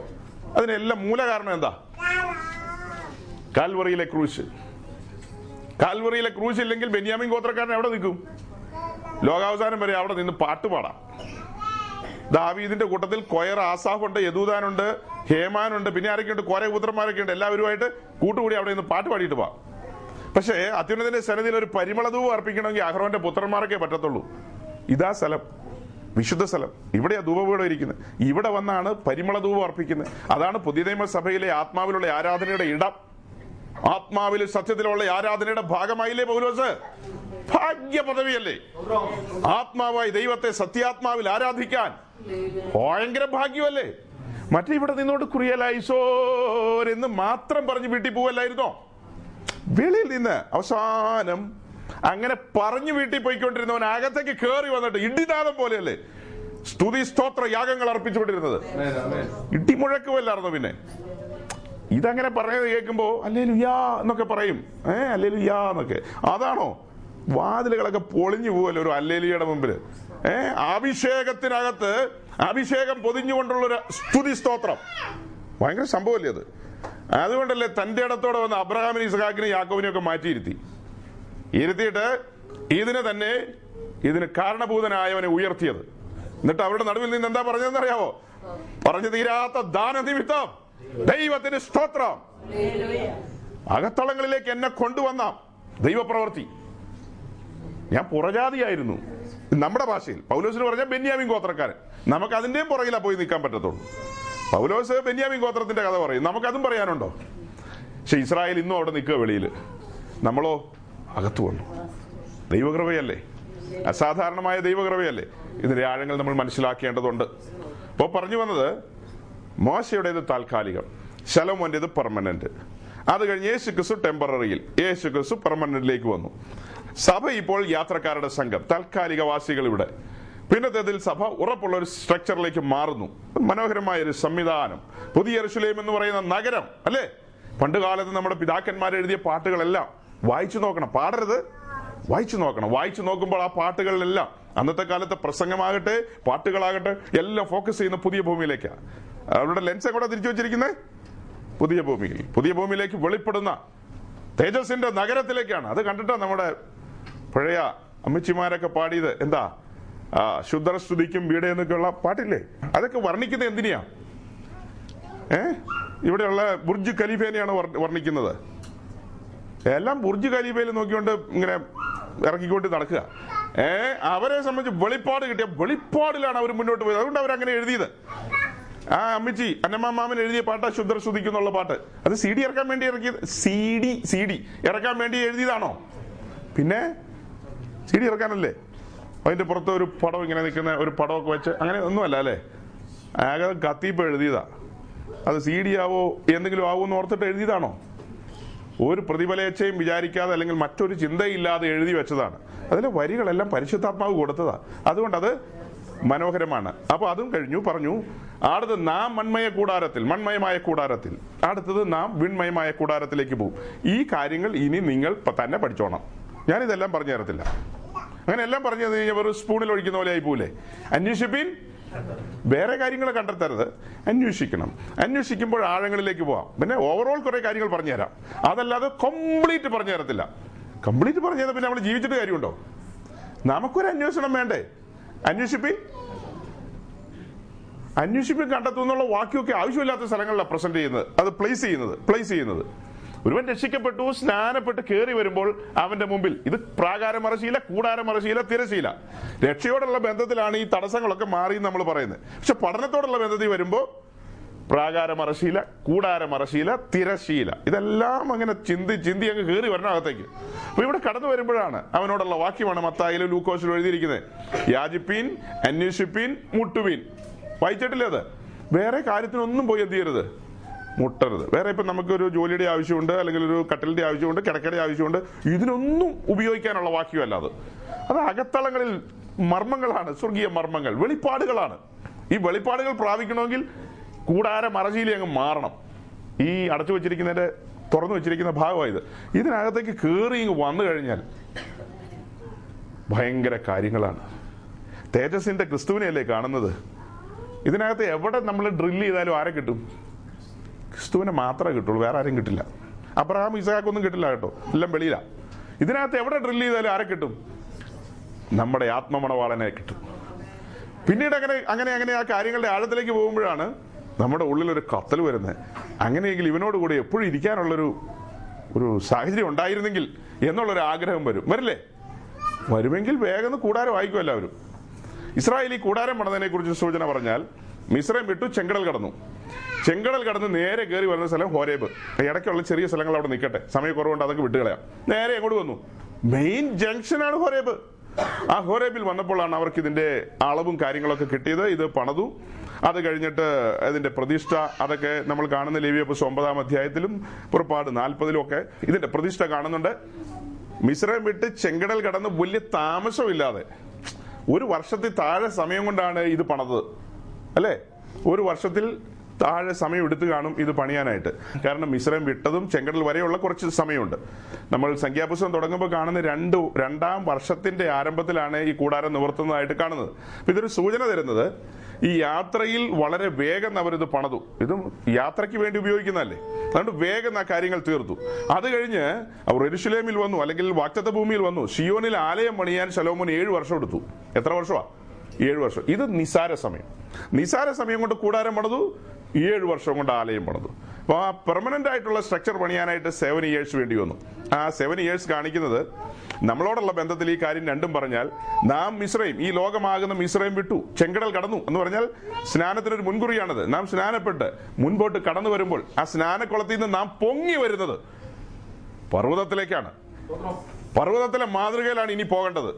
അതിനെല്ലാം മൂല കാരണം എന്താ? കാൽവറിയിലെ ക്രൂശ്. കാൽവറിയിലെ ക്രൂശ് ഇല്ലെങ്കിൽ ബെന്യാമിൻ ഗോത്രക്കാരൻ എവിടെ നിൽക്കും? ലോകാവസാനം വരെ അവിടെ നിന്ന് പാട്ടുപാടാം. ദാവീദിന്റെ കൂട്ടത്തിൽ കൊയർ ആസാഫുണ്ട്, യദൂദാനുണ്ട്, ഹേമാനുണ്ട്, പിന്നെ ആരൊക്കെയുണ്ട്? കോരഹ പുത്രന്മാരൊക്കെ ഉണ്ട്. എല്ലാവരുമായിട്ട് കൂട്ടുകൂടി അവിടെ നിന്ന് പാട്ട് പാടിയിട്ട് പോവാം. പക്ഷേ അത്യുന്നതന്റെ സന്നിധിയിൽ ഒരു പരിമളധൂപം അർപ്പിക്കണമെങ്കിൽ അഹ്റോന്റെ പുത്രന്മാർക്കേ പറ്റത്തുള്ളൂ. ഇതാ സ്ഥലം, വിശുദ്ധ സ്ഥലം. ഇവിടെയാ ധൂപപീഠം ഇരിക്കുന്നത്. ഇവിടെ വന്നാണ് പരിമളധൂപം അർപ്പിക്കുന്നത്. അതാണ് പുതിയ നിയമസഭയിലെ ആത്മാവിലുള്ള ആരാധനയുടെ ഇടം. ആത്മാവിൽ സത്യത്തിലുള്ള ആരാധനയുടെ ഭാഗമായില്ലേ പൗലോസ്? ഭാഗ്യ പദവിയല്ലേ? ആത്മാവായി ദൈവത്തെ സത്യാത്മാവിൽ ആരാധിക്കാൻ ഭയങ്കര ഭാഗ്യമല്ലേ? മറ്റേ ഇവിടെ നിന്നോട് കുറിയലൈസോരെന്ന് മാത്രം പറഞ്ഞ് വീട്ടിൽ പോവല്ലായിരുന്നോ? വെളിയിൽ നിന്ന് അവസാനം അങ്ങനെ പറഞ്ഞു വീട്ടിൽ പോയിക്കൊണ്ടിരുന്നവൻ അകത്തേക്ക് കയറി വന്നിട്ട് ഇടിനാദം പോലെയല്ലേ സ്തുതി സ്തോത്ര യാഗങ്ങൾ അർപ്പിച്ചുകൊണ്ടിരുന്നത്? ഇടിമുഴക്കുമല്ലായിരുന്നോ? പിന്നെ ഇതങ്ങനെ പറഞ്ഞത് കേൾക്കുമ്പോ ഹല്ലേലൂയാ എന്നൊക്കെ പറയും. ഏ ഹല്ലേലൂയാ എന്നൊക്കെ. അതാണോ? വാതിലുകളൊക്കെ പൊളിഞ്ഞു പോവല്ലോ ഒരു ഹല്ലേലൂയയുടെ മുമ്പില്. ഏ അഭിഷേകത്തിനകത്ത് അഭിഷേകം പൊതിഞ്ഞുകൊണ്ടുള്ളൊരു സ്തുതി സ്തോത്രം ഭയങ്കര സംഭവമല്ലേ അത്? അതുകൊണ്ടല്ലേ തന്റെ ഇടത്തോടെ വന്ന് അബ്രഹാമിനെ ഇസ്ഹാക്കിനെ യാക്കോബിനെ ഒക്കെ മാറ്റിയിരുത്തി ഇരുത്തിയിട്ട് ഇതിനെ തന്നെ ഇതിന് കാരണഭൂതനായവനെ ഉയർത്തിയത്. എന്നിട്ട് അവരുടെ നടുവിൽ നിന്ന് എന്താ പറഞ്ഞതെന്ന് അറിയാമോ? പറഞ്ഞു തീരാത്ത ദാനനിമിത്തം ദൈവത്തിന് സ്തോത്രം. അകത്തളങ്ങളിലേക്ക് എന്നെ കൊണ്ടുവന്ന ദൈവപ്രവൃത്തി. ഞാൻ പുറജാതിയായിരുന്നു, നമ്മുടെ ഭാഷയിൽ. പൗലോസിന് പറഞ്ഞാൽ ബെന്യാമിൻ ഗോത്രക്കാരൻ. നമുക്ക് അതിന്റെയും പുറകിലാ പോയി നിൽക്കാൻ പറ്റത്തുള്ളൂ. പൗലോസ് ബെന്യാമിൻ ഗോത്രത്തിന്റെ കഥ പറയും. നമുക്കതും പറയാനുണ്ടോ? പക്ഷെ ഇസ്രായേൽ ഇന്നും അവിടെ നിൽക്കുക വെളിയിൽ, നമ്മളോ അകത്തു വന്നു. ദൈവകൃപയല്ലേ? അസാധാരണമായ ദൈവകൃപയല്ലേ? ഇതിന്റെ ആഴങ്ങൾ നമ്മൾ മനസ്സിലാക്കേണ്ടതുണ്ട്. അപ്പോൾ പറഞ്ഞു വന്നത്, മോശയുടേത് താൽക്കാലികം, ശലോമോന്റേത് പെർമനന്റ്. അത് കഴിഞ്ഞ് യേശു ക്രിസ്തു ടെമ്പററിയിൽ, യേശു ക്രിസ്തു പെർമനന്റിലേക്ക് വന്നു. സഭ ഇപ്പോൾ യാത്രക്കാരുടെ സംഘം, താൽക്കാലികവാസികൾ ഇവിടെ. പിന്നത്തേതിൽ സഭ ഉറപ്പുള്ള ഒരു സ്ട്രക്ചറിലേക്ക് മാറുന്നു. മനോഹരമായ ഒരു സംവിധാനം. പുതിയ യെരുശലേം എന്ന് പറയുന്ന നഗരം അല്ലേ? പണ്ട് കാലത്ത് നമ്മുടെ പിതാക്കന്മാരെഴുതിയ പാട്ടുകളെല്ലാം വായിച്ചു നോക്കണം. പാടരുത്, വായിച്ചു നോക്കണം. വായിച്ചു നോക്കുമ്പോൾ ആ പാട്ടുകളിലെല്ലാം അന്നത്തെ കാലത്തെ പ്രസംഗമാകട്ടെ പാട്ടുകളാകട്ടെ എല്ലാം ഫോക്കസ് ചെയ്യുന്ന പുതിയ ഭൂമിയിലേക്കാണ്. അവരുടെ ലെൻസ് എവിടെ തിരിച്ചു വെച്ചിരിക്കുന്നത്? പുതിയ ഭൂമിയിൽ, പുതിയ ഭൂമിയിലേക്ക് വെളിപ്പെടുന്ന തേജസ്സിന്റെ നഗരത്തിലേക്കാണ്. അത് കണ്ടിട്ടാണ് നമ്മുടെ പഴയ അമ്മച്ചിമാരൊക്കെ പാടിയത്. എന്താ ശുദ്ധർ സ്തുതിക്കും വീട് എന്നൊക്കെയുള്ള പാട്ടില്ലേ? അതൊക്കെ വർണ്ണിക്കുന്നത് എന്തിനാ? ഏ ഇവിടെയുള്ള ബുർജ് ഖലീഫേനെയാണ് വർണ്ണിക്കുന്നത്. എല്ലാം ബുർജ് ഖലീഫയിൽ നോക്കിക്കൊണ്ട് ഇങ്ങനെ ഇറക്കിക്കൊണ്ട് നടക്കുക. ഏ അവരെ സംബന്ധിച്ച് വെളിപ്പാട് കിട്ടിയ വെളിപ്പാടിലാണ് അവർ മുന്നോട്ട് പോയത്. അതുകൊണ്ട് അവരങ്ങനെ എഴുതിയത്. ആ അമ്മച്ചി അന്നമ്മാമാമൻ എഴുതിയ പാട്ടാ ശുദ്ധർ സ്തുതിക്കുന്നുള്ള പാട്ട്. അത് സി ഡി ഇറക്കാൻ വേണ്ടി ഇറക്കിയത്. സി ഡി സി ഡി ഇറക്കാൻ വേണ്ടി എഴുതിയതാണോ? പിന്നെ സി ഡി ഇറക്കാനല്ലേ? അതിന്റെ പുറത്ത് ഒരു പടം ഇങ്ങനെ നിൽക്കുന്ന ഒരു പടമൊക്കെ വെച്ച് അങ്ങനെ ഒന്നുമല്ല അല്ലേ? ആകെ കത്തിയിപ്പോൾ എഴുതിയതാ. അത് സി ഡി ആവോ എന്തെങ്കിലും ആവോ എന്ന് ഓർത്തിട്ട് എഴുതിയതാണോ? ഒരു പ്രതിഫലേച്ഛയും വിചാരിക്കാതെ അല്ലെങ്കിൽ മറ്റൊരു ചിന്തയില്ലാതെ എഴുതി വെച്ചതാണ്. അതിലെ വരികളെല്ലാം പരിശുദ്ധാത്മാവ് കൊടുത്തതാ. അതുകൊണ്ടത് മനോഹരമാണ്. അപ്പൊ അതും കഴിഞ്ഞു പറഞ്ഞു. അടുത്തത് നാം മൺമയ കൂടാരത്തിൽ, മൺമയമായ കൂടാരത്തിൽ. അടുത്തത് നാം വിൺമയമായ കൂടാരത്തിലേക്ക് പോകും. ഈ കാര്യങ്ങൾ ഇനി നിങ്ങൾ തന്നെ പഠിച്ചോണം. ഞാനിതെല്ലാം പറഞ്ഞു തരത്തില്ല. അങ്ങനെ എല്ലാം പറഞ്ഞു തന്നു കഴിഞ്ഞാൽ വെറും സ്പൂണിൽ ഒഴിക്കുന്ന പോലെ ആയി പോലെ. അന്വേഷിപ്പിൻ, വേറെ കാര്യങ്ങൾ കണ്ടെത്തരുത്, അന്വേഷിക്കണം. അന്വേഷിക്കുമ്പോൾ ആഴങ്ങളിലേക്ക് പോവാം. പിന്നെ ഓവറോൾ കുറെ കാര്യങ്ങൾ പറഞ്ഞുതരാം. അതല്ലാതെ കംപ്ലീറ്റ് പറഞ്ഞു തരത്തില്ല. കംപ്ലീറ്റ് പറഞ്ഞു തരാം, പിന്നെ നമ്മൾ ജീവിച്ചിട്ട് കാര്യമുണ്ടോ? നമുക്കൊരു അന്വേഷണം വേണ്ടേ? അന്വേഷിപ്പിൻ, അന്വേഷിപ്പിൻ കണ്ടെത്തുന്നുള്ള വാക്യമൊക്കെ ആവശ്യമില്ലാത്ത സ്ഥലങ്ങളിലാണ് പ്രസന്റ് ചെയ്യുന്നത്, അത് പ്ലേസ് ചെയ്യുന്നത് പ്ലേസ് ചെയ്യുന്നത്. ഒരുവൻ രക്ഷിക്കപ്പെട്ടു സ്നാനപ്പെട്ട് കയറി വരുമ്പോൾ അവന്റെ മുമ്പിൽ, ഇത് പ്രാകാരമറശീല, കൂടാരമറശീല, തിരശീല. രക്ഷയോടുള്ള ബന്ധത്തിലാണ് ഈ തടസ്സങ്ങളൊക്കെ മാറി നമ്മൾ പറയുന്നത്. പക്ഷെ പഠനത്തോടുള്ള ബന്ധത്തിൽ വരുമ്പോൾ പ്രാകാരമറശീല, കൂടാരമറശീല, തിരശീല, ഇതെല്ലാം അങ്ങനെ ചിന്തി ചിന്തി അങ്ങ് കയറി വരണം അകത്തേക്ക്. അപ്പൊ ഇവിടെ കടന്നു വരുമ്പോഴാണ് അവനോടുള്ള വാക്യമാണ് മത്തായിലും ലൂക്കോസിലും എഴുതിയിരിക്കുന്നത്, യാചിപ്പീൻ, അന്വേഷിപ്പീൻ, മുട്ടുവീൻ. വായിച്ചിട്ടില്ലേ അത്? വേറെ കാര്യത്തിനൊന്നും പോയി എന്ത് ചെയ്യരുത്, മുട്ടരുത്. വേറെ ഇപ്പം നമുക്കൊരു ജോലിയുടെ ആവശ്യമുണ്ട്, അല്ലെങ്കിൽ ഒരു കട്ടിലിന്റെ ആവശ്യമുണ്ട്, കിടക്കയുടെ ആവശ്യമുണ്ട്, ഇതിനൊന്നും ഉപയോഗിക്കാനുള്ള വാക്യമല്ല അത്. അത് അകത്തളങ്ങളിൽ മർമ്മങ്ങളാണ്, സ്വർഗീയ മർമ്മങ്ങൾ, വെളിപ്പാടുകളാണ്. ഈ വെളിപ്പാടുകൾ പ്രാപിക്കണമെങ്കിൽ കൂടാരം അറശീലി അങ്ങ് മാറണം. ഈ അടച്ചു വെച്ചിരിക്കുന്നതിന്റെ തുറന്നു വെച്ചിരിക്കുന്ന ഭാഗമായത്. ഇതിനകത്തേക്ക് കയറി ഇങ്ങ് വന്നു കഴിഞ്ഞാൽ ഭയങ്കര കാര്യങ്ങളാണ്. തേജസ്സിന്റെ ക്രിസ്തുവിനെയല്ലേ കാണുന്നത്. ഇതിനകത്ത് എവിടെ നമ്മൾ ഡ്രില്ല് ചെയ്താലും ആരെ കിട്ടും? ക്രിസ്തുവിനെ മാത്രമേ കിട്ടുള്ളൂ, വേറെ ആരും കിട്ടില്ല. അബ്രഹാം, ഇസഹാക്കൊന്നും കിട്ടില്ല കേട്ടോ, എല്ലാം വെളിയിലാണ്. ഇതിനകത്ത് എവിടെ ഡ്രില്ല് ചെയ്താലും ആരെ കിട്ടും? നമ്മുടെ ആത്മമണവാളനെ കിട്ടും. പിന്നീട് അങ്ങനെ അങ്ങനെ അങ്ങനെ ആ കാര്യങ്ങളുടെ ആഴത്തിലേക്ക് പോകുമ്പോഴാണ് നമ്മുടെ ഉള്ളിലൊരു കത്തൽ വരുന്നത്. അങ്ങനെയെങ്കിൽ ഇവനോട് കൂടി എപ്പോഴും ഇരിക്കാനുള്ളൊരു ഒരു സാഹചര്യം ഉണ്ടായിരുന്നെങ്കിൽ എന്നുള്ളൊരു ആഗ്രഹം വരും. വരില്ലേ? വരുമെങ്കിൽ വേഗം കൂടാരം ആയിക്കും എല്ലാവരും. ഇസ്രായേലി കൂടാരം പണിതതിനെ കുറിച്ച് സൂചന പറഞ്ഞാൽ, മിസ്രയീം വിട്ടു ചെങ്കടൽ കടന്നു, ചെങ്കടൽ കടന്ന് നേരെ കയറി വരുന്ന സ്ഥലം ഹോരേബ്. ഇടയ്ക്കുള്ള ചെറിയ സ്ഥലങ്ങൾ അവിടെ നിൽക്കട്ടെ, സമയക്കുറവുണ്ട്, അതൊക്കെ വിട്ടുകളയാം. നേരെ അങ്ങോട്ട് വന്നു. മെയിൻ ജംഗ്ഷനാണ് ഹോരേബ്. ആ ഹോരേബിൽ വന്നപ്പോഴാണ് അവർക്ക് ഇതിന്റെ അളവും കാര്യങ്ങളൊക്കെ കിട്ടിയത്. ഇത് പണതു. അത് കഴിഞ്ഞിട്ട് ഇതിന്റെ പ്രതിഷ്ഠ, അതൊക്കെ നമ്മൾ കാണുന്ന ലേവ്യ പുസ്തകം ഒമ്പതാം അധ്യായത്തിലും പുറപ്പാട് നാൽപ്പതിലും ഒക്കെ ഇതിന്റെ പ്രതിഷ്ഠ കാണുന്നുണ്ട്. മിസ്രയീം വിട്ട് ചെങ്കടൽ കടന്ന് വലിയ താമസമില്ലാതെ ഒരു വർഷത്തിൽ താഴെ സമയം കൊണ്ടാണ് ഇത് പണത്, അല്ലേ? ഒരു വർഷത്തിൽ താഴെ സമയം എടുത്തു കാണും ഇത് പണിയാനായിട്ട്. കാരണം മിസ്രയീം വിട്ടതും ചെങ്കടൽ വരെയുള്ള കുറച്ച് സമയമുണ്ട്. നമ്മൾ സംഖ്യാപുസ്തകം തുടങ്ങുമ്പോൾ കാണുന്ന രണ്ട് രണ്ടാം വർഷത്തിന്റെ ആരംഭത്തിലാണ് ഈ കൂടാരം നിവർത്തുന്നതായിട്ട് കാണുന്നത്. ഇതൊരു സൂചന തരുന്നത്, ഈ യാത്രയിൽ വളരെ വേഗം അവരിത് പണതു. ഇതും യാത്രയ്ക്ക് വേണ്ടി ഉപയോഗിക്കുന്നതല്ലേ, അതുകൊണ്ട് വേഗം ആ കാര്യങ്ങൾ തീർത്തു. അത് കഴിഞ്ഞ് അവർ യെരുശലേമിൽ വന്നു, അല്ലെങ്കിൽ വാഗ്ദത്ത ഭൂമിയിൽ വന്നു. ഷിയോനിൽ ആലയം പണിയാൻ ശലോമോൻ ഏഴ് വർഷം എടുത്തു. എത്ര വർഷമാണ്? ഏഴു വർഷം. ഇത് നിസാര സമയം. നിസാര സമയം കൊണ്ട് കൂടാരം പണിതു, ഏഴു വർഷം കൊണ്ട് ആലയം പണിതു. അപ്പോൾ ആ പെർമനന്റ് ആയിട്ടുള്ള സ്ട്രക്ചർ പണിയാനായിട്ട് സെവൻ ഇയേഴ്സ് വേണ്ടി വന്നു. ആ സെവൻ ഇയേഴ്സ് കാണിക്കുന്നത് നമ്മളോടുള്ള ബന്ധത്തിൽ ഈ കാര്യം രണ്ടും പറഞ്ഞാൽ, നാം മിസ്രയീം, ഈ ലോകമാകുന്ന മിസ്രയീം വിട്ടു ചെങ്കടൽ കടന്നു എന്ന് പറഞ്ഞാൽ സ്നാനത്തിനൊരു മുൻകുറിയാണത്. നാം സ്നാനപ്പെട്ട് മുൻപോട്ട് കടന്നു വരുമ്പോൾ ആ സ്നാനക്കുളത്തിൽ നിന്ന് നാം പൊങ്ങി വരുന്നത് പർവ്വതത്തിലേക്കാണ്. പർവ്വതത്തിലെ മാതൃകയിലാണ് ഇനി പോകേണ്ടത്.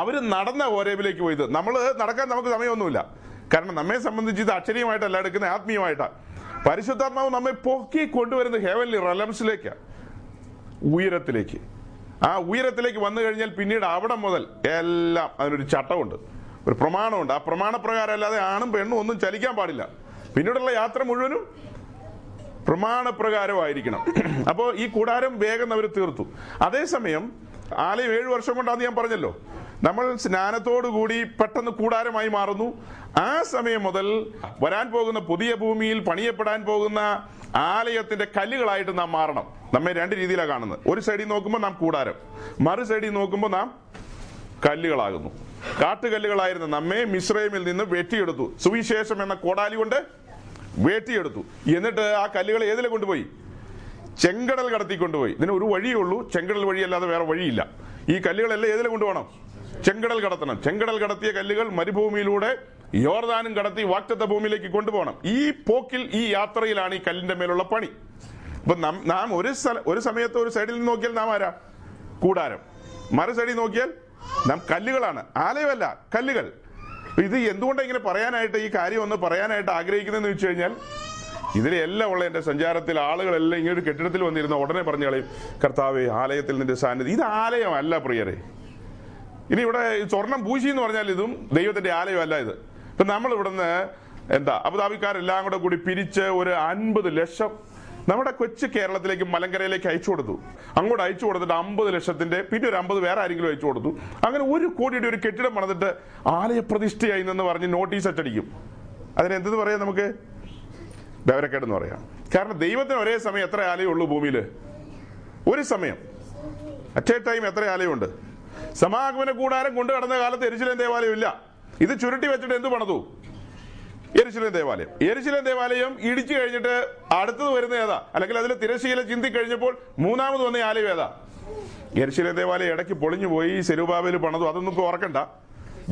അവര് നടന്ന ഹോരേബിലേക്ക് പോയത്. നമ്മള് നടക്കാൻ നമുക്ക് സമയമൊന്നുമില്ല, കാരണം നമ്മെ സംബന്ധിച്ച് ഇത് അക്ഷരീയമായിട്ടല്ല എടുക്കുന്നത്, ആത്മീയമായിട്ടാണ്. പരിശുദ്ധാത്മാവ് നമ്മെ പൊക്കി കൊണ്ടുവരുന്നത് ഹെവൻലി റലംസിലേക്കാണ്, ഉയരത്തിലേക്ക്. ആ ഉയരത്തിലേക്ക് വന്നു കഴിഞ്ഞാൽ പിന്നീട് അവിടെ മുതൽ എല്ലാം അതിനൊരു ചട്ടമുണ്ട്, ഒരു പ്രമാണമുണ്ട്. ആ പ്രമാണപ്രകാരം അല്ലാതെ ആണും പെണ്ണും ഒന്നും ചലിക്കാൻ പാടില്ല. പിന്നീടുള്ള യാത്ര മുഴുവനും പ്രമാണപ്രകാരമായിരിക്കണം. അപ്പോൾ ഈ കൂടാരം വേഗം അവർ തീർത്തു. അതേസമയം ആലയം ഏഴു വർഷം കൊണ്ടാന്ന് ഞാൻ പറഞ്ഞല്ലോ. നമ്മൾ സ്നാനത്തോടുകൂടി പെട്ടെന്ന് കൂടാരമായി മാറുന്നു. ആ സമയം മുതൽ വരാൻ പോകുന്ന പുതിയ ഭൂമിയിൽ പണിയപ്പെടാൻ പോകുന്ന ആലയത്തിന്റെ കല്ലുകളായിട്ട് നാം മാറണം. നമ്മെ രണ്ട് രീതിയിലാണ് കാണുന്നത്. ഒരു സൈഡിൽ നോക്കുമ്പോൾ നാം കൂടാരം, മറു സൈഡിൽ നോക്കുമ്പോൾ നാം കല്ലുകളാകുന്നു. കാട്ടുകല്ലുകളായിരുന്ന നമ്മെ മിസ്രയീമിൽ നിന്ന് വെട്ടിയെടുത്തു, സുവിശേഷം എന്ന കോടാലി കൊണ്ട് വേട്ടിയെടുത്തു. എന്നിട്ട് ആ കല്ലുകൾ ഏതിലെ കൊണ്ടുപോയി? ചെങ്കടൽ കടത്തി കൊണ്ടുപോയി. ഇതിന് ഒരു വഴിയേ ഉള്ളൂ, ചെങ്കടൽ വഴിയല്ലാതെ വേറെ വഴിയില്ല. ഈ കല്ലുകളെല്ലാം ഏതിലെ കൊണ്ടുപോകണം? ചെങ്കടൽ കടത്തണം. ചെങ്കടൽ കടത്തിയ കല്ലുകൾ മരുഭൂമിയിലൂടെ യോർദാനും കടത്തി വാഗ്ദത്ത ഭൂമിയിലേക്ക് കൊണ്ടുപോകണം. ഈ പോക്കിൽ, ഈ യാത്രയിലാണ് ഈ കല്ലിന്റെ മേലുള്ള പണി. അപ്പൊ നാം ഒരു ഒരു സമയത്ത് ഒരു സൈഡിൽ നിന്ന് നോക്കിയാൽ നാം ആരാ? കൂടാരം. മറു സൈഡിൽ നോക്കിയാൽ നാം കല്ലുകളാണ്. ആലയമല്ല, കല്ലുകൾ. ഇത് എന്തുകൊണ്ടാണ് ഇങ്ങനെ പറയാനായിട്ട്, ഈ കാര്യം ഒന്ന് പറയാനായിട്ട് ആഗ്രഹിക്കുന്നതെന്ന് വെച്ച് കഴിഞ്ഞാൽ, ഇതിലെല്ലാം ഉള്ള എൻ്റെ സഞ്ചാരത്തിൽ ആളുകളെല്ലാം ഇങ്ങനെ ഒരു കെട്ടിടത്തിൽ വന്നിരുന്ന ഉടനെ പറഞ്ഞു കളയും, കർത്താവേ ആലയത്തിൽ നിന്റെ സാന്നിധ്യം. ഇത് ആലയമല്ല പ്രിയരെ. ഇനി ഇവിടെ സ്വർണം പൂശി എന്ന് പറഞ്ഞാൽ ഇതും ദൈവത്തിന്റെ ആലയമല്ല. ഇത് ഇപ്പൊ നമ്മൾ ഇവിടുന്ന് എന്താ അബുദാബിക്കാരെല്ലാം കൂടെ കൂടി പിരിച്ച് ഒരു അൻപത് ലക്ഷം നമ്മുടെ കൊച്ചു കേരളത്തിലേക്ക്, മലങ്കരയിലേക്ക് അയച്ചു കൊടുത്തു. അങ്ങോട്ട് അയച്ചു കൊടുത്തിട്ട് അമ്പത് ലക്ഷത്തിന്റെ പിന്നെ ഒരു അമ്പത് വേറെ ആരെങ്കിലും അയച്ചു കൊടുത്തു. അങ്ങനെ ഒരു കോടിയുടെ ഒരു കെട്ടിടം പണിതിട്ട് ആലയപ്രതിഷ്ഠയായി എന്ന് പറഞ്ഞ് നോട്ടീസ് അച്ചടിക്കും. അതിനെന്തെന്ന് പറയാം? നമുക്ക് വിവരക്കേടെന്ന് പറയാം. കാരണം ദൈവത്തിന് ഒരേ സമയം എത്ര ആലയമുള്ളൂ ഭൂമിയിൽ? ഒരു സമയം, അറ്റ് എ ടൈം എത്ര ആലയമുണ്ട്? സമാഗമന കൂടാരം കൊണ്ടു കടന്ന കാലത്ത് യെരുശലേം ദേവാലയം ഇല്ല. ഇത് ചുരുട്ടി വെച്ചിട്ട് എന്ത് പണിതു? യെരുശലേം ദേവാലയം. യെരുശലേം ദേവാലയം ഇടിച്ചു കഴിഞ്ഞിട്ട് അടുത്തത് വരുന്ന ഏതാ, അല്ലെങ്കിൽ അതിലെ തിരശ്ശീല ചിന്തി കഴിഞ്ഞപ്പോൾ മൂന്നാമത് വന്ന ആലയം ഏതാ? യെരുശലേം ദേവാലയം ഇടയ്ക്ക് പൊളിഞ്ഞു പോയി, സെരുബാബേൽ പണതു. അതൊന്നും ഇപ്പോൾ ഓർക്കണ്ട,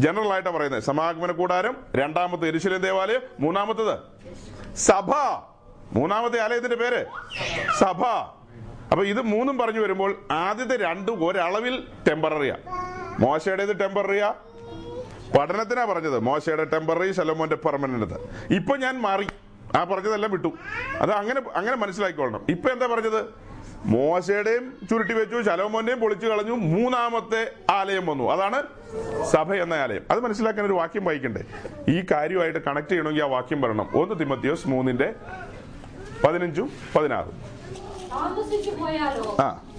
ജനറൽ ആയിട്ടാണ് പറയുന്നത്. സമാഗമന കൂടാരം, രണ്ടാമത്തെ യെരുശലേം ദേവാലയം, മൂന്നാമത്തത് സഭ. മൂന്നാമത്തെ ആലയത്തിന്റെ പേര് സഭ. അപ്പൊ ഇത് മൂന്നും പറഞ്ഞു വരുമ്പോൾ ആദ്യത്തെ രണ്ടും ഒരളവിൽ ടെമ്പററിയാ. മോശയുടേത് ടെമ്പററിയാ, പഠനത്തിനാ പറഞ്ഞത്. മോശയുടെ ടെമ്പററി, ശലോമോന്റെ പെർമനന്റ്. ഇപ്പൊ ഞാൻ മാറി, ആ പറഞ്ഞതെല്ലാം വിട്ടു. അത് അങ്ങനെ അങ്ങനെ മനസ്സിലാക്കിക്കൊള്ളണം. ഇപ്പൊ എന്താ പറഞ്ഞത്? മോശയുടെയും ചുരുട്ടി വെച്ചു, ശലോമോന്റെയും പൊളിച്ചു കളഞ്ഞു, മൂന്നാമത്തെ ആലയം വന്നു. അതാണ് സഭ എന്ന ആലയം. അത് മനസ്സിലാക്കാൻ ഒരു വാക്യം വായിക്കണ്ടേ? ഈ കാര്യമായിട്ട് കണക്ട് ചെയ്യണമെങ്കിൽ ആ വാക്യം വരണം. ഒന്ന് തിമോത്തിയോസ് മൂന്നിന്റെ പതിനഞ്ചും പതിനാറും.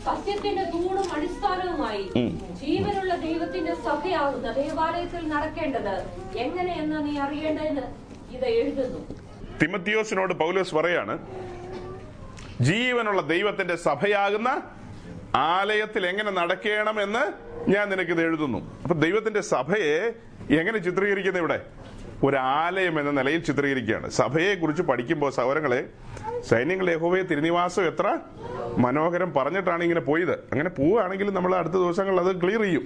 സത്യത്തിന്റെ തൂണും അടിസ്ഥാനവുമായി ജീവനുള്ള ദൈവത്തിന്റെ സഭയാകുന്ന ദേവാലയത്തിൽ നടക്കേണ്ടത് എങ്ങനെയെന്ന് നീ അറിയേണ്ടതിന് ഇത് എഴുതുന്നു. തിമോത്തിയോസിനോട് പൗലോസ് പറയാണ്, ജീവനുള്ള ദൈവത്തിന്റെ സഭയാകുന്ന ആലയത്തിൽ എങ്ങനെ നടക്കണമെന്ന് ഞാൻ നിനക്കിത് എഴുതുന്നു. അപ്പൊ ദൈവത്തിന്റെ സഭയെ എങ്ങനെ ചിത്രീകരിക്കുന്നത്? ഇവിടെ ഒരാലയം എന്ന നിലയിൽ ചിത്രീകരിക്കുകയാണ്. സഭയെ കുറിച്ച് പഠിക്കുമ്പോൾ സഹോദരങ്ങളെ, സൈന്യങ്ങളുടെ യഹോവയെ തിരുനിവാസം എത്ര മനോഹരം പറഞ്ഞിട്ടാണ് ഇങ്ങനെ പോയത്. അങ്ങനെ പോവുകയാണെങ്കിൽ നമ്മൾ അടുത്ത ദിവസങ്ങളിൽ അത് ക്ലിയർ ചെയ്യും.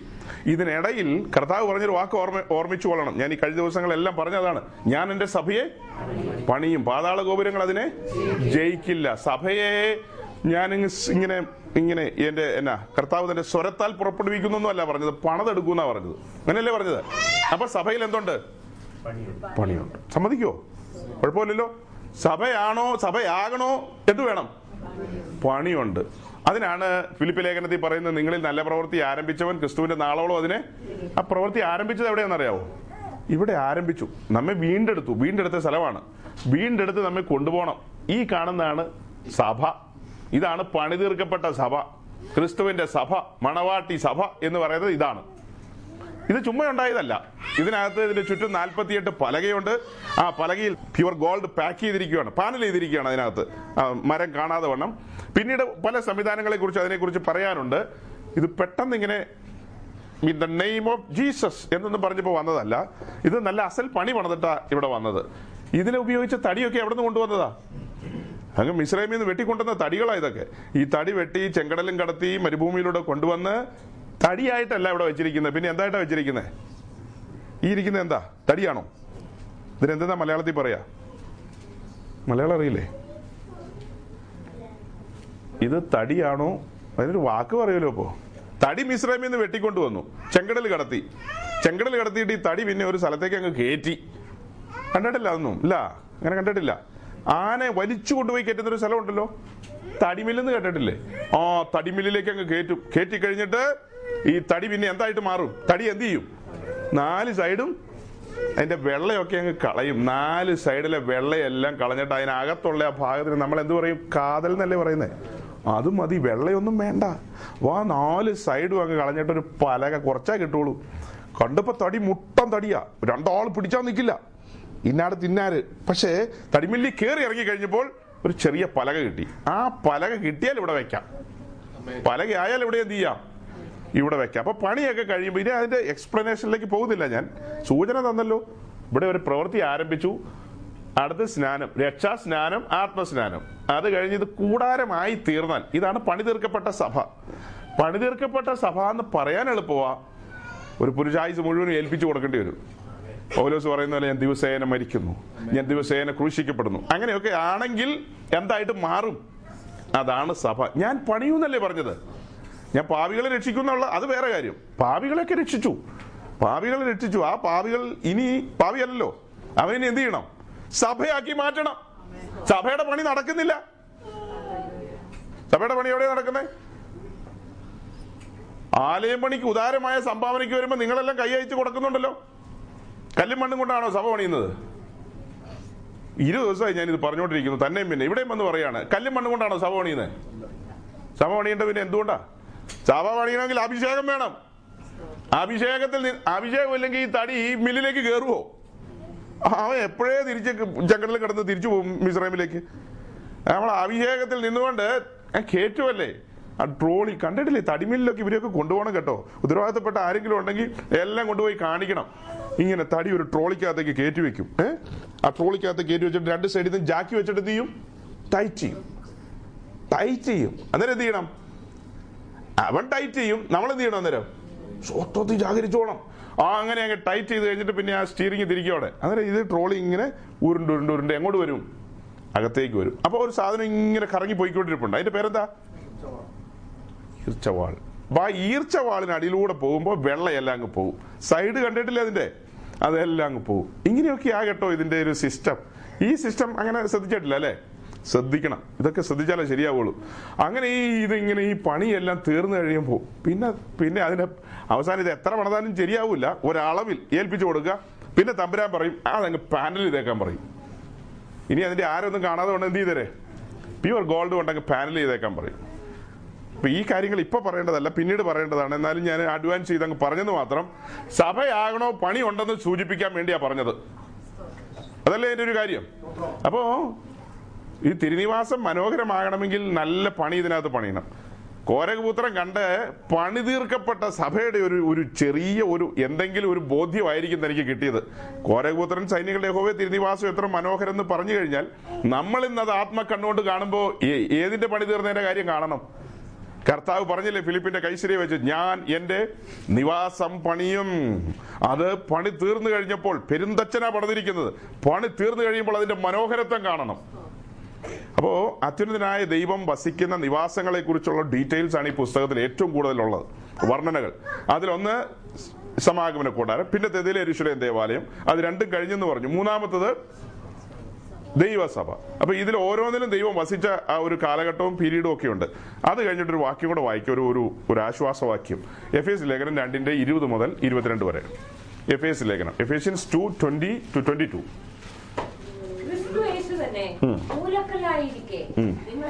ഇതിനിടയിൽ കർത്താവ് പറഞ്ഞൊരു വാക്ക് ഓർമ്മ ഓർമ്മിച്ചു കൊള്ളണം. ഞാൻ ഈ കഴിഞ്ഞ ദിവസങ്ങളെല്ലാം പറഞ്ഞതാണ്, ഞാൻ എൻ്റെ സഭയെ പണിയും, പാതാള ഗോപുരങ്ങൾ അതിനെ ജയിക്കില്ല. സഭയെ ഞാൻ ഇങ്ങനെ ഇങ്ങനെ എന്റെ എന്നാ കർത്താവ് തന്റെ സ്വരത്താൽ പുറപ്പെടുവിക്കുന്നു അല്ല പറഞ്ഞത്, പണതെടുക്കുന്നാ പറഞ്ഞത്. അങ്ങനെയല്ലേ പറഞ്ഞത്? അപ്പൊ സഭയിൽ എന്തുണ്ട്? പണിയുണ്ട്. സമ്മതിക്കോ? കുഴപ്പമില്ലല്ലോ. സഭയാണോ സഭയാകണോ എന്ത് വേണം? പണിയുണ്ട്. അതിനാണ് ഫിലിപ്പി ലേഖനത്തിൽ പറയുന്നത്, നിങ്ങളിൽ നല്ല പ്രവൃത്തി ആരംഭിച്ചവൻ ക്രിസ്തുവിന്റെ നാളോളം അതിനെ. ആ പ്രവൃത്തി ആരംഭിച്ചത് എവിടെയാണെന്നറിയാവോ? ഇവിടെ ആരംഭിച്ചു, നമ്മെ വീണ്ടെടുത്തു. വീണ്ടെടുത്ത സ്ഥലമാണ്, വീണ്ടെടുത്ത് നമ്മെ കൊണ്ടുപോകണം. ഈ കാണുന്നതാണ് സഭ. ഇതാണ് പണിതീർക്കപ്പെട്ട സഭ, ക്രിസ്തുവിന്റെ സഭ, മണവാട്ടി സഭ എന്ന് പറയുന്നത് ഇതാണ്. ഇത് ചുമ്മാ ഉണ്ടായതല്ല. ഇതിനകത്ത് ഇതിന്റെ ചുറ്റും നാൽപ്പത്തിയെട്ട് പലകയുണ്ട്. ആ പലകയിൽ പ്യുവർ ഗോൾഡ് പാക്ക് ചെയ്തിരിക്കുകയാണ്, പാനൽ ചെയ്തിരിക്കുകയാണ്. അതിനകത്ത് മരം കാണാതെ വണ്ണം. പിന്നീട് പല സംവിധാനങ്ങളെ കുറിച്ച് അതിനെക്കുറിച്ച് പറയാനുണ്ട്. ഇത് പെട്ടെന്ന് ഇങ്ങനെ in the name of Jesus എന്നൊന്നും പറഞ്ഞപ്പോൾ വന്നതല്ല. ഇത് നല്ല അസൽ പണി പണിതിട്ടാ ഇവിടെ വന്നത്. ഇതിനെ ഉപയോഗിച്ച തടിയൊക്കെ എവിടെ നിന്ന് കൊണ്ടുവന്നതാ? അങ്ങ് മിസ്രയീമിൽ നിന്ന് വെട്ടിക്കൊണ്ടുവന്ന തടികളാണ് ഇതൊക്കെ. ഈ തടി വെട്ടി ചെങ്കടലും കടത്തി മരുഭൂമിയിലൂടെ കൊണ്ടുവന്ന് തടിയായിട്ടല്ല ഇവിടെ വെച്ചിരിക്കുന്നത്. പിന്നെ എന്തായിട്ടാണ് വെച്ചിരിക്കുന്നത്? ഈ ഇരിക്കുന്നത് എന്താ? തടിയാണോ? ഇതിനെന്താ മലയാളത്തിൽ പറയാ? മലയാളം അറിയില്ലേ? ഇത് തടിയാണോ? അതിനൊരു വാക്ക് പറയുമല്ലോ. ഇപ്പോ തടി മിശ്രമിൽ നിന്ന് വെട്ടിക്കൊണ്ടു വന്നു, ചെങ്കടൽ കടത്തി, ചെങ്കടൽ കടത്തിയിട്ട് ഈ തടി പിന്നെ ഒരു സ്ഥലത്തേക്ക് അങ്ങ് കയറ്റി. കണ്ടിട്ടില്ല അതൊന്നും? ഇല്ല, അങ്ങനെ കണ്ടിട്ടില്ല. ആനെ വലിച്ചു കൊണ്ടുപോയി കയറ്റുന്നൊരു സ്ഥലമുണ്ടല്ലോ, തടിമില്ലെന്ന് കേട്ടിട്ടില്ലേ? ആ തടിമില്ലിലേക്ക് അങ്ങ് കയറ്റും. കയറ്റി കഴിഞ്ഞിട്ട് ഈ തടി പിന്നെ എന്തായിട്ട് മാറും? തടി എന്ത് ചെയ്യും? നാല് സൈഡും അതിന്റെ വെള്ളയൊക്കെ അങ്ങ് കളയും. നാല് സൈഡിലെ വെള്ളയെല്ലാം കളഞ്ഞിട്ട് അതിനകത്തുള്ള ആ ഭാഗത്തിന് നമ്മൾ എന്ത് പറയും? കാതൽ എന്നല്ലേ പറയുന്നത്? അത് മതി, വെള്ളയൊന്നും വേണ്ട. വാ, നാല് സൈഡും അങ്ങ് കളഞ്ഞിട്ടൊരു പലക കുറച്ചാ കിട്ടുള്ളൂ. കണ്ടപ്പോ തടി മുട്ടം തടിയാ, രണ്ടാൾ പിടിച്ചാൽ നിൽക്കില്ല, ഇന്നാട് തിന്നാര്. പക്ഷേ തടിമില്ലി കയറി ഇറങ്ങി കഴിഞ്ഞപ്പോൾ ഒരു ചെറിയ പലക കിട്ടി. ആ പലക കിട്ടിയാൽ ഇവിടെ വെക്കാം, പലക ആയാൽ ഇവിടെ എന്ത് ചെയ്യാം? ഇവിടെ വെക്കാം. അപ്പൊ പണിയൊക്കെ കഴിയുമ്പോൾ, ഇനി അതിന്റെ എക്സ്പ്ലനേഷനിലേക്ക് പോകുന്നില്ല, ഞാൻ സൂചന തന്നല്ലോ. ഇവിടെ ഒരു പ്രവൃത്തി ആരംഭിച്ചു, അടുത്ത സ്നാനം, രക്ഷാസ്നാനം, ആത്മസ്നാനം. അത് കഴിഞ്ഞ് ഇത് കൂടാരമായി തീർന്നാൽ ഇതാണ് പണിതീർക്കപ്പെട്ട സഭ. പണിതീർക്കപ്പെട്ട സഭ എന്ന് പറയാൻ എളുപ്പമാ, ഒരു പുരുഷായുസ് മുഴുവനും ഏൽപ്പിച്ചു കൊടുക്കേണ്ടി വരും. പൗലോസ് പറയുന്ന പോലെ ഞാൻ ദിവസേന മരിക്കുന്നു, ഞാൻ ദിവസേന ക്രൂശിക്കപ്പെടുന്നു. അങ്ങനെയൊക്കെ ആണെങ്കിൽ എന്തായിട്ട് മാറും? അതാണ് സഭ. ഞാൻ പണിയൂന്നല്ലേ പറഞ്ഞത്? ഞാൻ പാപികളെ രക്ഷിക്കുന്നുള്ള അത് വേറെ കാര്യം. പാപികളെയൊക്കെ രക്ഷിച്ചു, പാപികളെ രക്ഷിച്ചു. ആ പാപികൾ ഇനി പാപിയല്ലോ, അവനെ എന്ത് ചെയ്യണം? സഭയാക്കി മാറ്റണം. സഭയുടെ പണി നടക്കുന്നില്ല. സഭയുടെ പണി എവിടെയാ നടക്കുന്നത്? ആലയം പണിക്ക് ഉദാരമായ സംഭാവനയ്ക്ക് വരുമ്പോൾ നിങ്ങളെല്ലാം കൈ അയച്ചു കൊടുക്കുന്നുണ്ടല്ലോ. കല്ലും മണ്ണും കൊണ്ടാണോ സഭ പണിയുന്നത്? ഇരുപത് ദിവസമായി ഞാനിത് പറഞ്ഞുകൊണ്ടിരിക്കുന്നു. തന്നെയും പിന്നെ ഇവിടെയും വന്ന് പറയാണ്, കല്ലും മണ്ണും കൊണ്ടാണോ സഭ പണിയുന്നത്? സഭ പണിയേണ്ട പിന്നെ എന്തുകൊണ്ടാ? സഭ പണിയണമെങ്കിൽ അഭിഷേകം വേണം. അഭിഷേകത്തിൽ അഭിഷേകം ഇല്ലെങ്കിൽ ഈ തടി ഈ മില്ലിലേക്ക് കയറുവോ? അവൻ എപ്പോഴേ തിരിച്ച് ചങ്കടൽ കിടന്ന് തിരിച്ചു പോകും മിസ്രൈമിലേക്ക്. നമ്മൾ അഭിഷേകത്തിൽ നിന്നുകൊണ്ട് കേറ്റുമല്ലേ ആ ട്രോളി. കണ്ടിട്ടില്ലേ? തടിമില്ലൊക്കെ ഇവരെയൊക്കെ കൊണ്ടുപോകണം കേട്ടോ. ഉത്തരവാദിത്തപ്പെട്ട ആരെങ്കിലും ഉണ്ടെങ്കിൽ എല്ലാം കൊണ്ടുപോയി കാണിക്കണം. ഇങ്ങനെ തടി ഒരു ട്രോളിക്കകത്തേക്ക് കയറ്റി വെക്കും. ഏഹ് ആ ട്രോളിക്കകത്ത് കയറ്റി വെച്ചിട്ട് രണ്ട് സൈഡിൽ നിന്ന് ജാക്കി വെച്ചിട്ട് എന്ത് ചെയ്യും? ടൈറ്റ് ചെയ്യും. ടൈറ്റ് ചെയ്യും. അന്നേരം എന്ത് ചെയ്യണം? അവൻ ടൈറ്റ് ചെയ്യും, നമ്മൾ എന്ത് ചെയ്യണം? അന്നേരം സ്വത്വത്തിൽ ജാഗരിച്ചോണം. ആ അങ്ങനെ അങ്ങ് ടൈറ്റ് ചെയ്ത് കഴിഞ്ഞിട്ട് പിന്നെ ആ സ്റ്റീറിങ് തിരിക്കോടെ. അന്നേരം ഇത് ട്രോളി ഇങ്ങനെ ഉരുണ്ട് ഉരുണ്ട് ഉരുണ്ട് എങ്ങോട്ട് വരും? അകത്തേക്ക് വരും. അപ്പോൾ ഒരു സാധനം ഇങ്ങനെ കറങ്ങി പോയിക്കൊണ്ടിരിപ്പുണ്ട്. അതിന്റെ പേരെന്താ? ഈർച്ചവാൾ. അപ്പൊ ആ ഈർച്ചവാളിന് അടിയിലൂടെ പോകുമ്പോൾ വെള്ളയെല്ലാം അങ്ങ് പോകും. സൈഡ് കണ്ടിട്ടില്ല അതിന്റെ? അതെല്ലാം അങ്ങ് പോകും. ഇങ്ങനെയൊക്കെ ആ കേട്ടോ ഇതിന്റെ ഒരു സിസ്റ്റം. ഈ സിസ്റ്റം അങ്ങനെ ശ്രദ്ധിച്ചിട്ടില്ല അല്ലേ? ശ്രദ്ധിക്കണം. ഇതൊക്കെ ശ്രദ്ധിച്ചാലേ ശരിയാവുള്ളൂ. അങ്ങനെ ഈ ഇതിങ്ങനെ ഈ പണിയെല്ലാം തീർന്നു കഴിയുമ്പോൾ പിന്നെ പിന്നെ അതിന്റെ അവസാനം ഇത് എത്ര പണിതാലും ശരിയാവില്ല. ഒരളവിൽ ഏൽപ്പിച്ചു കൊടുക്കുക. പിന്നെ തമ്പുരാൻ പറയും അതങ്ങ് പാനൽ ഇതേക്കാൻ പറയും. ഇനി അതിന്റെ ആരൊന്നും കാണാതെ കൊണ്ട് എന്ത് ചെയ്തേരെ? പ്യുവർ ഗോൾഡ് കൊണ്ടങ്ങ് പാനൽ ചെയ്തേക്കാൻ പറയും. അപ്പൊ ഈ കാര്യങ്ങൾ ഇപ്പൊ പറയേണ്ടതല്ല, പിന്നീട് പറയേണ്ടതാണ്. എന്നാലും ഞാൻ അഡ്വാൻസ് ചെയ്ത് അങ്ങ് പറഞ്ഞെന്ന് മാത്രം. സഭയാകണോ പണി ഉണ്ടെന്ന് സൂചിപ്പിക്കാൻ വേണ്ടിയാ പറഞ്ഞത്. അതല്ലേ എൻ്റെ ഒരു കാര്യം. അപ്പോ ഈ തിരുനിവാസം മനോഹരമാകണമെങ്കിൽ നല്ല പണി ഇതിനകത്ത് പണിയണം. കോരഹപുത്രം കണ്ട് പണി തീർക്കപ്പെട്ട സഭയുടെ ഒരു ഒരു ചെറിയ ഒരു എന്തെങ്കിലും ഒരു ബോധ്യമായിരിക്കും തനിക്ക് കിട്ടിയത്. കോരഹപുത്രൻ സൈന്യങ്ങളുടെ യഹോവേ തിരുനിവാസം എത്ര മനോഹരം എന്ന് പറഞ്ഞു കഴിഞ്ഞാൽ നമ്മൾ ഇന്നത് ആത്മ കണ്ണുകൊണ്ട് കാണുമ്പോൾ ഏതിന്റെ പണി തീർന്നതിന്റെ കാര്യം കാണണം. കർത്താവ് പറഞ്ഞില്ലേ ഫിലിപ്പിന്റെ കൈസരിയെ വെച്ച്, ഞാൻ എന്റെ നിവാസം പണിയും. അത് പണി തീർന്നു കഴിഞ്ഞപ്പോൾ പെരുന്തച്ഛനാ പണിതിരിക്കുന്നത്. പണി തീർന്നു കഴിയുമ്പോൾ അതിന്റെ മനോഹരത്വം കാണണം. അപ്പോ അത്യുന്നതനായ ദൈവം വസിക്കുന്ന നിവാസങ്ങളെ കുറിച്ചുള്ള ഡീറ്റെയിൽസ് ആണ് ഈ പുസ്തകത്തിൽ ഏറ്റവും കൂടുതലുള്ളത്, വർണ്ണനകൾ. അതിലൊന്ന് സമാഗമന കൂടാരം, പിന്നത്തേതിൽ യെരുശലേം ദേവാലയം. അത് രണ്ടും കഴിഞ്ഞെന്ന് പറഞ്ഞു. മൂന്നാമത്തത് ദൈവസഭ. അപ്പൊ ഇതിൽ ഓരോന്നിലും ദൈവം വസിച്ച ആ ഒരു കാലഘട്ടവും പീരീഡും ഒക്കെ ഉണ്ട്. അത് കഴിഞ്ഞിട്ടൊരു വാക്യം കൂടെ വായിക്കും, ഒരു ഒരു ഒരു ആശ്വാസവാക്യം. എഫേസ് ലേഖനം രണ്ടിന്റെ ഇരുപത് മുതൽ ഇരുപത്തിരണ്ട് വരെ. എഫേസ് ലേഖനം Ephesians two twenty two twenty two എന്നിട്ട്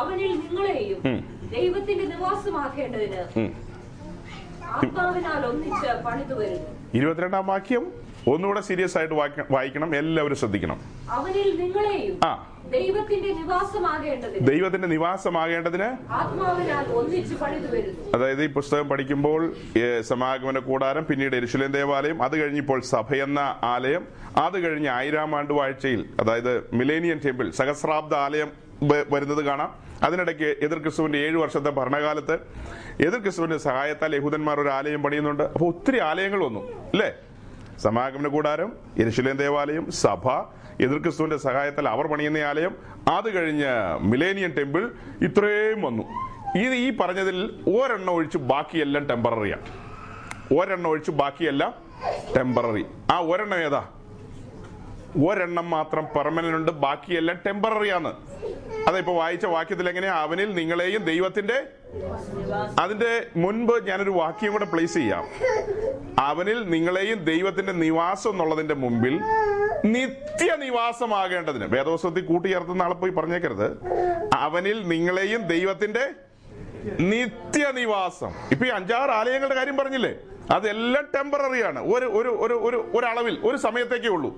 അവനിൽ നിങ്ങളെയും ദൈവത്തിന്റെ നിവാസമാക്കേണ്ടതിന് ആത്മാവിനാൽ ഒന്നിച്ച് പണിതു വരുന്നു. ഇരുപത്തിരണ്ടാം വാക്യം ഒന്നുകൂടെ സീരിയസ് ആയിട്ട് വായിക്കണം, എല്ലാവരും ശ്രദ്ധിക്കണം. അവനിൽ നിങ്ങളെയും ദൈവത്തിന്റെ നിവാസമാകേണ്ടതിന് ദൈവത്തിന്റെ നിവാസമാകേണ്ടതിന് ആത്മാവിനാൽ ഒന്നിച്ച് പണിതു വരുന്നു. അതായത് ഈ പുസ്തകം പഠിക്കുമ്പോൾ സമാഗമന കൂടാരം, പിന്നീട് യെരുശലേം ദേവാലയം, അത് കഴിഞ്ഞപ്പോൾ സഭയെന്ന ആലയം, അത് കഴിഞ്ഞ് ആയിരം ആണ്ട് വാഴ്ചയിൽ അതായത് മിലേനിയം ടെമ്പിൾ സഹസ്രാബ്ദ ആലയം വരുന്നത് കാണാം. അതിനിടയ്ക്ക് എതിർ ക്രിസ്തുവിന്റെ ഏഴു വർഷത്തെ ഭരണകാലത്ത് എതിർ ക്രിസ്തുവിന്റെ സഹായത്താൽ യഹൂദന്മാർ ഒരു ആലയം പണിയുന്നുണ്ട്. അപ്പൊ ഒത്തിരി ആലയങ്ങൾ വന്നു അല്ലേ? സമാഗമന കൂടാരം, യെരുശലേം ദേവാലയം, സഭ, എതിർ ക്രിസ്തുവിന്റെ സഹായത്താൽ അവർ പണിയുന്ന ആലയം, അത് കഴിഞ്ഞ് മിലേനിയം ടെമ്പിൾ, ഇത്രയും വന്നു. ഇത് ഈ പറഞ്ഞതിൽ ഒരെണ്ണം ഒഴിച്ച് ബാക്കിയെല്ലാം ടെമ്പററിയാണ്. ഒരെണ്ണം ഒഴിച്ച് ബാക്കിയെല്ലാം ടെമ്പററി. ആ ഒരെണ്ണം ഏതാ? ഒരെണ്ണം മാത്രം പെർമനന്റ് ഉണ്ട്, ബാക്കിയെല്ലാം ടെമ്പററിയാണ്. അതിപ്പോ വായിച്ച വാക്യത്തിൽ എങ്ങനെയാ? അവനിൽ നിങ്ങളെയും ദൈവത്തിന്റെ. അതിന്റെ മുൻപ് ഞാനൊരു വാക്യം കൂടെ പ്ലേസ് ചെയ്യാം. അവനിൽ നിങ്ങളെയും ദൈവത്തിന്റെ നിവാസം എന്നുള്ളതിന്റെ മുമ്പിൽ നിത്യനിവാസമാകേണ്ടതിന്, വേദോത്സവത്തിൽ കൂട്ടിച്ചേർത്തുന്ന ആളെ പോയി പറഞ്ഞേക്കരുത്, അവനിൽ നിങ്ങളെയും ദൈവത്തിന്റെ നിത്യനിവാസം. ഇപ്പൊ ഈ അഞ്ചാറ് ആലയങ്ങളുടെ കാര്യം പറഞ്ഞില്ലേ, അതെല്ലാം ടെമ്പററിയാണ്. ഒരു ഒരു ഒരു ഒരളവിൽ ഒരു സമയത്തേക്കേ ഉള്ളൂ.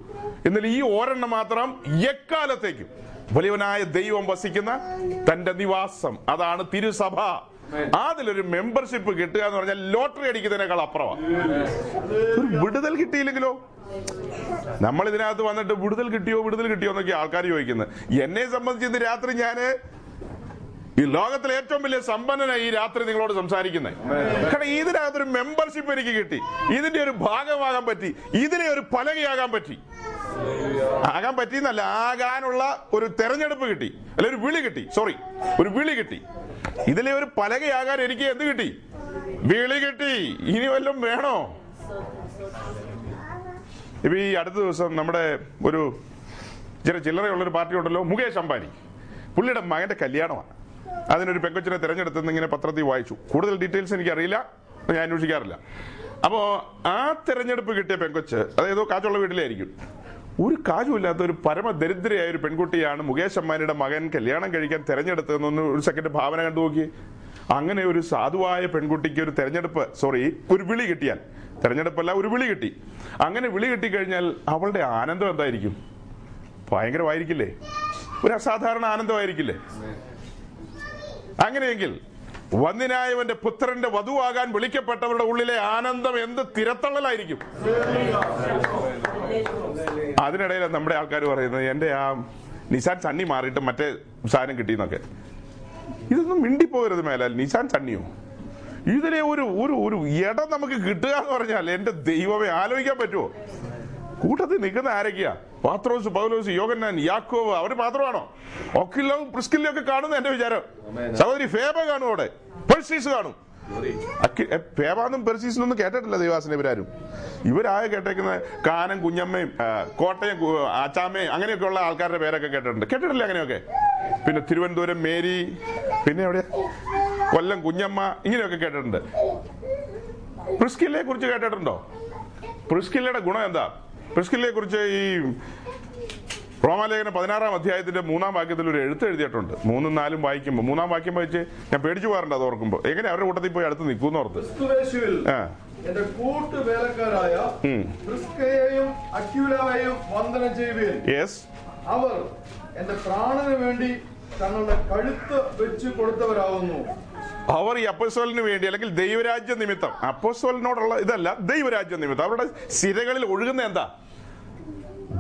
എന്നാൽ ഈ ഒരെണ്ണം മാത്രം എക്കാലത്തേക്കും വലിയവനായ ദൈവം വസിക്കുന്ന തന്റെ നിവാസം, അതാണ് തിരുസഭ. അതിലൊരു മെമ്പർഷിപ്പ് കിട്ടുക എന്ന് പറഞ്ഞാൽ ലോട്ടറി അടിക്കുന്നതിനേക്കാൾ അപ്പുറമാണ്. ഒരു വിടുതൽ കിട്ടിയില്ലെങ്കിലോ? നമ്മൾ ഇതിനകത്ത് വന്നിട്ട് വിടുതൽ കിട്ടിയോ വിടുതൽ കിട്ടിയോ എന്നൊക്കെ ആൾക്കാർ ചോദിക്കുന്നത്. എന്നെ സംബന്ധിച്ച് ഇന്ന് രാത്രി ഞാന് ഈ ലോകത്തിലെ ഏറ്റവും വലിയ സമ്പന്നനായി ഈ രാത്രി നിങ്ങളോട് സംസാരിക്കുന്നത്. കാരണം ഇതിനകത്തൊരു മെമ്പർഷിപ്പ് എനിക്ക് കിട്ടി, ഇതിന്റെ ഒരു ഭാഗമാകാൻ പറ്റി, ഇതിനെ ഒരു പലകയാകാൻ പറ്റി. ആകാൻ പറ്റിയെന്നല്ല, ആകാനുള്ള ഒരു തെരഞ്ഞെടുപ്പ് കിട്ടി, അല്ലെ ഒരു വിളി കിട്ടി. സോറി, ഒരു വിളി കിട്ടി. ഇതിലെ ഒരു പലകയാകാൻ എനിക്ക് എന്ത് കിട്ടി? വിളി കിട്ടി. ഇനി വല്ലതും വേണോ? ഇപ്പൊ ഈ അടുത്ത ദിവസം നമ്മുടെ ഒരു ചില ചില്ലറയുള്ളൊരു പാർട്ടി ഉണ്ടല്ലോ, മുകേഷ് അംബാനി, പുള്ളിയുടെ മകന്റെ കല്യാണമാണ്. അതിനൊരു പെങ്കൊച്ചിനെ തിരഞ്ഞെടുത്തെന്ന് ഇങ്ങനെ പത്രത്തിൽ വായിച്ചു. കൂടുതൽ ഡീറ്റെയിൽസ് എനിക്കറിയില്ല, ഞാൻ അന്വേഷിക്കാറില്ല. അപ്പോ ആ തെരഞ്ഞെടുപ്പ് കിട്ടിയ പെങ്കൊച്ച്, അതേതോ കാറ്റുള്ള വീട്ടിലായിരിക്കും, ഒരു കാജുമില്ലാത്ത ഒരു പരമദരിദ്രയായ ഒരു പെൺകുട്ടിയാണ് മുകേഷ് അംബാനിയുടെ മകൻ കല്യാണം കഴിക്കാൻ തിരഞ്ഞെടുത്തതെന്നൊന്ന് ഒരു സെക്കൻഡ് ഭാവന കണ്ടു നോക്കി. അങ്ങനെ ഒരു സാധുവായ പെൺകുട്ടിക്ക് ഒരു തെരഞ്ഞെടുപ്പ്, സോറി ഒരു വിളി കിട്ടിയാൽ, തെരഞ്ഞെടുപ്പല്ല ഒരു വിളി കിട്ടി, അങ്ങനെ വിളി കിട്ടിക്കഴിഞ്ഞാൽ അവളുടെ ആനന്ദം എന്തായിരിക്കും? ഭയങ്കരമായിരിക്കില്ലേ? ഒരു അസാധാരണ ആനന്ദമായിരിക്കില്ലേ? അങ്ങനെയെങ്കിൽ വന്ദിനായവന്റെ പുത്രന്റെ വധുവാകാൻ വിളിക്കപ്പെട്ടവരുടെ ഉള്ളിലെ ആനന്ദം എന്ത് തിരത്തള്ളലായിരിക്കും! അതിനിടയിൽ നമ്മുടെ ആൾക്കാർ പറയുന്നത് എന്റെ ആ നിസാൻ സണ്ണി മാറിയിട്ട് മറ്റേ സാധനം കിട്ടിയെന്നൊക്കെ. ഇതൊന്നും മിണ്ടിപ്പോകരുത് മേലാൽ. നിസാൻ സണ്ണിയോ ഇതിലെ ഒരു ഒരു ഒരു ഇടം നമുക്ക് കിട്ടുക എന്ന് പറഞ്ഞാൽ എന്റെ ദൈവമേ, ആലോചിക്കാൻ പറ്റുമോ? കൂട്ടത്തിൽ നിൽക്കുന്ന ആരൊക്കെയാ? പത്രോസ്, പൗലോസ്, യോഹന്നാൻ, യാക്കോവ്. അവര് മാത്രമാണോ? ഒക്കില്ലവും പ്രിസ്കില്ലയൊക്കെ കാണുന്ന എന്റെ വിചാരം. സഹോദരി ഫേബ കാണും, അവിടെ പെർസീസ് കാണും. ഫേബാന്നും പെർസീസിനൊന്നും കേട്ടിട്ടില്ല ദൈവാസന. ഇവരാരും ഇവരായ കേട്ടേക്കുന്ന കാനം കുഞ്ഞമ്മയും കോട്ടയം ആച്ചാമ്മയും അങ്ങനെയൊക്കെ ഉള്ള ആൾക്കാരുടെ പേരൊക്കെ കേട്ടിട്ടുണ്ട്. കേട്ടിട്ടില്ല അങ്ങനെയൊക്കെ? പിന്നെ തിരുവനന്തപുരം മേരി, പിന്നെ എവിടെയാ കൊല്ലം കുഞ്ഞമ്മ, ഇങ്ങനെയൊക്കെ കേട്ടിട്ടുണ്ട്. പ്രിസ്കില്ലയെ കുറിച്ച് കേട്ടിട്ടുണ്ടോ? പ്രിസ്കില്ലയുടെ ഗുണം എന്താ? പ്രിസ്കില്ലയെ കുറിച്ച് ഈ റോമാലേഖന പതിനാറാം അധ്യായത്തിന്റെ മൂന്നാം വാക്യത്തിൽ ഒരു എഴുത്ത് എഴുതിയിട്ടുണ്ട്. മൂന്നും നാലും വായിക്കുമ്പോൾ, മൂന്നാം വാക്യം വായിച്ച് ഞാൻ പേടിച്ചു പോകാറുണ്ട് അത് ഓർക്കുമ്പോൾ. എങ്ങനെ അവരുടെ കൂട്ടത്തിൽ പോയി അടുത്ത് നിൽക്കൂന്ന് ഓർത്ത്. അവർ എന്റെ പ്രാണന് വേണ്ടി തങ്ങളുടെ കഴുത്ത് വെച്ച് കൊടുത്തവരാകുന്നു. അവർ ഈ അപ്പോസ്തലന് വേണ്ടി, അല്ലെങ്കിൽ ദൈവരാജ്യ നിമിത്തം, അപ്പോസ്തലനോടുള്ള ഇതല്ല, ദൈവരാജ്യ നിമിത്തം. അവരുടെ സിരകളിൽ ഒഴുകുന്ന എന്താ?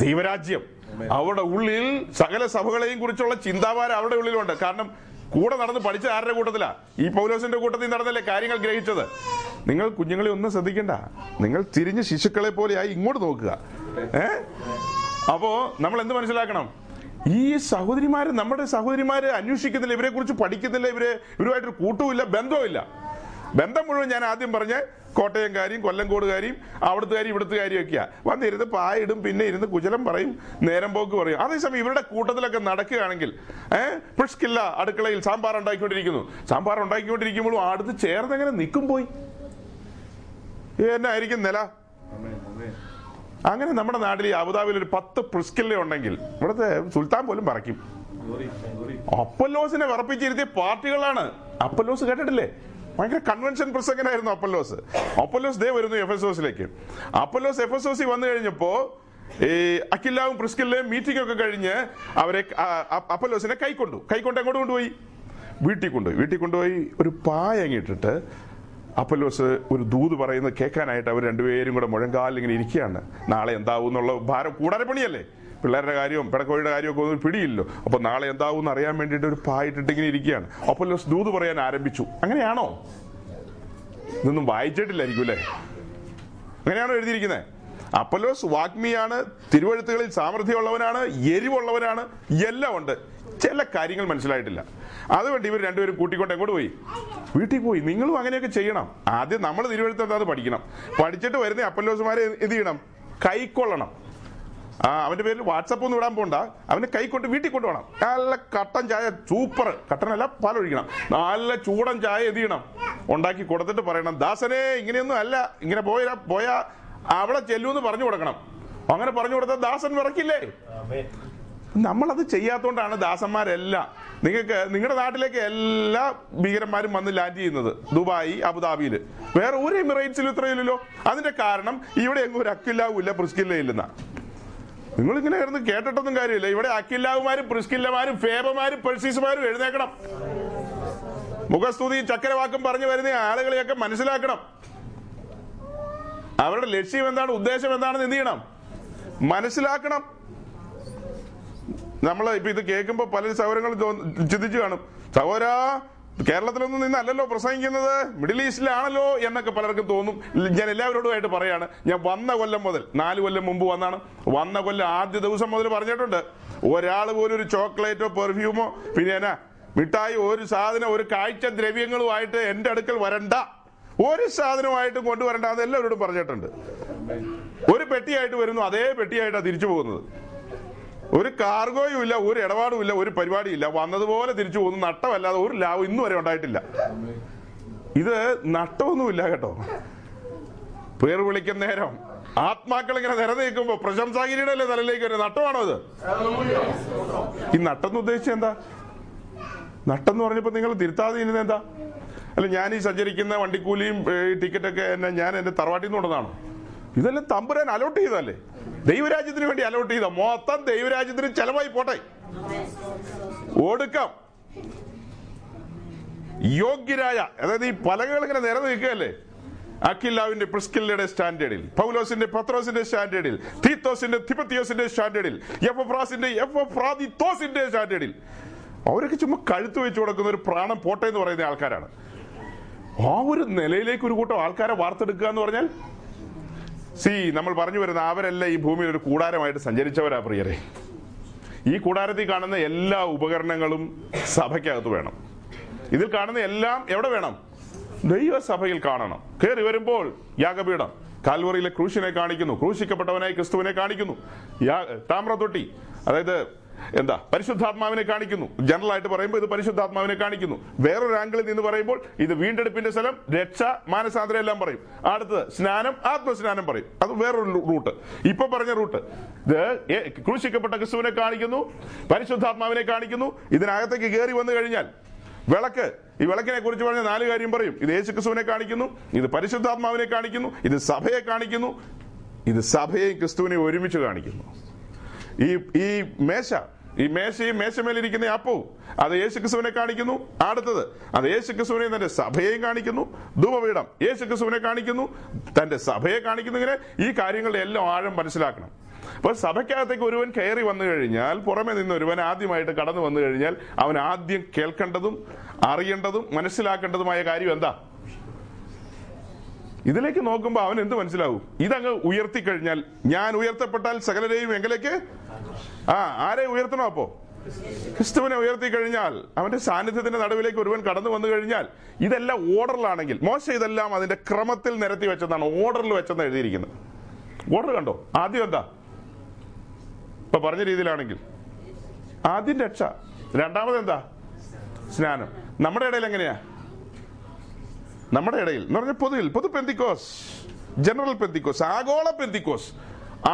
ദൈവരാജ്യം. അവരുടെ ഉള്ളിൽ സകല സഭകളെയും കുറിച്ചുള്ള ചിന്താവാരം അവരുടെ ഉള്ളിലുണ്ട്. കാരണം കൂടെ നടന്ന് പഠിച്ച ആരുടെ കൂട്ടത്തിലാ? ഈ പൗലോസിന്റെ കൂട്ടത്തിൽ നടന്നല്ലേ കാര്യങ്ങൾ ഗ്രഹിച്ചത്. നിങ്ങൾ കുഞ്ഞുങ്ങളെ ഒന്നും ശ്രദ്ധിക്കണ്ട, നിങ്ങൾ തിരിഞ്ഞ് ശിശുക്കളെ പോലെയായി ഇങ്ങോട്ട് നോക്കുക. ഏ അപ്പോ നമ്മൾ എന്ത് മനസ്സിലാക്കണം? ഈ സഹോദരിമാര്, നമ്മുടെ സഹോദരിമാര് അന്വേഷിക്കുന്നില്ല, ഇവരെ കുറിച്ച് പഠിക്കുന്നില്ല, ഇവര് ഇവരുമായിട്ടൊരു കൂട്ടുമില്ല, ബന്ധവുമില്ല. ബന്ധം മുഴുവൻ ഞാൻ ആദ്യം പറഞ്ഞ കോട്ടയംകാരിയും കൊല്ലംകോടുകാരിയും അവിടുത്തുകാരിയും ഇവിടുത്തുകാരിയും ഒക്കെയാ. വന്നിരുന്ന് പായിടും, പിന്നെ ഇരുന്ന് കുചലം പറയും, നേരം പോക്ക് പറയും. അതേസമയം ഇവരുടെ കൂട്ടത്തിലൊക്കെ നടക്കുകയാണെങ്കിൽ ഏഹ് പ്രിസ്കില്ല അടുക്കളയിൽ സാമ്പാർ ഉണ്ടാക്കിക്കൊണ്ടിരിക്കുന്നു. സാമ്പാർ ഉണ്ടാക്കിക്കൊണ്ടിരിക്കുമ്പോഴും അടുത്ത് ചേർന്ന് അങ്ങനെ നിൽക്കും പോയി. എന്നായിരിക്കും നില? അങ്ങനെ നമ്മുടെ നാട്ടിൽ ഈ അബുദാബിയിൽ ഒരു പത്ത് പ്രിസ്കില്ല ഉണ്ടെങ്കിൽ ഇവിടുത്തെ സുൽത്താൻ പോലും പറയ്ക്കും. അപ്പൊല്ലോസിനെ വിറപ്പിച്ചിരുത്തിയ പാർട്ടികളാണ്. അപ്പൊല്ലോസ് കേട്ടിട്ടില്ലേ? ഭയങ്കര കൺവെൻഷൻ പ്രസംഗനായിരുന്നു അപ്പൊല്ലോസ്. അപ്പൊല്ലോസ് ദേ വരുന്നു എഫെസോസിലേക്ക്. അപ്പൊല്ലോസ് എഫെസോസിൽ വന്നു കഴിഞ്ഞപ്പോ ഈ അക്കില്ലാവും പ്രിസ്കില്ലയും മീറ്റിംഗ് ഒക്കെ കഴിഞ്ഞ് അവരെ അപ്പൊല്ലോസിനെ കൈക്കൊണ്ടു കൈക്കൊണ്ട് അങ്ങോട്ട് കൊണ്ടുപോയി വീട്ടിൽ കൊണ്ടുപോയി വീട്ടിൽ കൊണ്ടുപോയി ഒരു പായ അങ്ങിട്ടിട്ട് അപ്പൊല്ലോസ് ഒരു ദൂത് പറയുന്നത് കേൾക്കാനായിട്ട് അവർ രണ്ടുപേരും കൂടെ മുഴങ്കാലിൽ ഇങ്ങനെ ഇരിക്കുകയാണ്. നാളെ എന്താവും എന്നുള്ള ഭാരം, കൂടാര പണിയല്ലേ, പിള്ളേരുടെ കാര്യവും പിടക്കോഴിയുടെ കാര്യമൊക്കെ ഒന്നും പിടിയില്ലോ. അപ്പൊ നാളെ എന്താവും എന്ന് അറിയാൻ വേണ്ടിയിട്ട് ഒരു പായിട്ടിട്ട് ഇങ്ങനെ ഇരിക്കുകയാണ്. അപ്പൊല്ലോസ് ദൂത് പറയാൻ ആരംഭിച്ചു. അങ്ങനെയാണോ? ഇതൊന്നും വായിച്ചിട്ടില്ലായിരിക്കും അല്ലേ? അങ്ങനെയാണോ എഴുതിയിരിക്കുന്നത്? അപ്പൊല്ലോസ് വാഗ്മിയാണ്, തിരുവഴുത്തുകളിൽ സാമർഥ്യമുള്ളവനാണ്, എരിവുള്ളവനാണ്, എല്ലാം ഉണ്ട്. ചില കാര്യങ്ങൾ മനസ്സിലായിട്ടില്ല. അതുകൊണ്ട് ഇവർ രണ്ടുപേരും കൂട്ടിക്കൊണ്ട് എങ്ങോട്ട് പോയി? വീട്ടിൽ പോയി. നിങ്ങളും അങ്ങനെയൊക്കെ ചെയ്യണം. ആദ്യം നമ്മൾ തിരുവഴുത്തെന്താ പഠിക്കണം. പഠിച്ചിട്ട് വരുന്ന അപ്പൊല്ലോസുമാരെ എന്ത് ചെയ്യണം? കൈക്കൊള്ളണം. ആ അവന്റെ പേരിൽ വാട്സപ്പ് ഒന്നും ഇടാൻ പോണ്ട. അവനെ കൈക്കൊണ്ട് വീട്ടിൽ കൊണ്ടുപോകണം. നല്ല കട്ടൻ ചായ, സൂപ്പർ കട്ടനല്ല, പാലൊഴിക്കണം. നല്ല ചൂടൻ ചായ എന്ത് ചെയ്യണം? ഉണ്ടാക്കി കൊടുത്തിട്ട് പറയണം, ദാസനെ ഇങ്ങനെയൊന്നും അല്ല, ഇങ്ങനെ പോയാ പോയാ അവിടെ ചെല്ലൂന്ന് പറഞ്ഞു കൊടുക്കണം. അങ്ങനെ പറഞ്ഞു കൊടുത്താൽ ദാസൻ വിറക്കില്ലേ? നമ്മളത് ചെയ്യാത്തോണ്ടാണ് ദാസന്മാരെല്ലാം, നിങ്ങൾക്ക് നിങ്ങളുടെ നാട്ടിലേക്ക് എല്ലാ ഭീകരന്മാരും വന്ന് ലാൻഡ് ചെയ്യുന്നത് ദുബായ്, അബുദാബിയിൽ. വേറെ ഒരു എമിറേറ്റ്സിലും ഇത്രയില്ലല്ലോ. അതിന്റെ കാരണം ഇവിടെ എങ്ങും ഒരു അക്കില്ലാവും ഇല്ല, പ്രിസ്കില്ലയില്ലെന്ന. നിങ്ങളിങ്ങനെ ആയിരുന്നു കേട്ടിട്ടൊന്നും കാര്യമില്ല. ഇവിടെ അക്കില്ലാവുമാരും പ്രിസ്കില്ലമാരും ഫേബമാരും പെർസീസുമാരും എഴുന്നേക്കണം. മുഖസ്തുതിയും ചക്കരവാക്കും പറഞ്ഞു വരുന്ന ആളുകളെയൊക്കെ മനസ്സിലാക്കണം. അവരുടെ ലക്ഷ്യം എന്താണ്, ഉദ്ദേശം എന്താണെന്ന് എന്ത് ചെയ്യണം? മനസ്സിലാക്കണം. നമ്മൾ ഇപ്പൊ ഇത് കേൾക്കുമ്പോൾ പല സൗരങ്ങളും ചിന്തിച്ചു കാണും, സഹോര കേരളത്തിലൊന്നും നിന്നല്ലോ പ്രസംഗിക്കുന്നത്, മിഡിൽ ഈസ്റ്റിലാണല്ലോ എന്നൊക്കെ പലർക്കും തോന്നും. ഞാൻ എല്ലാവരോടുമായിട്ട് പറയാണ്, ഞാൻ വന്ന കൊല്ലം മുതൽ, നാല് കൊല്ലം മുമ്പ് വന്നാണ്, വന്ന കൊല്ലം ആദ്യ ദിവസം മുതൽ പറഞ്ഞിട്ടുണ്ട്, ഒരാൾ പോലും ഒരു ചോക്ലേറ്റോ പെർഫ്യൂമോ പിന്നെ എന്നാ മിഠായി ഒരു സാധനം ഒരു കാഴ്ച ദ്രവ്യങ്ങളുമായിട്ട് എന്റെ അടുക്കൽ വരണ്ട, ഒരു സാധനമായിട്ടും കൊണ്ടുവരണ്ട. അതെല്ലാവരോടും പറഞ്ഞിട്ടുണ്ട്. ഒരു പെട്ടിയായിട്ട് വരുന്നു, അതേ പെട്ടിയായിട്ടാണ് തിരിച്ചു പോകുന്നത്. ഒരു കാർഗോയും ഇല്ല, ഒരു ഇടപാടും ഇല്ല, ഒരു പരിപാടിയില്ല. വന്നതുപോലെ തിരിച്ചു പോകുന്നു. നട്ടമല്ലാതെ ഒരു ലാഭം ഇന്നു വരെ ഉണ്ടായിട്ടില്ല. ഇത് നട്ടമൊന്നുമില്ല കേട്ടോ. പേർ വിളിക്കുന്ന നേരം ആത്മാക്കൾ ഇങ്ങനെ നിരന്ന് നിൽക്കുമ്പോ പ്രശംസാഗിരിയുടെ അല്ലേ തലയിലേക്ക് വരുന്നത്? നട്ടമാണോ ഇത്? ഈ നട്ടെന്ന് ഉദ്ദേശിച്ചത് എന്താ? നട്ടെന്ന് പറഞ്ഞപ്പോ നിങ്ങൾ തിരുത്താതെ ഇരുന്നത് എന്താ? അല്ല, ഞാൻ ഈ സഞ്ചരിക്കുന്ന വണ്ടിക്കൂലിയും ടിക്കറ്റൊക്കെ എന്നെ ഞാൻ എന്റെ തറവാട്ടിൽ നിന്ന് കൊണ്ടതാണോ? ഇതെല്ലാം തമ്പുരാൻ അലോട്ട് ചെയ്തല്ലേ, ദൈവരാജ്യത്തിന് വേണ്ടി അലോട്ട് ചെയ്ത. മൊത്തം ദൈവരാജ്യത്തിന് ചെലവായി പോട്ടെ. ഒടുക്കം യോഗ്യരായ, അതായത് ഈ പലകകൾ ഇങ്ങനെ നിരന്ന് നിൽക്കുകയല്ലേ, അഖിലാവിന്റെ പ്രിസ്കില്ലയുടെ സ്റ്റാൻഡേർഡിൽ, പൗലോസിന്റെ പത്രോസിന്റെ സ്റ്റാൻഡേർഡിൽ, തീത്തോസിന്റെ തിബത്തിയോസിന്റെ സ്റ്റാൻഡേർഡിൽ, എഫ്രാസിന്റെ എഫ്രാദിത്തോസിന്റെ സ്റ്റാൻഡേർഡിൽ, അവരൊക്കെ ചുമ്മാ കഴുത്ത് വെച്ച് കൊടുക്കുന്ന ഒരു പ്രാണം പോട്ടെ എന്ന് പറയുന്ന ആൾക്കാരാണ്. ആ ഒരു നിലയിലേക്ക് ഒരു കൂട്ടം ആൾക്കാരെ വാർത്തെടുക്കുക എന്ന് പറഞ്ഞാൽ, സി നമ്മൾ പറഞ്ഞു വരുന്ന അവരെല്ലാം ഈ ഭൂമിയിൽ ഒരു കൂടാരമായിട്ട് സഞ്ചരിച്ചവരാ പ്രിയരെ. ഈ കൂടാരത്തിൽ കാണുന്ന എല്ലാ ഉപകരണങ്ങളും സഭയ്ക്കകത്ത് വേണം. ഇതിൽ കാണുന്ന എല്ലാം എവിടെ വേണം? ദൈവസഭയിൽ കാണണം. കയറി വരുമ്പോൾ യാഗപീഠം, കാൽവറിയിലെ ക്രൂശിനെ കാണിക്കുന്നു, ക്രൂശിക്കപ്പെട്ടവനായി ക്രിസ്തുവിനെ കാണിക്കുന്നു, താമ്രത്തൊട്ടി അതായത് എന്താ പരിശുദ്ധാത്മാവിനെ കാണിക്കുന്നു. ജനറൽ ആയിട്ട് പറയുമ്പോൾ ഇത് പരിശുദ്ധാത്മാവിനെ കാണിക്കുന്നു. വേറൊരു ആംഗിളിൽ നിന്ന് പറയുമ്പോൾ ഇത് വീണ്ടെടുപ്പിന്റെ സ്ഥലം, രക്ഷ, മാനസാന്തരം എല്ലാം പറയും. അടുത്തത് സ്നാനം, ആത്മസ്നാനം പറയും. അത് വേറൊരു റൂട്ട്. ഇപ്പൊ പറഞ്ഞ റൂട്ട് ക്രൂശിക്കപ്പെട്ട ക്രിസ്തുവിനെ കാണിക്കുന്നു, പരിശുദ്ധാത്മാവിനെ കാണിക്കുന്നു. ഇതിനകത്തേക്ക് കയറി വന്നു കഴിഞ്ഞാൽ വിളക്ക്, ഈ വിളക്കിനെ കുറിച്ച് പറഞ്ഞ നാല് കാര്യം പറയും. ഇത് യേശുക്രിസ്തുവിനെ കാണിക്കുന്നു, ഇത് പരിശുദ്ധാത്മാവിനെ കാണിക്കുന്നു, ഇത് സഭയെ കാണിക്കുന്നു, ഇത് സഭയെയും ക്രിസ്തുവിനെയും ഒരുമിച്ച് കാണിക്കുന്നു. ഈ ഈ മേശ, ഈ മേശയും മേശമേലിരിക്കുന്ന അപ്പവും അത് യേശുക്രിസ്തുവിനെ കാണിക്കുന്നു. അടുത്തത് അത് യേശുക്രിസ്തുവിനെ തന്റെ സഭയെയും കാണിക്കുന്നു. ധൂപപീഠം യേശുക്രിസ്തുവിനെ കാണിക്കുന്നു, തന്റെ സഭയെ കാണിക്കുന്നു. ഇങ്ങനെ ഈ കാര്യങ്ങളുടെ എല്ലാം ആഴം മനസ്സിലാക്കണം. അപ്പൊ സഭയ്ക്കകത്തേക്ക് ഒരുവൻ കയറി വന്നു കഴിഞ്ഞാൽ, പുറമെ നിന്ന് ഒരുവൻ ആദ്യമായിട്ട് കടന്നു വന്നു കഴിഞ്ഞാൽ, അവൻ ആദ്യം കേൾക്കേണ്ടതും അറിയേണ്ടതും മനസ്സിലാക്കേണ്ടതുമായ കാര്യം എന്താ? ഇതിലേക്ക് നോക്കുമ്പോൾ അവൻ എന്ത് മനസ്സിലാവും? ഇതങ്ങ് ഉയർത്തി കഴിഞ്ഞാൽ, ഞാൻ ഉയർത്തപ്പെട്ടാൽ സകലരെയും എങ്കിലേക്ക്, ആ ആരെ ഉയർത്തണോ? അപ്പോ ക്രിസ്തുവിനെ ഉയർത്തി കഴിഞ്ഞാൽ, അവന്റെ സാന്നിധ്യത്തിന്റെ നടുവിലേക്ക് ഒരുവൻ കടന്നു വന്നു കഴിഞ്ഞാൽ, ഇതെല്ലാം ഓർഡറിലാണെങ്കിൽ, മോശ ഇതെല്ലാം അതിന്റെ ക്രമത്തിൽ നിരത്തി വെച്ചതാണ്, ഓർഡറിൽ വെച്ചെന്ന് എഴുതിയിരിക്കുന്നത്. ഓർഡർ കണ്ടോ? ആദ്യം എന്താ ഇപ്പൊ പറഞ്ഞ രീതിയിലാണെങ്കിൽ ആദ്യം രക്ഷ, രണ്ടാമത് എന്താ സ്നാനം. നമ്മുടെ ഇടയിൽ എങ്ങനെയാ? നമ്മുടെ ഇടയിൽ എന്ന് പറഞ്ഞാൽ പൊതുവിൽ, പൊതു പെന്തിക്കോസ്, ജനറൽ പെന്തിക്കോസ്, ആഗോള പെന്തിക്കോസ്.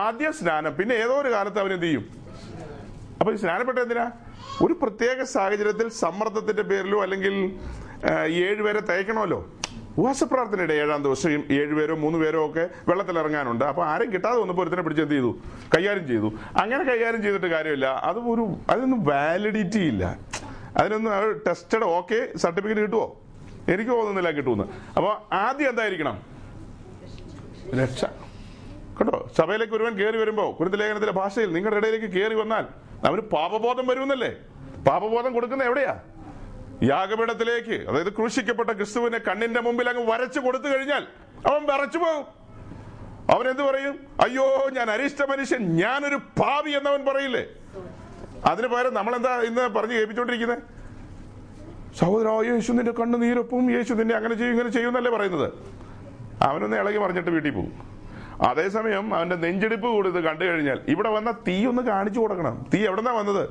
ആദ്യം സ്നാനം, പിന്നെ ഏതോ ഒരു കാലത്ത് അവനെന്ത് ചെയ്യും? അപ്പൊ ഈ സ്നാനപ്പെട്ട എന്തിനാ? ഒരു പ്രത്യേക സാഹചര്യത്തിൽ സമ്മർദ്ദത്തിന്റെ പേരിലോ അല്ലെങ്കിൽ ഏഴുപേരെ തയ്ക്കണമല്ലോ. ഉപവാസപ്രാർത്ഥനയുടെ ഏഴാം ദിവസം ഏഴുപേരോ മൂന്ന് പേരോ ഒക്കെ വെള്ളത്തിലിറങ്ങാനുണ്ട്. അപ്പൊ ആരും കിട്ടാതെ വന്നപ്പോൾ ഒരുത്തിനെ പിടിച്ച് എന്ത് ചെയ്തു? കൈകാര്യം ചെയ്തു. അങ്ങനെ കൈകാര്യം ചെയ്തിട്ട് കാര്യമില്ല. അത് ഒരു അതിനൊന്നും വാലിഡിറ്റി ഇല്ല, അതിനൊന്നും ടെസ്റ്റഡ്. ഓക്കെ, സർട്ടിഫിക്കറ്റ് കിട്ടുമോ? എനിക്ക് തോന്നുന്നില്ല കിട്ടുമെന്ന്. അപ്പൊ ആദ്യം എന്തായിരിക്കണം? രക്ഷ. കേട്ടോ, സഭയിലേക്ക് ഒരുവൻ കയറി വരുമ്പോ കുരുന്ത് ലേഖനത്തിലെ ഭാഷയിൽ നിങ്ങളുടെ ഇടയിലേക്ക് കയറി വന്നാൽ അവന് പാപബോധം വരുമെന്നല്ലേ. പാപബോധം കൊടുക്കുന്ന എവിടെയാ? യാഗപീഠത്തിലേക്ക്, അതായത് ക്രൂശിക്കപ്പെട്ട ക്രിസ്തുവിനെ കണ്ണിന്റെ മുമ്പിൽ അങ്ങ് വരച്ചു കൊടുത്തു കഴിഞ്ഞാൽ അവൻ വരച്ചു പോകും. അവനെന്ത് പറയും? അയ്യോ, ഞാൻ അരിഷ്ട മനുഷ്യൻ, ഞാനൊരു പാപി എന്നവൻ പറയില്ലേ. അതിന് പകരം നമ്മളെന്താ ഇന്ന് പറഞ്ഞു കേൾപ്പിച്ചോണ്ടിരിക്കുന്നത്? സഹോദരാ, യേശു നിന്റെ കണ്ണു നീരൊപ്പും, യേശു നിന്നെ അങ്ങനെ ചെയ്യും ഇങ്ങനെ ചെയ്യും എന്നല്ലേ പറയുന്നത്. അവനൊന്ന് ഇളകി പറഞ്ഞിട്ട് വീട്ടിൽ പോകും. അതേസമയം അവന്റെ നെഞ്ചെടുപ്പ് കൂടി ഇത് കണ്ടു കഴിഞ്ഞാൽ, ഇവിടെ വന്ന തീ ഒന്ന് കാണിച്ചു കൊടുക്കണം. തീ എവിടെന്നാ വന്നത്?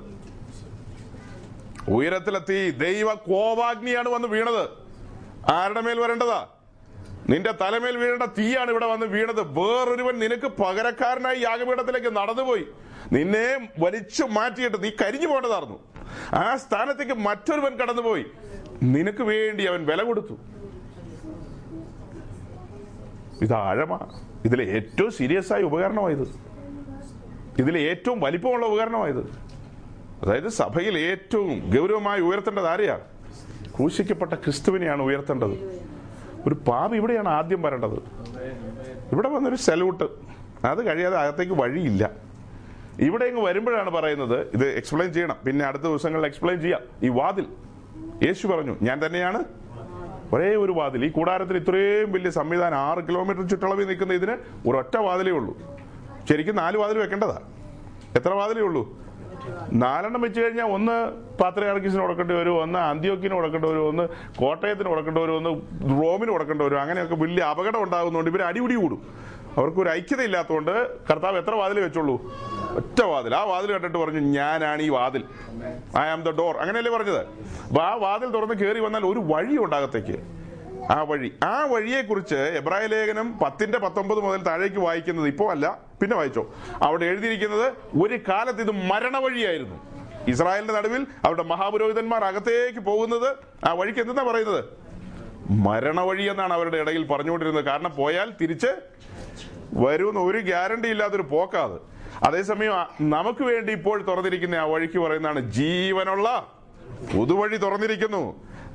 ഉയരത്തിലെത്തി ദൈവ കോപാഗ്നിയാണ് വന്ന് വീണത്. ആരുടെ മേൽ വരേണ്ടതാ? നിന്റെ തലമേൽ വീഴേണ്ട തീയാണ് ഇവിടെ വന്ന് വീണത്. വേറൊരുവൻ നിനക്ക് പകരക്കാരനായി യാഗപീഠത്തിലേക്ക് നടന്നുപോയി, നിന്നെ വലിച്ചു മാറ്റിയിട്ട് നീ കരിഞ്ഞു പോകേണ്ടതായിരുന്നു. ആ സ്ഥാനത്തേക്ക് മറ്റൊരുവൻ കടന്നുപോയി, നിനക്ക് വേണ്ടി അവൻ വില കൊടുത്തു. ഇത് ആഴമാ. ഇതിലെ ഏറ്റവും സീരിയസ് ആയ ഉപകരണമായത്, ഇതിലെ ഏറ്റവും വലിപ്പമുള്ള ഉപകരണമായത്. അതായത് സഭയിൽ ഏറ്റവും ഗൗരവമായി ഉയർത്തേണ്ടത് ആരെയാണ്? ക്രൂശിക്കപ്പെട്ട ക്രിസ്തുവിനെയാണ് ഉയർത്തേണ്ടത്. ഒരു പാപി ഇവിടെയാണ് ആദ്യം വരേണ്ടത്. ഇവിടെ വന്നൊരു സല്യൂട്ട്, അത് കഴിയാതെ അകത്തേക്ക് വഴിയില്ല. ഇവിടെ ഇങ്ങ് വരുമ്പോഴാണ് പറയുന്നത്, ഇത് എക്സ്പ്ലെയിൻ ചെയ്യണം, പിന്നെ അടുത്ത ദിവസങ്ങളിൽ എക്സ്പ്ലെയിൻ ചെയ്യാം. ഈ വാതിൽ, യേശു പറഞ്ഞു ഞാൻ തന്നെയാണ് ഒരേ ഒരു വാതിൽ. ഈ കൂടാരത്തിൽ ഇത്രയും വലിയ സംവിധാനം, ആറ് കിലോമീറ്റർ ചുറ്റളവിൽ നിൽക്കുന്ന ഇതിന് ഒരൊറ്റ വാതിലേ ഉള്ളൂ. ശരിക്കും നാല് വാതിൽ വെക്കേണ്ടതാ. എത്ര വാതിലേ ഉള്ളൂ? നാലെണ്ണം വെച്ച് കഴിഞ്ഞാൽ ഒന്ന് പാത്രിയാർക്കീസിന് കൊടുക്കേണ്ടി വരും, ഒന്ന് അന്ത്യോക്കിന് കൊടുക്കേണ്ടി വരും, ഒന്ന് കോട്ടയത്തിന് കൊടുക്കേണ്ടി വരും, ഒന്ന് റോമിന് കൊടുക്കേണ്ടി വരും. അങ്ങനെയൊക്കെ വലിയ അപകടം ഉണ്ടാകുന്നതുകൊണ്ട് ഇവർ അടിപിടി കൂടും. അവർക്കൊരു ഐക്യത ഇല്ലാത്തതുകൊണ്ട് കർത്താവ് എത്ര വാതിൽ വെച്ചുള്ളൂ? ഒറ്റ വാതിൽ. ആ വാതിൽ കണ്ടിട്ട് പറഞ്ഞു ഞാനാണ് ഈ വാതിൽ, ഐ ആം ദ ഡോർ. അങ്ങനെയല്ലേ പറഞ്ഞത്? അപ്പൊ ആ വാതിൽ തുറന്ന് കയറി വന്നാൽ ഒരു വഴി ഉണ്ടാകത്തേക്ക്, ആ വഴി. ആ വഴിയെക്കുറിച്ച് എബ്രായ ലേഖനം പത്തിന്റെ പത്തൊമ്പത് മുതൽ താഴേക്ക് വായിക്കുന്നത്, ഇപ്പോൾ അല്ല പിന്നെ വായിച്ചോ, അവിടെ എഴുതിയിരിക്കുന്നത് ഒരു കാലത്ത് ഇത് മരണവഴിയായിരുന്നു. ഇസ്രായേലിന്റെ നടുവിൽ അവരുടെ മഹാപുരോഹിതന്മാർ അകത്തേക്ക് പോകുന്നത് ആ വഴിക്ക് എന്താ പറയുന്നത്? മരണവഴി എന്നാണ് അവരുടെ ഇടയിൽ പറഞ്ഞുകൊണ്ടിരുന്നത്. കാരണം പോയാൽ തിരിച്ച് വരുമെന്ന് ഒരു ഗ്യാരണ്ടി ഇല്ലാത്തൊരു പോക്കാത്. അതേസമയം നമുക്ക് വേണ്ടി ഇപ്പോൾ തുറന്നിരിക്കുന്ന ആ വഴിക്ക് പറയുന്നതാണ് ജീവനുള്ള പുതുവഴി തുറന്നിരിക്കുന്നു.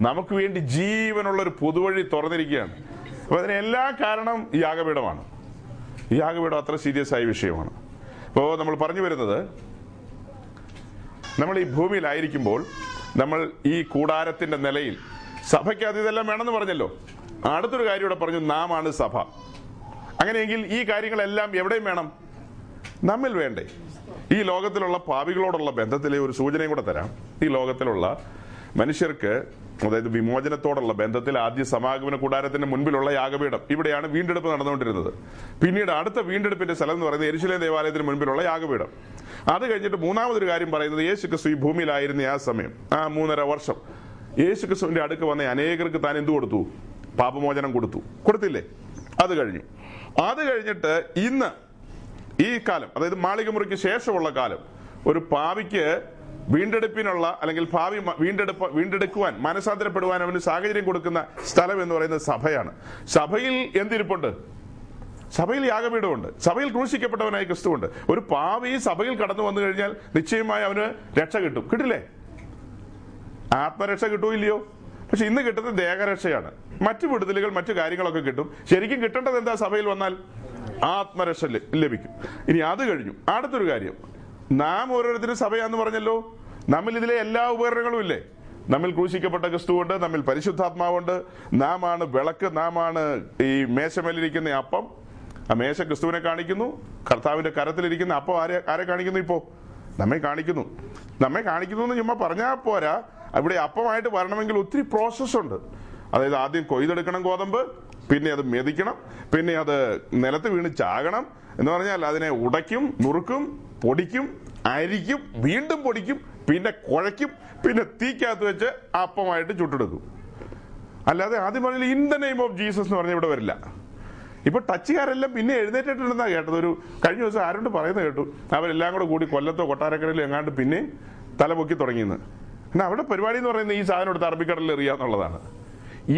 നമുക്ക് വേണ്ടി ജീവനുള്ള ഒരു പുതുവഴി തുറന്നിരിക്കുകയാണ്. അപ്പൊ അതിനെല്ലാ കാരണം യാഗപീഠമാണ്. യാഗപീഠം അത്ര സീരിയസ് ആയ വിഷയമാണ്. അപ്പോൾ നമ്മൾ പറഞ്ഞു വരുന്നത്, നമ്മൾ ഈ ഭൂമിയിലായിരിക്കുമ്പോൾ നമ്മൾ ഈ കൂടാരത്തിന്റെ നിലയിൽ സഭയ്ക്ക് അത് ഇതെല്ലാം വേണമെന്ന് പറഞ്ഞല്ലോ. അടുത്തൊരു കാര്യം ഇവിടെ പറഞ്ഞു, നാം ആണ് സഭ. അങ്ങനെയെങ്കിൽ ഈ കാര്യങ്ങളെല്ലാം എവിടെയും വേണം, നമ്മിൽ വേണ്ടേ? ഈ ലോകത്തിലുള്ള പാപികളോടുള്ള ബന്ധത്തിലെ ഒരു സൂചനയും കൂടെ തരാം. ഈ ലോകത്തിലുള്ള മനുഷ്യർക്ക്, അതായത് വിമോചനത്തോടുള്ള ബന്ധത്തിൽ ആദ്യ സമാഗമന കൂടാരത്തിന് മുൻപിലുള്ള യാഗപീഠം, ഇവിടെയാണ് വീണ്ടെടുപ്പ് നടന്നുകൊണ്ടിരുന്നത്. പിന്നീട് അടുത്ത വീണ്ടെടുപ്പിന്റെ സ്ഥലം എന്ന് പറയുന്നത് യെരുശലേം ദേവാലയത്തിന് മുൻപിലുള്ള യാഗപീഠം. അത് കഴിഞ്ഞിട്ട് മൂന്നാമതൊരു കാര്യം പറയുന്നത്, യേശു ക്രിസ്തു ഈ ഭൂമിയിലായിരുന്ന ആ സമയം, ആ മൂന്നര വർഷം യേശു ക്രിസ്തുവിന്റെ അടുക്ക് വന്ന അനേകർക്ക് താൻ എന്തു കൊടുത്തു? പാപമോചനം കൊടുത്തു. കൊടുത്തില്ലേ? അത് കഴിഞ്ഞു. അത് കഴിഞ്ഞിട്ട് ഇന്ന് ഈ കാലം, അതായത് മാളികമുറിക്ക് ശേഷമുള്ള കാലം, ഒരു പാപിക്ക് വീണ്ടെടുപ്പിനുള്ള അല്ലെങ്കിൽ ഭാവി വീണ്ടെടുപ്പ് വീണ്ടെടുക്കുവാൻ മനസാന്തരപ്പെടുവാൻ അവന് സാഹചര്യം കൊടുക്കുന്ന സ്ഥലം എന്ന് പറയുന്നത് സഭയാണ്. സഭയിൽ എന്തിരിപ്പുണ്ട്? സഭയിൽ യാഗപീഠമുണ്ട്. സഭയിൽ ക്രൂശിക്കപ്പെട്ടവനായ ക്രിസ്തുവുണ്ട്. ഒരു പാവി സഭയിൽ കടന്നു വന്നു കഴിഞ്ഞാൽ നിശ്ചയമായി അവന് രക്ഷ കിട്ടും. കിട്ടില്ലേ? ആത്മരക്ഷ കിട്ടൂല്ലയോ? പക്ഷെ ഇന്ന് കിട്ടുന്നത് ദേഹരക്ഷയാണ്. മറ്റു വിടുതലുകൾ മറ്റു കാര്യങ്ങളൊക്കെ കിട്ടും. ശരിക്കും കിട്ടേണ്ടത് എന്താ? സഭയിൽ വന്നാൽ ആത്മരക്ഷ ലഭിക്കും. ഇനി അത് കഴിഞ്ഞു. അടുത്തൊരു കാര്യം, നാം ഓരോരുത്തരും സഭയാന്ന് പറഞ്ഞല്ലോ. നമ്മിൽ ഇതിലെ എല്ലാ ഉപകരണങ്ങളും ഇല്ലേ? നമ്മിൽ ക്രൂശിക്കപ്പെട്ട ക്രിസ്തുവുണ്ട്, നമ്മിൽ പരിശുദ്ധാത്മാവുണ്ട്, നാം ആണ് വിളക്ക്, നാം ആണ് ഈ മേശമേലിരിക്കുന്ന അപ്പം. ആ മേശ ക്രിസ്തുവിനെ കാണിക്കുന്നു. കർത്താവിന്റെ കരത്തിലിരിക്കുന്ന അപ്പം ആരെ ആരെ കാണിക്കുന്നു? ഇപ്പോ നമ്മെ കാണിക്കുന്നു. നമ്മെ കാണിക്കുന്നു എന്ന് ചുമ്മാ പറഞ്ഞാൽ പോരാ. ഇവിടെ അപ്പമായിട്ട് വരണമെങ്കിൽ ഒത്തിരി പ്രോസസ്സുണ്ട്. അതായത് ആദ്യം കൊയ്തെടുക്കണം ഗോതമ്പ്, പിന്നെ അത് മെതിക്കണം, പിന്നെ അത് നിലത്ത് വീണ് ചാകണം. എന്ന് പറഞ്ഞാൽ അതിനെ ഉടയ്ക്കും, നുറുക്കും, പൊടിക്കും, അരിക്കും, വീണ്ടും പൊടിക്കും, പിന്നെ കുഴയ്ക്കും, പിന്നെ തീക്കകത്ത് വെച്ച് അപ്പമായിട്ട് ചുട്ടെടുക്കും. അല്ലാതെ ആദ്യം പറഞ്ഞാൽ in the name of Jesus എന്ന് പറഞ്ഞാൽ ഇവിടെ വരില്ല. ഇപ്പൊ ടച്ചുകാരെല്ലാം പിന്നെ എഴുന്നേറ്റിട്ടുണ്ടെന്നാ കേട്ടത്. ഒരു കഴിഞ്ഞ ദിവസം ആരോട് പറയുന്നത് കേട്ടു, അവരെല്ലാം കൂടെ കൂടി കൊല്ലത്തോ കൊട്ടാരക്കരയിലോ എങ്ങാണ്ട് പിന്നെ തലപൊക്കി തുടങ്ങിയെന്ന്. എന്നാൽ അവിടെ പരിപാടി എന്ന് പറയുന്നത് ഈ സാധനം എടുത്ത് അറബിക്കടലിൽ എറിയാന്നുള്ളതാണ്.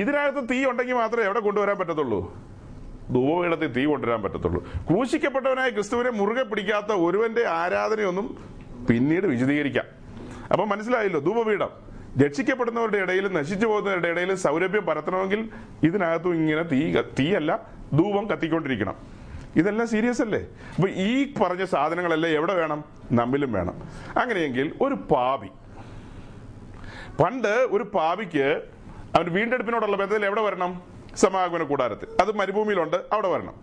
ഇതിനകത്ത് തീ ഉണ്ടെങ്കിൽ മാത്രമേ എവിടെ കൊണ്ടുവരാൻ പറ്റത്തുള്ളൂ? ധൂപപീഠത്തിൽ തീ കൊണ്ടുവരാൻ പറ്റത്തുള്ളൂ. ക്രൂശിക്കപ്പെട്ടവനായ ക്രിസ്തുവിനെ മുറുകെ പിടിക്കാത്ത ഒരുവന്റെ ആരാധനയൊന്നും പിന്നീട് വിശദീകരിക്കാം. അപ്പൊ മനസ്സിലായല്ലോ, ധൂപപീഠം രക്ഷിക്കപ്പെടുന്നവരുടെ ഇടയിലും നശിച്ചു പോകുന്നവരുടെ ഇടയിലും സൗരഭ്യം പരത്തണമെങ്കിൽ ഇതിനകത്തും ഇങ്ങനെ തീ തീയല്ല ധൂപം കത്തിക്കൊണ്ടിരിക്കണം. ഇതെല്ലാം സീരിയസ് അല്ലേ? അപ്പൊ ഈ പറഞ്ഞ സാധനങ്ങളെല്ലാം എവിടെ വേണം? നമ്മിലും വേണം. അങ്ങനെയെങ്കിൽ ഒരു പാപി, പണ്ട് ഒരു പാപിക്ക് അവന് വീണ്ടെടുപ്പിനോടുള്ള ബന്ധത്തിൽ എവിടെ വരണം? സമാഗമന കൂടാരത്തിൽ. അത് മരുഭൂമിയിലുണ്ട്, അവിടെ വരണം.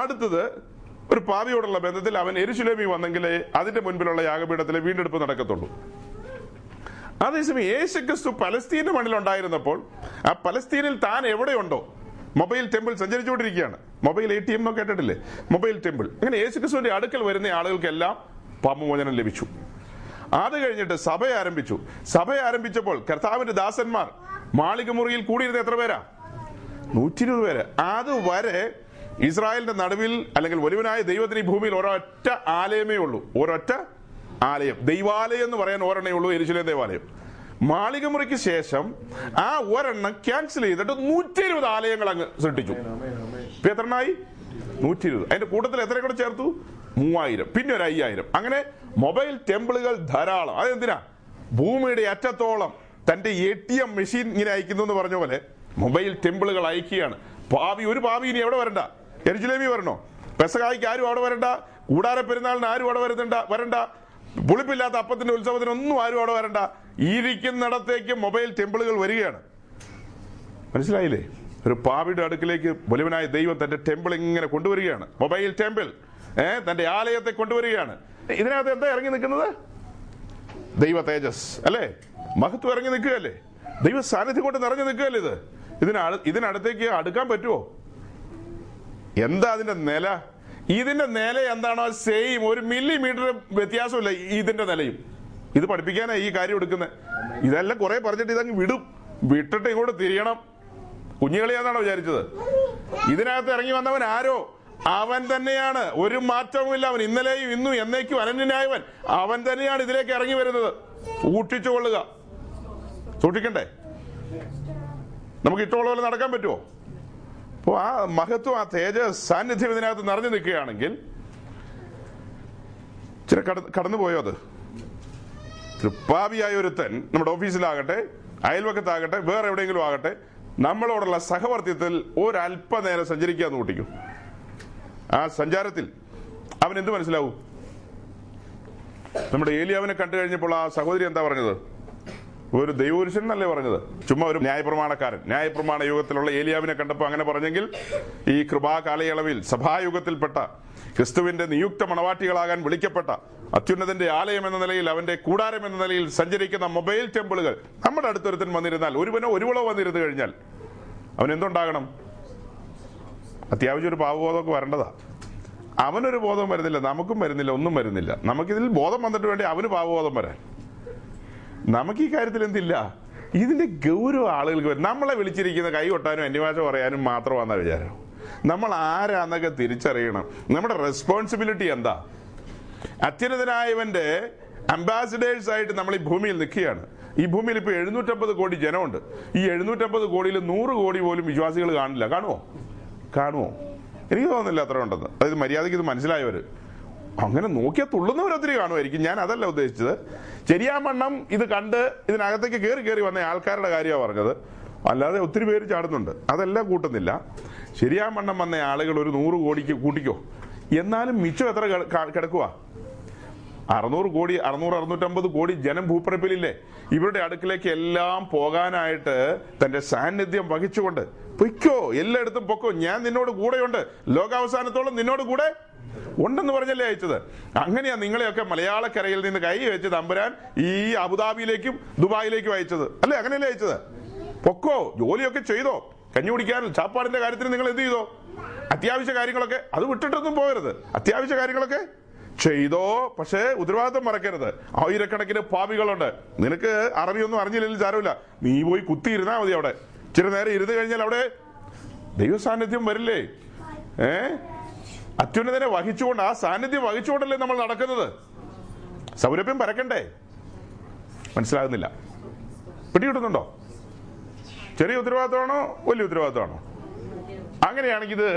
അടുത്തത്, ഒരു പാവിയോടുള്ള ബന്ധത്തിൽ അവൻ യെരുശലേമിൽ വന്നെങ്കിലേ അതിന്റെ മുൻപിലുള്ള യാഗപീഠത്തിലെ വീണ്ടെടുപ്പ് നടക്കത്തുള്ളൂ. അതേസമയം യേശു ക്രിസ്തു പലസ്തീന്റെ മണ്ണിലുണ്ടായിരുന്നപ്പോൾ ആ പലസ്തീനിൽ താൻ എവിടെയുണ്ടോ, മൊബൈൽ ടെമ്പിൾ സഞ്ചരിച്ചുകൊണ്ടിരിക്കുകയാണ്. മൊബൈൽ എ ടി എം എന്നൊക്കെ കേട്ടിട്ടില്ലേ? Mobile temple. അങ്ങനെ യേശു ക്രിസ്തുവിന്റെ അടുക്കൽ വരുന്ന ആളുകൾക്കെല്ലാം പാപമോചനം ലഭിച്ചു. അത് കഴിഞ്ഞിട്ട് സഭ ആരംഭിച്ചു. സഭ ആരംഭിച്ചപ്പോൾ കർത്താവിന്റെ ദാസന്മാർ മാളികമുറിയിൽ കൂടിയിരുന്ന എത്ര പേരാ? നൂറ്റി ഇരുപത് പേര്. അതുവരെ ഇസ്രായേലിന്റെ നടുവിൽ അല്ലെങ്കിൽ വലുവനായ ദൈവത്തിന് ഈ ഭൂമിയിൽ ഒരൊറ്റ ആലയമേ ഉള്ളൂ. ഒരൊറ്റ ആലയം, ദൈവാലയം എന്ന് പറയാൻ ഒരെണ്ണേ ഉള്ളൂ, യെരുശലേം ദേവാലയം. മാളികമുറിക്ക് ശേഷം ആ ഒരെണ്ണം ക്യാൻസൽ ചെയ്തിട്ട് നൂറ്റി ഇരുപത് ആലയങ്ങൾ അങ്ങ് സൃഷ്ടിച്ചു. എത്രണ്ണായി? നൂറ്റി ഇരുപത്. അതിന്റെ കൂട്ടത്തിൽ എത്ര കൂടെ ചേർത്തു? മൂവായിരം, പിന്നെ ഒരു അയ്യായിരം. അങ്ങനെ മൊബൈൽ ടെമ്പിളുകൾ ധാരാളം. അതെന്തിനാ? ഭൂമിയുടെ അറ്റത്തോളം തന്റെ എ ടി എം മെഷീൻ ഇങ്ങനെ അയക്കുന്നു എന്ന് പറഞ്ഞ പോലെ മൊബൈൽ ടെമ്പിളുകൾ അയക്കുകയാണ്. ഭാവി ഒരു ഭാവി ഇനി എവിടെ വരണ്ട? യെരുശലേമിൽ വരണോ? പെസഹായിക്ക് ആരും അവിടെ വരണ്ട, കൂടാര പെരുന്നാളിന് ആരും അവിടെ വരുന്നുണ്ട വരണ്ട, പുളിപ്പില്ലാത്ത അപ്പത്തിന്റെ ഉത്സവത്തിനൊന്നും ആരും അവിടെ വരണ്ട. ഇരിക്കുന്നിടത്തേക്ക് മൊബൈൽ ടെമ്പിളുകൾ വരികയാണ്. മനസ്സിലായില്ലേ? ഒരു പാവിയുടെ അടുക്കിലേക്ക് വലുവനായ ദൈവം തന്റെ ടെമ്പിൾ ഇങ്ങനെ കൊണ്ടുവരികയാണ്. മൊബൈൽ ടെമ്പിൾ ഏഹ് തന്റെ ആലയത്തെ കൊണ്ടുവരികയാണ്. ഇതിനകത്ത് എന്താ ഇറങ്ങി നിൽക്കുന്നത്? ദൈവ തേജസ് അല്ലേ? മഹത്വം ഇറങ്ങി നിൽക്കുകയല്ലേ? ദൈവ സാന്നിധ്യം കൊണ്ട് നിറഞ്ഞു നിൽക്കുകയല്ലേ? ഇത് ഇതിന ഇതിനടുത്തേക്ക് അടുക്കാൻ പറ്റുമോ? എന്താ അതിന്റെ നില? ഇതിന്റെ നില എന്താണോ സെയിം, ഒരു മില്ലിമീറ്റർ വ്യത്യാസമില്ല ഇതിന്റെ നിലയും. ഇത് പഠിപ്പിക്കാനാ ഈ കാര്യം എടുക്കുന്നത്. ഇതെല്ലാം കുറെ പറഞ്ഞിട്ട് ഇതങ്ങ് വിടും. വിട്ടിട്ട് ഇങ്ങോട്ട് തിരിയണം. കുഞ്ഞുകളിയാന്നാണോ വിചാരിച്ചത്? ഇതിനകത്ത് ഇറങ്ങി വന്നവൻ ആരോ? അവൻ തന്നെയാണ്. ഒരു മാറ്റവുമില്ല. അവൻ ഇന്നലെയും ഇന്നും എന്നേക്കും അനന്യനായവൻ. അവൻ തന്നെയാണ് ഇതിലേക്ക് ഇറങ്ങി വരുന്നത്. ഊട്ടിച്ചു കൊള്ളുക, സൂക്ഷിക്കണ്ടേ? നമുക്ക് ഇഷ്ടമുള്ള പോലെ നടക്കാൻ പറ്റുമോ? അപ്പോൾ ആ മഹത്വം, ആ തേജസ് സാന്നിധ്യം ഇതിനകത്ത് നിറഞ്ഞു നിൽക്കുകയാണെങ്കിൽ ഇച്ചിരി കടന്നുപോയോ അത്? പാപിയായ ഒരുത്തൻ നമ്മുടെ ഓഫീസിലാകട്ടെ, അയൽവക്കത്താകട്ടെ, വേറെ എവിടെയെങ്കിലും ആകട്ടെ, നമ്മളോടുള്ള സഹവർത്തിത്വത്തിൽ ഒരല്പനേരം സഞ്ചരിക്കാന്ന് കൂട്ടിക്കും. ആ സഞ്ചാരത്തിൽ അവൻ എന്ത് മനസ്സിലാവും? നമ്മുടെ ഏലിയാവിനെ കണ്ടു കഴിഞ്ഞപ്പോൾ ആ സഹോദരി എന്താ പറഞ്ഞത്? ഒരു ദൈവപുരുഷൻ എന്നല്ലേ പറഞ്ഞത്? ചുമ്മാ ഒരു ന്യായപ്രമാണക്കാരൻ. ന്യായപ്രമാണ യുഗത്തിലുള്ള ഏലിയാവിനെ കണ്ടപ്പോൾ അങ്ങനെ പറഞ്ഞെങ്കിൽ, ഈ കൃപാ കാലയളവിൽ സഭായുഗത്തിൽപ്പെട്ട ക്രിസ്തുവിന്റെ നിയുക്ത മണവാട്ടികളാകാൻ വിളിക്കപ്പെട്ട അത്യുന്നതന്റെ ആലയം എന്ന നിലയിൽ, അവന്റെ കൂടാരം എന്ന നിലയിൽ സഞ്ചരിക്കുന്ന മൊബൈൽ ടെമ്പിളുകൾ നമ്മുടെ അടുത്തൊരുത്തൻ വന്നിരുന്നാൽ, ഒരുവനോ ഒരുവളോ വന്നിരുന്നു കഴിഞ്ഞാൽ അവൻ എന്തുണ്ടാകണം? അത്യാവശ്യം ഒരു പാവബോധമൊക്കെ വരേണ്ടതാ. അവനൊരു ബോധം വരുന്നില്ല, നമുക്കും വരുന്നില്ല, ഒന്നും വരുന്നില്ല. നമുക്കിതിൽ ബോധം വന്നിട്ട് വേണ്ടി അവന് പാവബോധം വരാൻ. നമുക്ക് ഈ കാര്യത്തിൽ എന്തില്ല, ഇതിന്റെ ഗൗരവ ആളുകൾക്ക് വരും. നമ്മളെ വിളിച്ചിരിക്കുന്ന കൈ കൊട്ടാനും അന്യഭാഷ പറയാനും മാത്രമാണെന്ന വിചാരം. നമ്മൾ ആരാന്നൊക്കെ തിരിച്ചറിയണം. നമ്മുടെ റെസ്പോൺസിബിലിറ്റി എന്താ? അത്യുന്നതനായവന്റെ അംബാസിഡേഴ്സ് ആയിട്ട് നമ്മൾ ഈ ഭൂമിയിൽ നിൽക്കുകയാണ്. ഈ ഭൂമിയിൽ ഇപ്പൊ എഴുന്നൂറ്റമ്പത് കോടി ജനമുണ്ട്. ഈ എഴുന്നൂറ്റമ്പത് കോടിയിൽ നൂറ് കോടി പോലും വിശ്വാസികൾ കാണില്ല. കാണുമോ? കാണുമോ? എനിക്ക് തോന്നുന്നില്ല അത്ര ഉണ്ടെന്ന്. അതായത് മര്യാദയ്ക്ക് ഇത് മനസ്സിലായവർ, അങ്ങനെ നോക്കിയാൽ തുള്ളുന്നവരൊത്തിരി കാണുമായിരിക്കും. ഞാൻ അതല്ല ഉദ്ദേശിച്ചത്. ചെറിയാമണ്ണം ഇത് കണ്ട് ഇതിനകത്തേക്ക് കയറി കയറി വന്ന ആൾക്കാരുടെ കാര്യമാണ് പറഞ്ഞത്. അല്ലാതെ ഒത്തിരി പേര് ചാടുന്നുണ്ട്, അതെല്ലാം കൂട്ടുന്നില്ല. ശരിയാമണ്ണം വന്ന ആളുകൾ ഒരു നൂറ് കോടിക്ക് കൂട്ടിക്കോ, എന്നാലും മിച്ചം എത്ര കിടക്കുക? അറുന്നൂറ് കോടി അറുന്നൂറ് അറുന്നൂറ്റമ്പത് കോടി ജനം ഭൂപ്രപ്പിലില്ലേ? ഇവരുടെ അടുക്കിലേക്ക് എല്ലാം പോകാനായിട്ട് തന്റെ സാന്നിധ്യം വഹിച്ചുകൊണ്ട് പൊയ്ക്കോ, എല്ലായിടത്തും പൊക്കോ, ഞാൻ നിന്നോട് കൂടെയുണ്ട്, ലോകാവസാനത്തോളം നിന്നോട് കൂടെ ഉണ്ടെന്ന് പറഞ്ഞല്ലേ അയച്ചത്. അങ്ങനെയാ നിങ്ങളെയൊക്കെ മലയാളക്കരയിൽ നിന്ന് കൈ വെച്ച് തമ്പുരാൻ ഈ അബുദാബിയിലേക്കും ദുബായിലേക്കും അയച്ചത്, അല്ലെ? അങ്ങനെയല്ലേ അയച്ചത്? പൊക്കോ, ജോലിയൊക്കെ ചെയ്തോ, കഞ്ഞി കുടിക്കാൻ ചാപ്പാടിന്റെ കാര്യത്തിന് നിങ്ങൾ എന്ത് ചെയ്തോ, അത്യാവശ്യ കാര്യങ്ങളൊക്കെ അത് വിട്ടിട്ടൊന്നും പോകരുത്, അത്യാവശ്യ കാര്യങ്ങളൊക്കെ ചെയ്തോ. പക്ഷേ ഉത്തരവാദിത്വം മറക്കരുത്. ആയിരക്കണക്കിന് പാപികളുണ്ട്. നിനക്ക് അറബിയൊന്നും അറിഞ്ഞില്ലെങ്കിൽ സാരമില്ല, നീ പോയി കുത്തിയിരുന്നാ മതി. അവിടെ ഇച്ചിരി നേരം ഇരുന്ന് കഴിഞ്ഞാൽ അവിടെ ദൈവ സാന്നിധ്യം വരില്ലേ? ഏ അത്യുന്നതനെ വഹിച്ചുകൊണ്ട്, ആ സാന്നിധ്യം വഹിച്ചുകൊണ്ടല്ലേ നമ്മൾ നടക്കുന്നത്. സൗരഭ്യം പരക്കണ്ടേ? മനസ്സിലാകുന്നില്ല? പിടികിട്ടുന്നുണ്ടോ? ചെറിയ ഉത്തരവാദിത്തമാണോ വലിയ ഉത്തരവാദിത്തമാണോ? അങ്ങനെയാണെങ്കിൽ ഇത്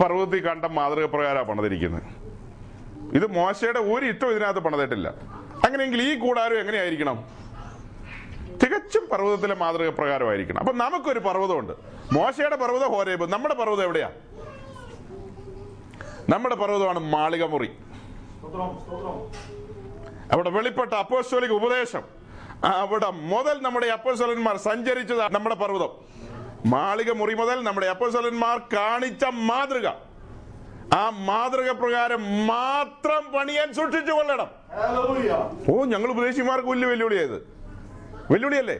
പർവ്വതത്തിൽ കണ്ട മാതൃക പ്രകാരമാണ് പണിതിരിക്കുന്നത്. ഇത് മോശയുടെ ഒരു ഇഷ്ടം ഇതിനകത്ത് പണിതിട്ടില്ല. അങ്ങനെയെങ്കിൽ ഈ കൂടാരം എങ്ങനെയായിരിക്കണം? തികച്ചും പർവ്വതത്തിലെ മാതൃക പ്രകാരമായിരിക്കണം. അപ്പൊ നമുക്കൊരു പർവ്വതമുണ്ട്. മോശയുടെ പർവ്വതം ഹോരേബ്. നമ്മുടെ പർവ്വതം എവിടെയാ? നമ്മുടെ പർവ്വതമാണ് മാളികമുറി. അവിടെ വെളിപ്പെട്ട അപ്പോസ്തോലിക ഉപദേശം, അവിടെ മുതൽ നമ്മുടെ അപ്പോസ്തലന്മാർ സഞ്ചരിച്ചതാണ് നമ്മുടെ പർവ്വതം. മാളികമുറി മുതൽ നമ്മുടെ അപ്പോസ്തലന്മാർ കാണിച്ച മാതൃക, ആ മാതൃക പ്രകാരം മാത്രം പണിയാൻ സൂക്ഷിച്ചു കൊള്ളണം. ഓ, ഞങ്ങൾ ഉപദേശിമാർക്ക് വലിയ വെല്ലുവിളിയായത്, വെല്ലുവിളിയല്ലേ?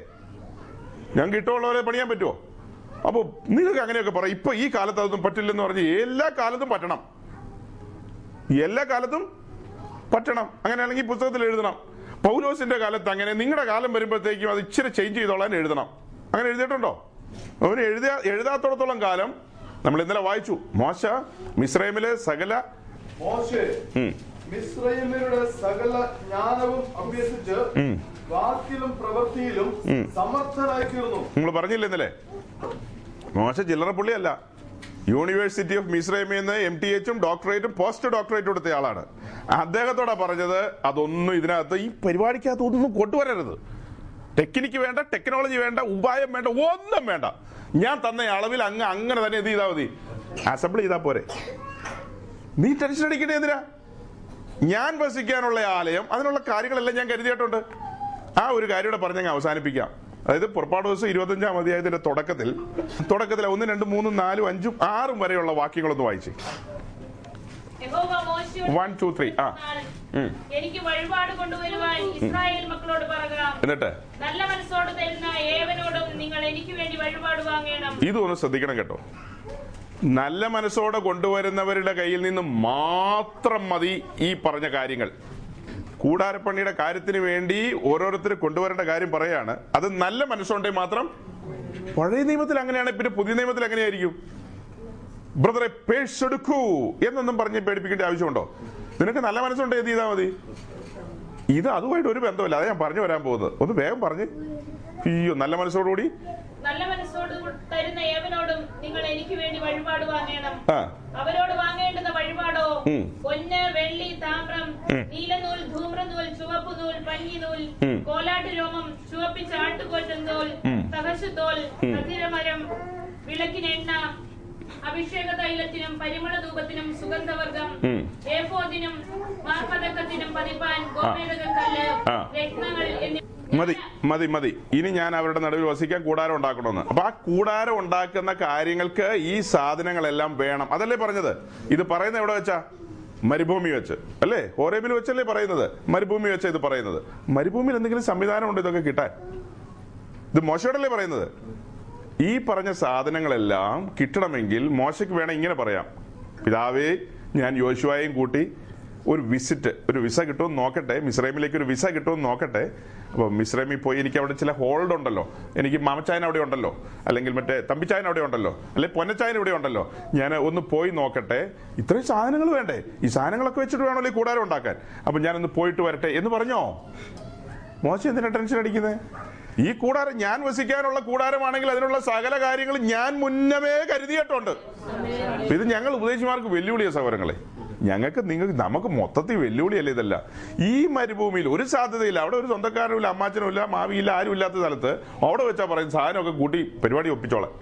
ഞങ്ങൾക്ക് ഇഷ്ടമുള്ളവരെ പണിയാൻ പറ്റുമോ? അപ്പൊ നിങ്ങൾക്ക് അങ്ങനെയൊക്കെ പറയാം. ഇപ്പൊ ഈ കാലത്ത് അതൊന്നും പറ്റില്ലെന്ന് പറഞ്ഞ് എല്ലാ കാലത്തും പറ്റണം, എല്ലാ കാലത്തും പറ്റണം. അങ്ങനെയാണെങ്കിൽ പുസ്തകത്തിൽ എഴുതണം, പൗലോസിന്റെ കാലത്ത് അങ്ങനെ, നിങ്ങളുടെ കാലം വരുമ്പോഴത്തേക്കും അത് ഇച്ചിരി ചേഞ്ച് ചെയ്തോളാൻ എഴുതണം. അങ്ങനെ എഴുതിയിട്ടുണ്ടോ? അവന് എഴുതാ എഴുതാത്തോടത്തോളം കാലം നമ്മൾ ഇന്നലെ വായിച്ചു, മോശ മിസ്രയീമിലെ സകല നമ്മൾ പറഞ്ഞില്ല ഇന്നലെ, മോശ ചില്ലറപ്പുള്ളിയല്ല. യൂണിവേഴ്സിറ്റി ഓഫ് മിസ്രയീമിൽ നിന്ന് എം ടി എച്ചും ഡോക്ടറേറ്റും പോസ്റ്റ് ഡോക്ടറേറ്റും എടുത്ത ആളാണ്. അദ്ദേഹത്തോടാ പറഞ്ഞത്, അതൊന്നും ഇതിനകത്ത് ഈ പരിപാടിക്കകത്ത് ഒന്നും കൊണ്ടുവരരുത്. ടെക്നിക്ക് വേണ്ട, ടെക്നോളജി വേണ്ട, ഉപായം വേണ്ട, ഒന്നും വേണ്ട. ഞാൻ തന്ന അളവിൽ അങ്ങ് അങ്ങനെ തന്നെ എന്ത് ചെയ്താൽ മതി, അസംബിൾ ചെയ്താൽ പോരെ. നീ ടെൻഷൻ അടിക്കണേ എന്തിനാ? ഞാൻ വസിക്കാനുള്ള ആലയം, അതിനുള്ള കാര്യങ്ങളെല്ലാം ഞാൻ കരുതിയിട്ടുണ്ട്. ആ ഒരു കാര്യം ഇവിടെ പറഞ്ഞ് അങ്ങ് അവസാനിപ്പിക്കാം. അതായത് പുറപ്പാട് ദിവസം ഇരുപത്തഞ്ചാം അധ്യായത്തിന്റെ തുടക്കത്തിൽ തുടക്കത്തിലെ ഒന്ന് രണ്ട് മൂന്നും നാലും അഞ്ചും ആറും വരെയുള്ള വാക്യങ്ങളൊന്ന് വായിച്ചു. വൺ ടു ത്രീ ആ എനിക്ക് വഴിപാട് കൊണ്ടുവരുവാൻ ഇസ്രായേൽ മക്കളോട് പറയാം, എന്നിട്ട് നല്ല മനസ്സോട് തരുന്ന ഏവനോടും നിങ്ങൾ എനിക്ക് വേണ്ടി വഴിപാട് വാങ്ങണം. ഇതൊന്ന് ശ്രദ്ധിക്കണം കേട്ടോ. നല്ല മനസ്സോടെ കൊണ്ടുവരുന്നവരുടെ കയ്യിൽ നിന്ന് മാത്രം മതി ഈ പറഞ്ഞ കാര്യങ്ങൾ. കൂടാരപ്പണിയുടെ കാര്യത്തിന് വേണ്ടി ഓരോരുത്തർ കൊണ്ടുവരേണ്ട കാര്യം പറയാണ്. അത് നല്ല മനസ്സുണ്ടെങ്കിൽ മാത്രം. പഴയ നിയമത്തിൽ അങ്ങനെയാണ്, പിന്നെ പുതിയ നിയമത്തിൽ എങ്ങനെയായിരിക്കും? ബ്രദറെ പേഴ്സെടുക്കൂ എന്നൊന്നും പറഞ്ഞ് പേടിപ്പിക്കേണ്ട ആവശ്യമുണ്ടോ? നിനക്ക് നല്ല മനസ്സുണ്ടോ എന്ത് ചെയ്താൽ മതി. ഇത് അതുമായിട്ട് ഒരു ബന്ധമില്ല. അത് ഞാൻ പറഞ്ഞു വരാൻ പോകുന്നത്. ഒന്ന് വേഗം പറഞ്ഞ്, അയ്യോ, നല്ല മനസ്സോടുകൂടി നല്ല മനസ്സോട് തരുന്ന ഏവനോടും നിങ്ങൾ എനിക്ക് വേണ്ടി വഴിപാട് വാങ്ങണം. അവരോട് വാങ്ങേണ്ടുന്ന വഴിപാടോ പൊന്ന്, വെള്ളി, താമ്രം, നീലനൂൽ, ധൂമ്രനൂൽ, ചുവപ്പ് നൂൽ, പഞ്ഞിനൂൽ, കോലാട്ട് രോമം, ചുവപ്പിച്ച ആട്ടുകൊറ്റൻ തോൽ, സഹശുതോൽ, അതിരമരം, വിളക്കിനെണ്ണ, അഭിഷേക തൈലത്തിനും പരിമള ധൂപത്തിനും സുഗന്ധവർഗം, ഏഫോദിനും മാർപ്പതക്കത്തിനും പതിപ്പാൻ ഗോമേതകക്കല്ല്, രത്നങ്ങൾ എന്നിവ. മതി മതി മതി ഇനി ഞാൻ അവരുടെ നടുവിൽ വസിക്കാൻ കൂടാരം ഉണ്ടാക്കണമെന്ന്. അപ്പൊ ആ കൂടാരം ഉണ്ടാക്കുന്ന കാര്യങ്ങൾക്ക് ഈ സാധനങ്ങളെല്ലാം വേണം. അതല്ലേ പറഞ്ഞത്? ഇത് പറയുന്നത് എവിടെ വെച്ചാ? മരുഭൂമി വെച്ച് അല്ലേ? ഹോരേബിൽ വെച്ചല്ലേ പറയുന്നത്? മരുഭൂമി വെച്ചാ ഇത് പറയുന്നത്. മരുഭൂമിയിൽ എന്തെങ്കിലും സംവിധാനം ഉണ്ടോ ഇതൊക്കെ കിട്ടാൻ? ഇത് മോശയോടല്ലേ പറയുന്നത്? ഈ പറഞ്ഞ സാധനങ്ങളെല്ലാം കിട്ടണമെങ്കിൽ മോശയ്ക്ക് വേണം ഇങ്ങനെ പറയാം, പിതാവേ ഞാൻ യോശുവയും കൂട്ടി ഒരു വിസിറ്റ് ഒരു വിസ കിട്ടുമെന്ന് നോക്കട്ടെ, മിസ്രയീമിലേക്ക് ഒരു വിസ കിട്ടുമെന്ന് നോക്കട്ടെ. അപ്പോൾ മിസ്രയീമിൽ പോയി എനിക്ക് അവിടെ ചില ഹോൾഡ് ഉണ്ടല്ലോ, എനിക്ക് മാമച്ചായൻ അവിടെ ഉണ്ടല്ലോ, അല്ലെങ്കിൽ മറ്റേ തമ്പിച്ചായൻ അവിടെ ഉണ്ടല്ലോ, അല്ലെങ്കിൽ പൊന്നച്ചായൻ ഇവിടെ ഉണ്ടല്ലോ, ഞാൻ ഒന്ന് പോയി നോക്കട്ടെ, ഇത്രയും സാധനങ്ങൾ വേണ്ടേ, ഈ സാധനങ്ങളൊക്കെ വെച്ചിട്ട് വേണമല്ലോ ഈ കൂടാരം ഉണ്ടാക്കാൻ, അപ്പം ഞാനൊന്ന് പോയിട്ട് വരട്ടെ എന്ന് പറഞ്ഞോ? മോശം എന്തിനാ ടെൻഷൻ അടിക്കുന്നത്? ഈ കൂടാരം ഞാൻ വസിക്കാനുള്ള കൂടാരമാണെങ്കിൽ അതിനുള്ള സകല കാര്യങ്ങൾ ഞാൻ മുന്നമേ കരുതിയിട്ടുണ്ട്. ഇത് ഞങ്ങൾ ഉപദേശിമാർക്ക് വെല്ലുവിളിയോ സഹോദരങ്ങളെ? ഞങ്ങൾക്ക് നിങ്ങൾക്ക് നമുക്ക് മൊത്തത്തിൽ വെല്ലുവിളിയല്ലേ ഇതല്ല. ഈ മരുഭൂമിയിൽ ഒരു സാധ്യതയില്ല, അവിടെ ഒരു സ്വന്തക്കാരും ഇല്ല, അമ്മാച്ചനും ഇല്ല, മാവിയില്ല, ആരും ഇല്ലാത്ത സ്ഥലത്ത് അവിടെ വെച്ചാൽ പറയും സാധനമൊക്കെ കൂട്ടി പരിപാടി ഒപ്പിച്ചോളാം.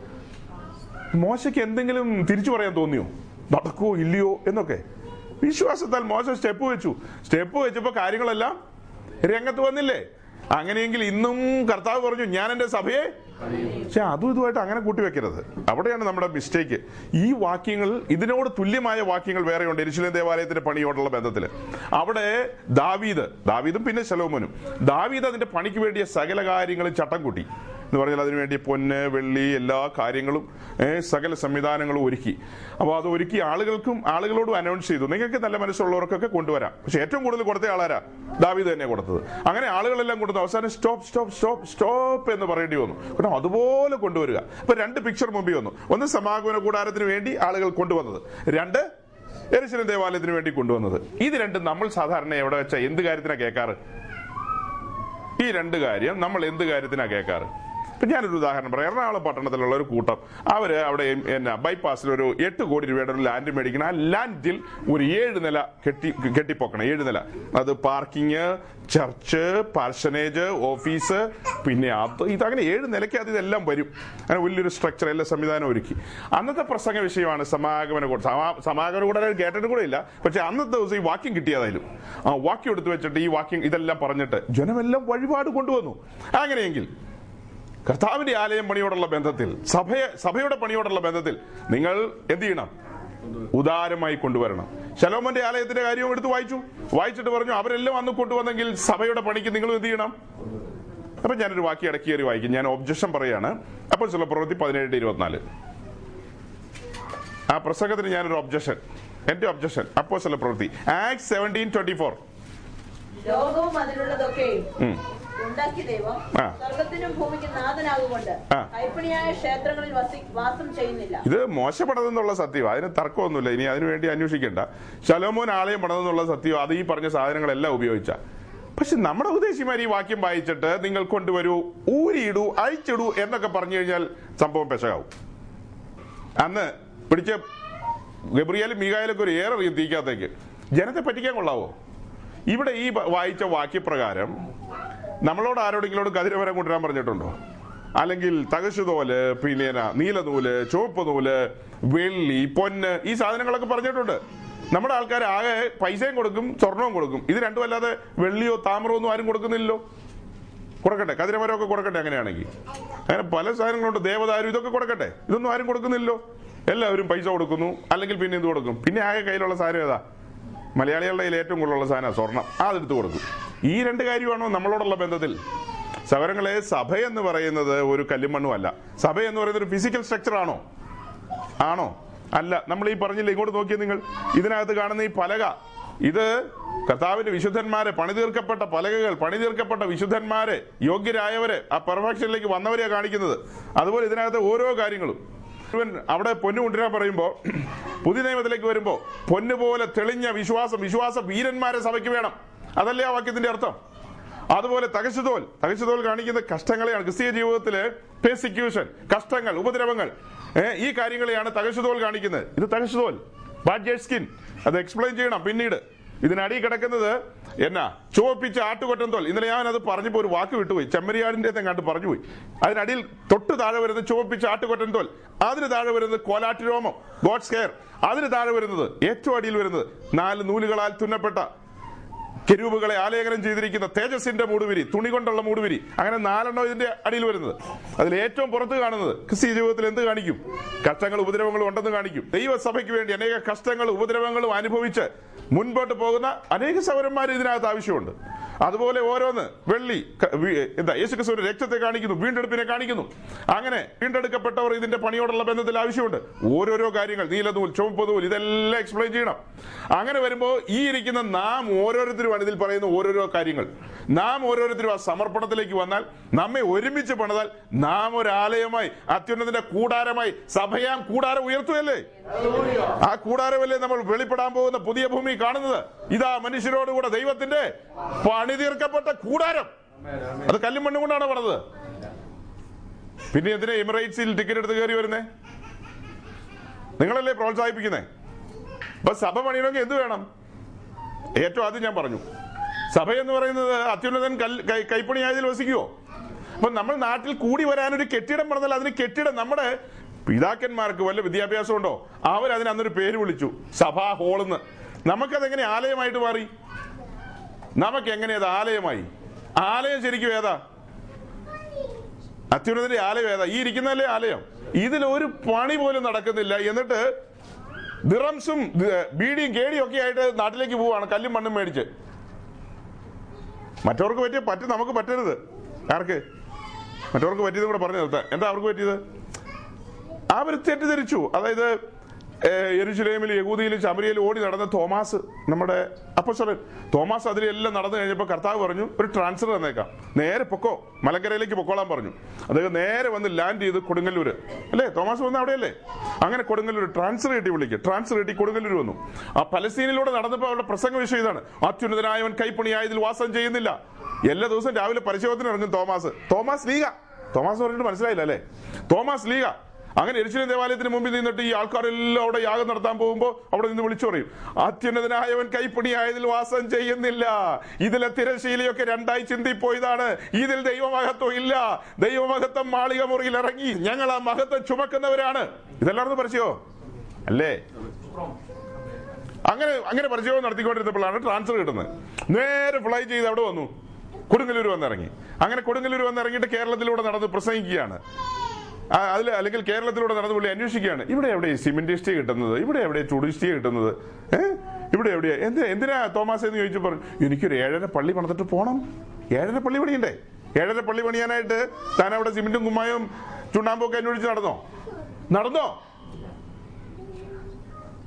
മോശയ്ക്ക് എന്തെങ്കിലും തിരിച്ചു പറയാൻ തോന്നിയോ? നടക്കുവോ ഇല്ലയോ എന്നൊക്കെ വിശ്വാസത്താൽ മോശം സ്റ്റെപ്പ് വെച്ചു. സ്റ്റെപ്പ് വെച്ചപ്പോൾ കാര്യങ്ങളെല്ലാം രംഗത്ത് വന്നില്ലേ? അങ്ങനെയെങ്കിൽ ഇന്നും കർത്താവ് പറഞ്ഞു ഞാൻ എൻ്റെ സഭയെ, പക്ഷെ അതും ഇതുമായിട്ട് അങ്ങനെ കൂട്ടിവെക്കരുത്. അവിടെയാണ് നമ്മുടെ മിസ്റ്റേക്ക്. ഈ വാക്യങ്ങൾ ഇതിനോട് തുല്യമായ വാക്യങ്ങൾ വേറെയുണ്ട് യെരുശലേം ദേവാലയത്തിന്റെ പണിയോടുള്ള ബന്ധത്തിൽ. അവിടെ ദാവീദ് ദാവീദും പിന്നെ ശലോമോനും ദാവീദ് അതിന്റെ പണിക്ക് വേണ്ടിയ സകല കാര്യങ്ങളും ചട്ടം കൂട്ടി എന്ന് പറഞ്ഞാൽ അതിനു വേണ്ടി പൊന്ന്, വെള്ളി, എല്ലാ കാര്യങ്ങളും സകല സംവിധാനങ്ങളും ഒരുക്കി. അപ്പോൾ അത് ഒരുക്കി ആളുകൾക്കും ആളുകളോടും അനൗൺസ് ചെയ്തു, നിങ്ങൾക്ക് നല്ല മനസ്സുള്ളവർക്കൊക്കെ കൊണ്ടുവരാം. പക്ഷെ ഏറ്റവും കൂടുതൽ കൊടുത്ത ആളാരാ? ദാവീദ് തന്നെ കൊടുത്തത്. അങ്ങനെ ആളുകളെല്ലാം കൊടുത്തു. അവസാനം സ്റ്റോപ്പ് സ്റ്റോപ്പ് സ്റ്റോപ്പ് സ്റ്റോപ്പ് എന്ന് പറയേണ്ടി വന്നു. കാരണം അതുപോലെ കൊണ്ടുവരിക. അപ്പൊ രണ്ട് പിക്ചർ മുമ്പിൽ വന്നു. ഒന്ന് സമാഗമന കൂടാരത്തിന് വേണ്ടി ആളുകൾ കൊണ്ടുവന്നത്, രണ്ട് യെരുശലേം ദേവാലയത്തിന് വേണ്ടി കൊണ്ടുവന്നത്. ഇത് രണ്ടും നമ്മൾ സാധാരണ എവിടെ വെച്ചാൽ എന്ത് കാര്യത്തിനാണ് കേൾക്കാറ്? ഈ രണ്ട് കാര്യം നമ്മൾ എന്ത് കാര്യത്തിനാണ് കേൾക്കാറ്? ഇപ്പം ഞാനൊരു ഉദാഹരണം പറയാം. എറണാകുളം പട്ടണത്തിലുള്ള ഒരു കൂട്ടം അവർ അവിടെ എന്നാ ബൈപ്പാസിലൊരു എട്ട് കോടി രൂപയുടെ ഒരു ലാൻഡ് മേടിക്കണം. ആ ലാൻഡിൽ ഒരു ഏഴ് നില കെട്ടി കെട്ടിപ്പൊക്കണം ഏഴ് നില. അത് പാർക്കിങ്, ചർച്ച്, പാർഷനേജ്, ഓഫീസ്, പിന്നെ അത് ഇതങ്ങനെ ഏഴ് നിലയ്ക്ക് അത് ഇതെല്ലാം വരും. അങ്ങനെ വലിയൊരു സ്ട്രക്ചർ എല്ലാം സംവിധാനം ഒരുക്കി. അന്നത്തെ പ്രസംഗ വിഷയമാണ് സമാഗമന കൂട സമാഗമന കൂടാതെ കേട്ടിട്ട് കൂടെ ഇല്ല. പക്ഷെ അന്നത്തെ ദിവസം ഈ വാക്യം കിട്ടിയതായാലും ആ വാക്യം എടുത്തു വെച്ചിട്ട് ഈ വാക്യം ഇതെല്ലാം പറഞ്ഞിട്ട് ജനമെല്ലാം വഴിപാട് കൊണ്ടുവന്നു. അങ്ങനെയെങ്കിൽ കർത്താവിന്റെ ആലയം പണിയോടുള്ള ബന്ധത്തിൽ, സഭയെ സഭയുടെ പണിയോടുള്ള ബന്ധത്തിൽ നിങ്ങൾ എന്ത് ചെയ്യണം? ഉദാരമായി കൊണ്ടുവരണം. ശലോമോന്റെ ആലയത്തിന്റെ കാര്യവും എടുത്ത് വായിച്ചു വായിച്ചിട്ട് പറഞ്ഞു അവരെല്ലാം അന്ന് കൊണ്ടുവന്നെങ്കിൽ സഭയുടെ പണിക്ക് നിങ്ങൾ എന്ത് ചെയ്യണം? അപ്പൊ ഞാനൊരു വാക്യം ഇടയ്ക്ക് കയറി വായിക്കും, ഞാൻ ഒബ്ജക്ഷൻ പറയാണ്. അപ്പോൾ ചില പ്രവൃത്തി പതിനേഴ് ഇരുപത്തിനാല്. ആ പ്രസംഗത്തിന് ഞാനൊരു ഒബ്ജക്ഷൻ, എന്റെ ഒബ്ജക്ഷൻ. അപ്പോൾ ചില പ്രവൃത്തി ആക്ട് സെവൻറ്റീൻ ട്വന്റി ഫോർ. ഇത് മോശ പടതെന്നുള്ള സത്യം, അതിന് തർക്കമൊന്നുമില്ല, ഇനി അതിനുവേണ്ടി അന്വേഷിക്കേണ്ട. ശലോമോൻ ആലയം പടതെന്നുള്ള സത്യം, അത് ഈ പറഞ്ഞ സാധനങ്ങളെല്ലാം ഉപയോഗിച്ച. പക്ഷെ നമ്മുടെ ഉദ്ദേശിമാർ ഈ വാക്യം വായിച്ചിട്ട് നിങ്ങൾ കൊണ്ടുവരൂ, ഊരിയിടൂ, അഴിച്ചിടൂ എന്നൊക്കെ പറഞ്ഞു കഴിഞ്ഞാൽ സംഭവം പെശകാവും. അന്ന് പിടിച്ച ഗബ്രിയേലും മീഖായേലൊക്കെ ഒരു ഏറെ തീക്കാത്തേക്ക് ജനത്തെ പറ്റിക്കാൻ കൊള്ളാവോ? ഇവിടെ ഈ വായിച്ച വാക്യപ്രകാരം നമ്മളോട് ആരോടെങ്കിലോട് കതിരമരം കൊണ്ടുവരാൻ പറഞ്ഞിട്ടുണ്ടോ? അല്ലെങ്കിൽ തകശുതോല്, പിന്നേന നീലനൂല്, ചുവപ്പ് നൂല്, വെള്ളി, പൊന്ന്, ഈ സാധനങ്ങളൊക്കെ പറഞ്ഞിട്ടുണ്ട്. നമ്മുടെ ആൾക്കാർ ആകെ പൈസയും കൊടുക്കും സ്വർണവും കൊടുക്കും. ഇത് രണ്ടും അല്ലാതെ വെള്ളിയോ താമരോ ഒന്നും ആരും കൊടുക്കുന്നില്ലല്ലോ. കൊടുക്കട്ടെ, കതിരമരമൊക്കെ കൊടുക്കട്ടെ. അങ്ങനെയാണെങ്കിൽ അങ്ങനെ പല സാധനങ്ങളുണ്ട്, ദേവദാരു, ഇതൊക്കെ കൊടുക്കട്ടെ. ഇതൊന്നും ആരും കൊടുക്കുന്നില്ലല്ലോ. എല്ലാവരും പൈസ കൊടുക്കുന്നു, അല്ലെങ്കിൽ പിന്നെ എന്ത് കൊടുക്കും? പിന്നെ ആകെ കയ്യിലുള്ള സാധനം ഏതാ? മലയാളികളുടെ കയ്യിൽ ഏറ്റവും കൂടുതലുള്ള സാധനം സ്വർണം, അതെടുത്ത് കൊടുക്കും. ഈ രണ്ട് കാര്യമാണോ നമ്മളോടുള്ള ബന്ധത്തിൽ? സഹോദരങ്ങളെ, സഭ എന്ന് പറയുന്നത് ഒരു കല്ലുമണ്ണും അല്ല. സഭ എന്ന് പറയുന്നത് ഒരു ഫിസിക്കൽ സ്ട്രക്ചർ ആണോ? ആണോ? അല്ല. നമ്മൾ ഈ പറഞ്ഞില്ല, ഇങ്ങോട്ട് നോക്കിയത് നിങ്ങൾ ഇതിനകത്ത് കാണുന്ന ഈ പലക, ഇത് കർത്താവിന്റെ വിശുദ്ധന്മാരെ, പണിതീർക്കപ്പെട്ട പലകകൾ, പണിതീർക്കപ്പെട്ട വിശുദ്ധന്മാരെ, യോഗ്യരായവരെ, ആ പെർഫെക്ഷനിലേക്ക് വന്നവരെയാണ് കാണിക്കുന്നത്. അതുപോലെ ഇതിനകത്ത് ഓരോ കാര്യങ്ങളും അവിടെ പൊന്നു കൊണ്ടുവരാൻ പറയുമ്പോൾ, പുതിയ നിയമത്തിലേക്ക് വരുമ്പോൾ പൊന്നുപോലെ തെളിഞ്ഞ വിശ്വാസം, വിശ്വാസ വീരന്മാരെ സഭയ്ക്ക് വേണം. അതല്ലേ ആ വാക്യത്തിന്റെ അർത്ഥം? അതുപോലെ തകശുതോൽ തകശുതോൽ കാണിക്കുന്ന കഷ്ടങ്ങളെയാണ് ക്രിസ്തീയ ജീവിതത്തിലെ പെർസിക്യൂഷൻ, കഷ്ടങ്ങൾ, ഉപദ്രവങ്ങൾ, ഈ കാര്യങ്ങളെയാണ് തകശുതോൽ കാണിക്കുന്നത്. ഇത് തകശുതോൽ, ബാഡ്ജറ്റ് സ്കിൻ, അത് എക്സ്പ്ലെയിൻ ചെയ്യണം പിന്നീട്. ഇതിനടി കിടക്കുന്നത് എന്നാ ചോപ്പിച്ച ആട്ടുകൊറ്റൻ തോൽ. ഇന്നലെ ഞാൻ അത് പറഞ്ഞപ്പോ ഒരു വാക്ക് വിട്ടുപോയി, ചെമ്മരിയാടിന്റെ കണ്ട് പറഞ്ഞുപോയി. അതിനടിയിൽ തൊട്ട് താഴെ വരുന്നത് ചോപ്പിച്ച ആട്ടുകൊറ്റൻ തോൽ, അതിന് താഴെ വരുന്നത് കോലാട്ടി രോമം, ഗോഡ്സ് ഹെയർ, അതിന് താഴെ വരുന്നത് ഏറ്റവും അടിയിൽ വരുന്നത് നാല് നൂലുകളാൽ തുന്നപ്പെട്ട കെരൂബുകളെ ആലേഖനം ചെയ്തിരിക്കുന്ന തേജസ്സിന്റെ മൂടുവിരി, തുണി കൊണ്ടുള്ള മൂടുവിരി, അങ്ങനെ നാലെണ്ണം ഇതിന്റെ അടിയിൽ വരുന്നത്. അതിൽ ഏറ്റവും പുറത്ത് കാണുന്നത് ക്രിസ്തീയ ജീവിതത്തിൽ എന്ത് കാണിക്കും? കഷ്ടങ്ങളും ഉപദ്രവങ്ങളും ഉണ്ടെന്ന് കാണിക്കും. ദൈവസഭയ്ക്ക് വേണ്ടി അനേക കഷ്ടങ്ങളും ഉപദ്രവങ്ങളും അനുഭവിച്ച് മുൻപോട്ട് പോകുന്ന അനേക സൗരന്മാർ ഇതിനകത്ത് ആവശ്യമുണ്ട്. അതുപോലെ ഓരോന്ന് വെള്ളി എന്താ യേശുക്രിസ്തുവിന്റെ രക്തത്തെ കാണിക്കുന്നു, വീണ്ടെടുപ്പിനെ കാണിക്കുന്നു. അങ്ങനെ വീണ്ടെടുക്കപ്പെട്ടവർ ഇതിന്റെ പണിയോടുള്ള ബന്ധത്തിൽ ആവശ്യമുണ്ട്. ഓരോരോ കാര്യങ്ങൾ, നീലനൂൽ, ചുവപ്പ് നൂൽ, ഇതെല്ലാം എക്സ്പ്ലെയിൻ ചെയ്യണം. അങ്ങനെ വരുമ്പോൾ ഈ ഇരിക്കുന്ന നാം ഓരോരുത്തരുമാണ് ഇതിൽ പറയുന്ന ഓരോരോ കാര്യങ്ങൾ. നാം ഓരോരുത്തരും ആ സമർപ്പണത്തിലേക്ക് വന്നാൽ, നമ്മെ ഒരുമിച്ച് പണിതാൽ, നാം ഒരാലയമായി അത്യുന്നതിന്റെ കൂടാരമായി സഭയാം കൂടാരം ഉയർത്തുകയല്ലേ. ആ കൂടാരമല്ലേ നമ്മൾ വെളിപ്പെടാൻ പോകുന്ന പുതിയ ഭൂമി കാണുന്നത്. ഇതാ മനുഷ്യരോടുകൂടെ ദൈവത്തിന്റെ പണി തീർക്കപ്പെട്ട കൂടാരം. അത് കല്ലും മണ്ണും കൊണ്ടാണ് പറഞ്ഞത്. പിന്നെ എന്തിനാ എമിറേറ്റ്സിൽ ടിക്കറ്റ് എടുത്ത് കയറി വരുന്നേ? നിങ്ങളല്ലേ പ്രോത്സാഹിപ്പിക്കുന്നേ. അപ്പൊ സഭ പണിയണമെങ്കിൽ എന്ത് വേണം? ഏറ്റവും ആദ്യം ഞാൻ പറഞ്ഞു, സഭ എന്ന് പറയുന്നത് അത്യുന്നതൻ കൈപ്പണിയായതിൽ വസിക്കുവോ? അപ്പൊ നമ്മൾ നാട്ടിൽ കൂടി വരാനൊരു കെട്ടിടം പറഞ്ഞാൽ അതിന് കെട്ടിടം നമ്മുടെ പിതാക്കന്മാർക്ക് വല്ല വിദ്യാഭ്യാസം ഉണ്ടോ? അവരതിന് അന്നൊരു പേര് വിളിച്ചു, സഭാ ഹോളെന്ന്. നമുക്കതെങ്ങനെ ആലയമായിട്ട് മാറി? നമുക്ക് എങ്ങനെയത് ആലയമായി? ആലയം ശരിക്കും ഏതാ? അത്യുന്നതന്റെ ആലയം ഏതാ? ഈ ഇരിക്കുന്നതല്ലേ ആലയം. ഇതിലൊരു പണി പോലും നടക്കുന്നില്ല. എന്നിട്ട് ദിറംസും ബീഡിയും കേടിയും ഒക്കെ ആയിട്ട് നാട്ടിലേക്ക് പോവാണ്, കല്ലും മണ്ണും മേടിച്ച്. മറ്റവർക്ക് പറ്റിയ പറ്റി നമുക്ക് പറ്റരുത്. ആർക്ക്? മറ്റവർക്ക് പറ്റിയത് കൂടെ പറഞ്ഞു നിർത്താൻ. എന്താ അവർക്ക് പറ്റിയത്? അവർ തെറ്റിദ്ധരിച്ചു. അതായത് യെരുശലേമിൽ, യഹൂദിയിൽ, ശമരിയയിൽ ഓടി നടന്ന തോമാസ്, നമ്മുടെ അപ്പോസ്തലൻ തോമാസ്, അതിലെല്ലാം നടന്നു കഴിഞ്ഞപ്പോൾ കർത്താവ് പറഞ്ഞു, ഒരു ട്രാൻസ്ഫർ തന്നേക്കാം, നേരെ പൊക്കോ, മലങ്കരയിലേക്ക് പൊക്കോളാൻ പറഞ്ഞു. അദ്ദേഹം നേരെ വന്ന് ലാൻഡ് ചെയ്ത് കൊടുങ്ങല്ലൂർ, അല്ലേ തോമാസ് വന്ന് അവിടെയല്ലേ? അങ്ങനെ കൊടുങ്ങല്ലൂർ ട്രാൻസ്ഫർ കിട്ടി, വിളിക്കുക ട്രാൻസ്ഫർ കിട്ടി, കൊടുങ്ങല്ലൂർ വന്നു. ആ പലസ്തീനിലൂടെ നടന്നപ്പോൾ അവരുടെ പ്രസംഗ വിഷയം ഇതാണ്, അത്യുന്നതനായവൻ കൈപ്പണിയായതിൽ വാസം ചെയ്യുന്നില്ല. എല്ലാ ദിവസവും രാവിലെ പരിശോധന ഇറങ്ങും തോമാസ്. തോമാസ് ലീഗ, തോമാസ് പറഞ്ഞിട്ട് മനസ്സിലായില്ല അല്ലേ, തോമാസ് ലീഗ. അങ്ങനെ യെരുശലേം ദേവാലയത്തിന് മുമ്പിൽ നിന്നിട്ട് ഈ ആൾക്കാരെല്ലാം അവിടെ യാഗം നടത്താൻ പോകുമ്പോൾ അവിടെ നിന്ന് വിളിച്ചു പറയും, അത്യുന്നതനായവൻ കൈപ്പണിയായതിൽ വാസം ചെയ്യുന്നില്ല. ഇതിലെ തിരശീലയൊക്കെ രണ്ടായി ചിന്തിപ്പോയതാണ്. ഇതിൽ ദൈവമഹത്വം ഇല്ല. ദൈവമഹത്വം മാളിക മുറിയിൽ ഇറങ്ങി, ഞങ്ങൾ ആ മഹത്വം ചുമക്കുന്നവരാണ്. ഇതെല്ലാവർക്കും പരിചയമോ അല്ലേ? അങ്ങനെ അങ്ങനെ പരിചയം നടത്തിക്കൊണ്ടിരുന്നപ്പോഴാണ് ട്രാൻസ്ഫർ കിട്ടുന്നത്. നേരെ ഫ്ലൈ ചെയ്ത് അവിടെ വന്നു, കൊടുങ്ങല്ലൂർ വന്നിറങ്ങി. അങ്ങനെ കൊടുങ്ങല്ലൂർ വന്നിറങ്ങിയിട്ട് കേരളത്തിലൂടെ നടന്ന് പ്രസംഗിക്കുകയാണ്. അതിൽ അല്ലെങ്കിൽ കേരളത്തിലൂടെ നടന്നു പുള്ളി അന്വേഷിക്കുകയാണ്, ഇവിടെ എവിടെ സിമെന്റ് ഇഷ്ടിക കിട്ടുന്നത്, ഇവിടെ എവിടെ ചുടിഷ്ടിക കിട്ടുന്നത്, ഏഹ് ഇവിടെ എവിടെയാ, എന്ത് എന്തിനാ തോമാസ് എന്ന് ചോദിച്ചു. പറഞ്ഞു, എനിക്കൊരു ഏഴര പള്ളി പണിതിട്ട് പോകണം, ഏഴര പള്ളി പണിയണ്ടേ. ഏഴര പള്ളി പണിയാനായിട്ട് താൻ അവിടെ സിമെന്റും കുമ്മായും ചുണ്ണാമ്പൊക്കെ അന്വേഷിച്ച് നടന്നോ നടന്നോ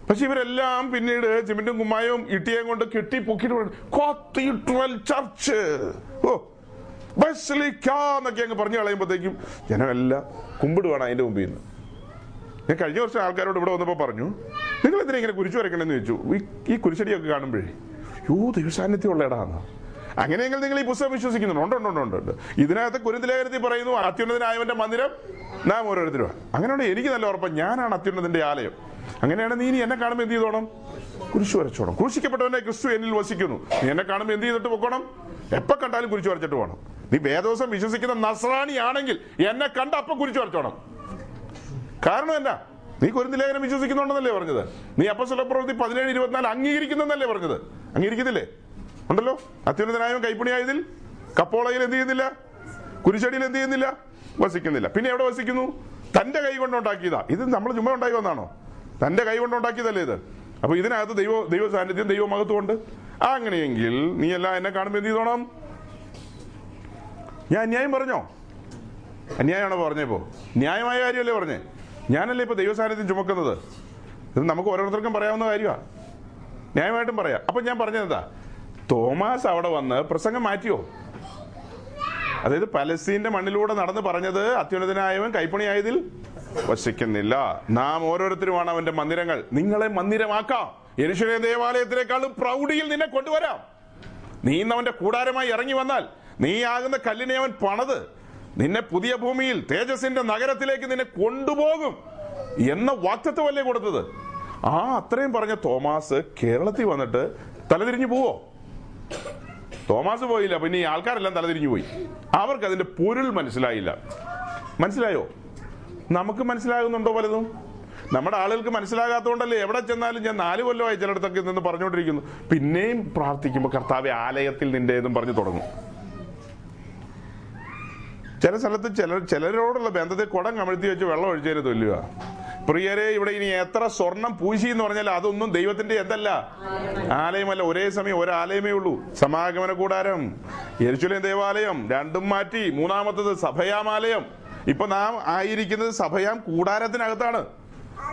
പക്ഷെ ഇവരെല്ലാം പിന്നീട് സിമെന്റും കുമ്മായും ഇട്ടിയേം കൊണ്ട് കെട്ടി പൊക്കിട്ട് കാത്തീഡ്രൽ ചർച്ച്, ഓ ബസ്ലിക്കാന്നൊക്കെ അങ്ങ് പറഞ്ഞു കളയുമ്പോഴത്തേക്കും ജനമെല്ലാം കുമ്പിടുവാണ് അതിന്റെ മുമ്പിൽ നിന്ന്. ഞാൻ കഴിഞ്ഞ വർഷം ആൾക്കാരോട് ഇവിടെ വന്നപ്പോൾ പറഞ്ഞു, നിങ്ങൾ എന്തിനാ ഇങ്ങനെ കുരിശു വരയ്ക്കണമെന്ന് ചോദിച്ചു. ഈ കുരിശടിയൊക്കെ കാണുമ്പോഴേ യോ ദൈവസാന്നിധ്യം ഉള്ളയിടാന്ന്. അങ്ങനെയെങ്കിൽ നിങ്ങൾ ഈ പുസ്തകം വിശ്വസിക്കുന്നുണ്ട്? ഉണ്ടോണ്ടോണ്ടോണ്ട് ഇതിനകത്ത് കുരുന്തലേഖനത്തിൽ പറയുന്നു, അത്യുന്നതനായവന്റെ മന്ദിരം നാം ഓരോരുത്തരുമാണ്. അങ്ങനെയാണ് എനിക്ക് നല്ല ഉറപ്പം, ഞാനാണ് അത്യുന്നതിന്റെ ആലയം. അങ്ങനെയാണ് നീ ഇനി എന്നെ കാണുമ്പോൾ എന്ത് ചെയ്തോണം? കുരിശു വരച്ചോണം. ക്രൂശിക്കപ്പെട്ടവന്റെ ക്രിസ്തു എന്നിൽ വസിക്കുന്നു. നീ എന്നെ കാണുമ്പോൾ എന്ത് ചെയ്തിട്ട് പോകണം? എപ്പം കണ്ടാലും കുരിശു വരച്ചിട്ട് പോകണം. നീ വേദോസം വിശ്വസിക്കുന്ന നസ്രാണി ആണെങ്കിൽ എന്നെ കണ്ട അപ്പം കുരിശു വരച്ചോണം. കാരണം എന്നാ? നീ കുരുന്ത് ലേഖനം വിശ്വസിക്കുന്നുണ്ടെന്നല്ലേ പറഞ്ഞത്? നീ അപ്പോസ്തല പ്രവൃത്തി പതിനേഴ് ഇരുപത്തിനാല് അംഗീകരിക്കുന്നല്ലേ പറഞ്ഞത്? അംഗീകരിക്കുന്നില്ലേ? ഉണ്ടല്ലോ, അത്യുന്നതനായ കൈപ്പണിയായതിൽ, കപ്പോളയിൽ എന്ത് ചെയ്യുന്നില്ല, കുരിശടിയിൽ എന്ത് ചെയ്യുന്നില്ല, വസിക്കുന്നില്ല. പിന്നെ എവിടെ വസിക്കുന്നു? തന്റെ കൈ കൊണ്ടുണ്ടാക്കിയതാ. ഇത് നമ്മൾ ചുമ്മാ ഉണ്ടായി വന്നാണോ? തന്റെ കൈ കൊണ്ടുണ്ടാക്കിയതല്ലേ ഇത്? അപ്പൊ ഇതിനകത്ത് ദൈവ ദൈവ സാന്നിധ്യം, ദൈവ മഹത്വം ഉണ്ട്. അങ്ങനെയെങ്കിൽ നീ എല്ലാം എന്നെ കാണുമ്പോൾ എന്ത് ചെയ്തോണം? ഞാൻ അന്യായം പറഞ്ഞോ? അന്യായമാണോ പറഞ്ഞപ്പോ? ന്യായമായ കാര്യമല്ലേ പറഞ്ഞേ? ഞാനല്ലേ ഇപ്പൊ ദൈവസാന്നിധ്യം ചുമക്കുന്നത്? ഇത് നമുക്ക് ഓരോരുത്തർക്കും പറയാവുന്ന കാര്യമാണ്, ന്യായമായിട്ടും പറയാം. അപ്പൊ ഞാൻ പറഞ്ഞതെന്താ? തോമാസ് അവിടെ വന്ന് പ്രസംഗം മാറ്റിയോ? അതായത് പലസ്തീന്റെ മണ്ണിലൂടെ നടന്ന് പറഞ്ഞത് അത്യുന്നതനായവൻ കൈപ്പണിയായതിൽ വസിക്കുന്നില്ല, നാം ഓരോരുത്തരുമാണ് അവന്റെ മന്ദിരങ്ങൾ. നിങ്ങളെ മന്ദിരമാക്കാം, യെരുശലേം ദേവാലയത്തിനേക്കാളും പ്രൗഢിയിൽ നിന്നെ കൊണ്ടുവരാം. നീ ഇന്നവന്റെ കൂടാരമായി ഇറങ്ങി വന്നാൽ നീയാകുന്ന കല്ലിനെ അവൻ പണത് നിന്നെ പുതിയ ഭൂമിയിൽ തേജസിന്റെ നഗരത്തിലേക്ക് നിന്നെ കൊണ്ടുപോകും എന്ന വാക്തത്വമല്ലേ കൊടുത്തത്. ആ അത്രയും പറഞ്ഞ തോമാസ് കേരളത്തിൽ വന്നിട്ട് തലതിരിഞ്ഞു പോവോ? തോമാസ് പോയില്ല, പിന്നെ ഈ ആൾക്കാരെല്ലാം തലതിരിഞ്ഞു പോയി. അവർക്ക് അതിന്റെ പൊരുൾ മനസ്സിലായില്ല. മനസ്സിലായോ? നമുക്ക് മനസ്സിലാകുന്നുണ്ടോ പലതും? നമ്മുടെ ആളുകൾക്ക് മനസ്സിലാകാത്തതുകൊണ്ടല്ലേ എവിടെ ചെന്നാലും ഞാൻ നാല് കൊല്ലമായി ചിലയിടത്തൊക്കെ നിന്ന് പറഞ്ഞുകൊണ്ടിരിക്കുന്നു. പിന്നെയും പ്രാർത്ഥിക്കുമ്പോൾ കർത്താവെ ആലയത്തിൽ നിന്റെ എന്നും പറഞ്ഞു തുടങ്ങും. ചില സ്ഥലത്ത് ചില ചിലരോടുള്ള ബന്ധത്തിൽ കുടം കമഴ്ത്തി വെച്ച് വെള്ളം ഒഴിച്ചതിന് തുല്യ. പ്രിയരെ, ഇവിടെ ഇനി എത്ര സ്വർണം പൂശി എന്ന് പറഞ്ഞാൽ അതൊന്നും ദൈവത്തിന്റെ എന്തല്ല, ആലയമല്ല. ഒരേ സമയം ഒരാലയമേ ഉള്ളൂ. സമാഗമന കൂടാരം, യെരുശലേം ദേവാലയം രണ്ടും മാറ്റി മൂന്നാമത്തത് സഭയാമാലയം. ഇപ്പൊ നാം ആയിരിക്കുന്നത് സഭയാം കൂടാരത്തിനകത്താണ്.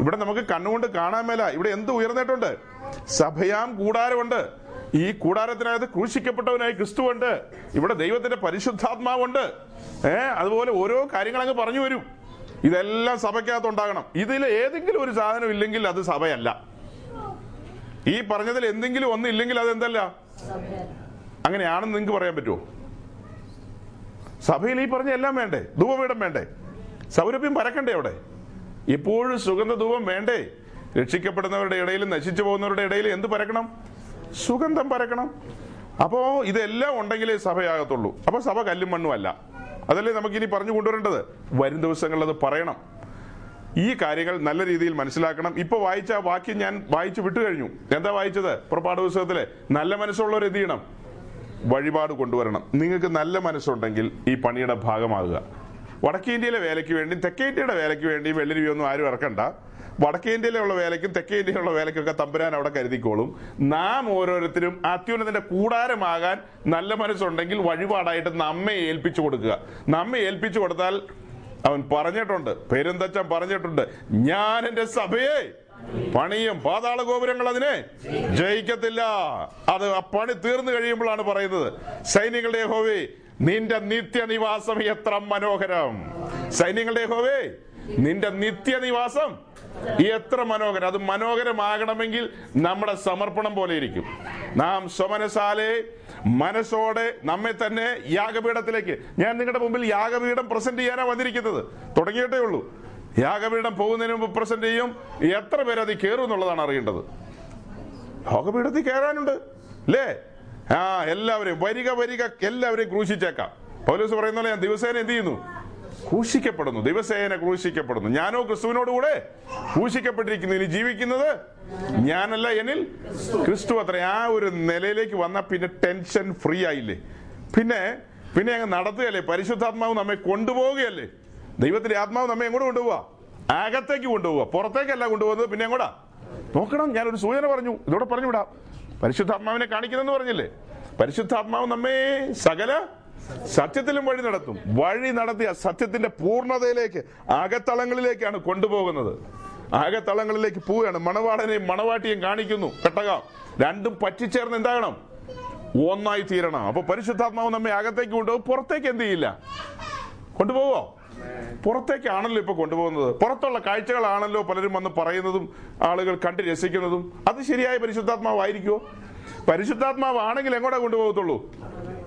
ഇവിടെ നമുക്ക് കണ്ണുകൊണ്ട് കാണാൻ മേല. ഇവിടെ എന്ത് ഉയർന്നിട്ടുണ്ട്? സഭയാം കൂടാരമുണ്ട്. ഈ കൂടാരത്തിനകത്ത് ക്രൂശിക്കപ്പെട്ടവനായി ക്രിസ്തുവുണ്ട്. ഇവിടെ ദൈവത്തിന്റെ പരിശുദ്ധാത്മാവുണ്ട്. ഏഹ് അതുപോലെ ഓരോ കാര്യങ്ങൾ അങ്ങ് പറഞ്ഞു വരും. ഇതെല്ലാം സഭയ്ക്കകത്തുണ്ടാകണം. ഇതിൽ ഏതെങ്കിലും ഒരു സാധനം ഇല്ലെങ്കിൽ അത് സഭയല്ല. ഈ പറഞ്ഞതിൽ എന്തെങ്കിലും ഒന്നില്ലെങ്കിൽ അതെന്തല്ല? അങ്ങനെയാണെന്ന് നിങ്ങൾക്ക് പറയാൻ പറ്റുമോ? സഭയിൽ ഈ പറഞ്ഞ എല്ലാം വേണ്ടേ? ധൂപപീഠം വേണ്ടേ? സൗരഭ്യം പരക്കണ്ടേ? അവിടെ എപ്പോഴും സുഗന്ധധൂപം വേണ്ടേ? രക്ഷിക്കപ്പെടുന്നവരുടെ ഇടയിലും നശിച്ചു പോകുന്നവരുടെ ഇടയിലും എന്ത് പരക്കണം? സുഗന്ധം പരക്കണം. അപ്പോൾ ഇതെല്ലാം ഉണ്ടെങ്കിലേ സഭയാകത്തുള്ളൂ. അപ്പൊ സഭ കല്ലും മണ്ണും അല്ല. അതല്ലേ നമുക്ക് ഇനി പറഞ്ഞു കൊണ്ടുവരേണ്ടത്. വരും ദിവസങ്ങളിൽ അത് പറയണം. ഈ കാര്യങ്ങൾ നല്ല രീതിയിൽ മനസ്സിലാക്കണം. ഇപ്പൊ വായിച്ച വാക്യം ഞാൻ വായിച്ചു വിട്ടു കഴിഞ്ഞു. എന്താ വായിച്ചത്? പുറപ്പാട് പുസ്തകത്തിലെ നല്ല മനസ്സുള്ളവർ എന്ത് ചെയ്യണം? വഴിപാട് കൊണ്ടുവരണം. നിങ്ങൾക്ക് നല്ല മനസ്സുണ്ടെങ്കിൽ ഈ പണിയുടെ ഭാഗമാകുക. വടക്കേ ഇന്ത്യയിലെ വേലയ്ക്ക് വേണ്ടിയും തെക്കേ ഇന്ത്യയുടെ വേലയ്ക്ക് വേണ്ടിയും വെള്ളരിയൊന്നും ആരും ഇറക്കണ്ട. വടക്കേ ഇന്ത്യയിലുള്ള വേലയ്ക്കും തെക്കേ ഇന്ത്യയിലുള്ള വേലയ്ക്കൊക്കെ തമ്പുരാൻ അവിടെ കരുതിക്കോളും. നാം ഓരോരുത്തരും അത്യുന്നതിന്റെ കൂടാരമാകാൻ നല്ല മനസ്സുണ്ടെങ്കിൽ വഴിപാടായിട്ട് നമ്മെ ഏൽപ്പിച്ചു കൊടുക്കുക. നമ്മെ ഏൽപ്പിച്ചു കൊടുത്താൽ അവൻ പറഞ്ഞിട്ടുണ്ട്, പെരുന്തച്ചൻ പറഞ്ഞിട്ടുണ്ട്, ഞാൻ എന്റെ സഭയെ പണിയും പാതാള ഗോപുരങ്ങൾ അതിനെ ജയിക്കത്തില്ല. അത് ആ പണി തീർന്നു കഴിയുമ്പോഴാണ് പറയുന്നത്, സൈന്യങ്ങളുടെ യഹോവേ നിന്റെ നിത്യനിവാസം എത്ര മനോഹരം. സൈന്യങ്ങളുടെ യഹോവേ നിന്റെ നിത്യനിവാസം എത്ര മനോഹരം. അത് മനോഹരമാകണമെങ്കിൽ നമ്മുടെ സമർപ്പണം പോലെ ഇരിക്കും. നാം സ്വമനസാലെ മനസ്സോടെ നമ്മെ തന്നെ യാഗപീഠത്തിലേക്ക്. ഞാൻ നിങ്ങളുടെ മുമ്പിൽ യാഗപീഠം പ്രസന്റ് ചെയ്യാനാ വന്നിരിക്കുന്നത്. തുടങ്ങിയിട്ടേ ഉള്ളൂ. യാഗപീഠം പോകുന്നതിന് മുമ്പ് പ്രസന്റ് ചെയ്യും. എത്ര പേര് അത് കയറും എന്നുള്ളതാണ് അറിയേണ്ടത്. യാഗപീഠത്തിൽ കയറാനുണ്ട് അല്ലേ? ആ എല്ലാവരെയും വരിക വരിക എല്ലാവരെയും ക്രൂശിച്ചേക്കാം. പൗലോസ് പറയുന്ന പോലെ ഞാൻ ദിവസേന എന്ത് ചെയ്യുന്നു? ക്രൂശിക്കപ്പെടുന്നു. ദിവസേന ക്രൂശിക്കപ്പെടുന്നു. ഞാനോ ക്രിസ്തുവിനോട് കൂടെ ക്രൂശിക്കപ്പെട്ടിരിക്കുന്നു. ഇനി ജീവിക്കുന്നത് ഞാനല്ല, എന്നിൽ ക്രിസ്തു അത്ര. ആ ഒരു നിലയിലേക്ക് വന്നാൽ പിന്നെ ടെൻഷൻ ഫ്രീ ആയില്ലേ? പിന്നെ പിന്നെ അങ്ങ് നടത്തുകയല്ലേ? പരിശുദ്ധാത്മാവ് നമ്മെ കൊണ്ടുപോവുകയല്ലേ? ദൈവത്തിന്റെ ആത്മാവ് നമ്മെ എങ്ങോട്ട് കൊണ്ടുപോവാ? അകത്തേക്ക് കൊണ്ടുപോവുക. പുറത്തേക്കല്ല കൊണ്ടുപോകുന്നത്. പിന്നെ എങ്ങോട്ടാ നോക്കണം? ഞാനൊരു സൂചന പറഞ്ഞു, ഇതോടെ പറഞ്ഞു വിടാം. പരിശുദ്ധാത്മാവിനെ കാണിക്കുന്നെന്ന് പറഞ്ഞില്ലേ? പരിശുദ്ധാത്മാവ് നമ്മെ സകല സത്യത്തിലും വഴി നടത്തും. വഴി നടത്തിയ സത്യത്തിന്റെ പൂർണ്ണതയിലേക്ക്, ആകത്തളങ്ങളിലേക്കാണ് കൊണ്ടുപോകുന്നത്. ആകത്തളങ്ങളിലേക്ക് പോവുകയാണ്. മണവാളനെയും മണവാട്ടിയെയും കാണിക്കുന്നു. പെട്ടകം രണ്ടും പറ്റിച്ചേർന്ന് എന്താകണം? ഒന്നായി തീരണം. അപ്പൊ പരിശുദ്ധാത്മാവ് നമ്മെ അകത്തേക്ക് കൊണ്ടുപോകും. പുറത്തേക്ക് എന്ത് ചെയ്യില്ല? കൊണ്ടുപോവോ? പുറത്തേക്കാണല്ലോ ഇപ്പൊ കൊണ്ടുപോകുന്നത്. പുറത്തുള്ള കാഴ്ചകളാണല്ലോ പലരും വന്ന് പറയുന്നതും ആളുകൾ കണ്ട് രസിക്കുന്നതും. അത് ശരിയായ പരിശുദ്ധാത്മാവായിരിക്കുമോ? പരിശുദ്ധാത്മാവാണെങ്കിൽ എങ്ങോട്ടാ കൊണ്ടുപോകത്തുള്ളൂ?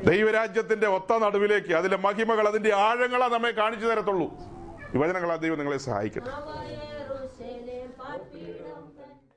ദൈവരാജ്യത്തിന്റെ ഒത്ത നടുവിലേക്ക്. അതിലെ മഹിമകൾ, അതിന്റെ ആഴങ്ങളാ നമ്മെ കാണിച്ചു തരത്തുള്ളൂ. യുവജനങ്ങളാ, ദൈവം നിങ്ങളെ സഹായിക്കട്ടെ.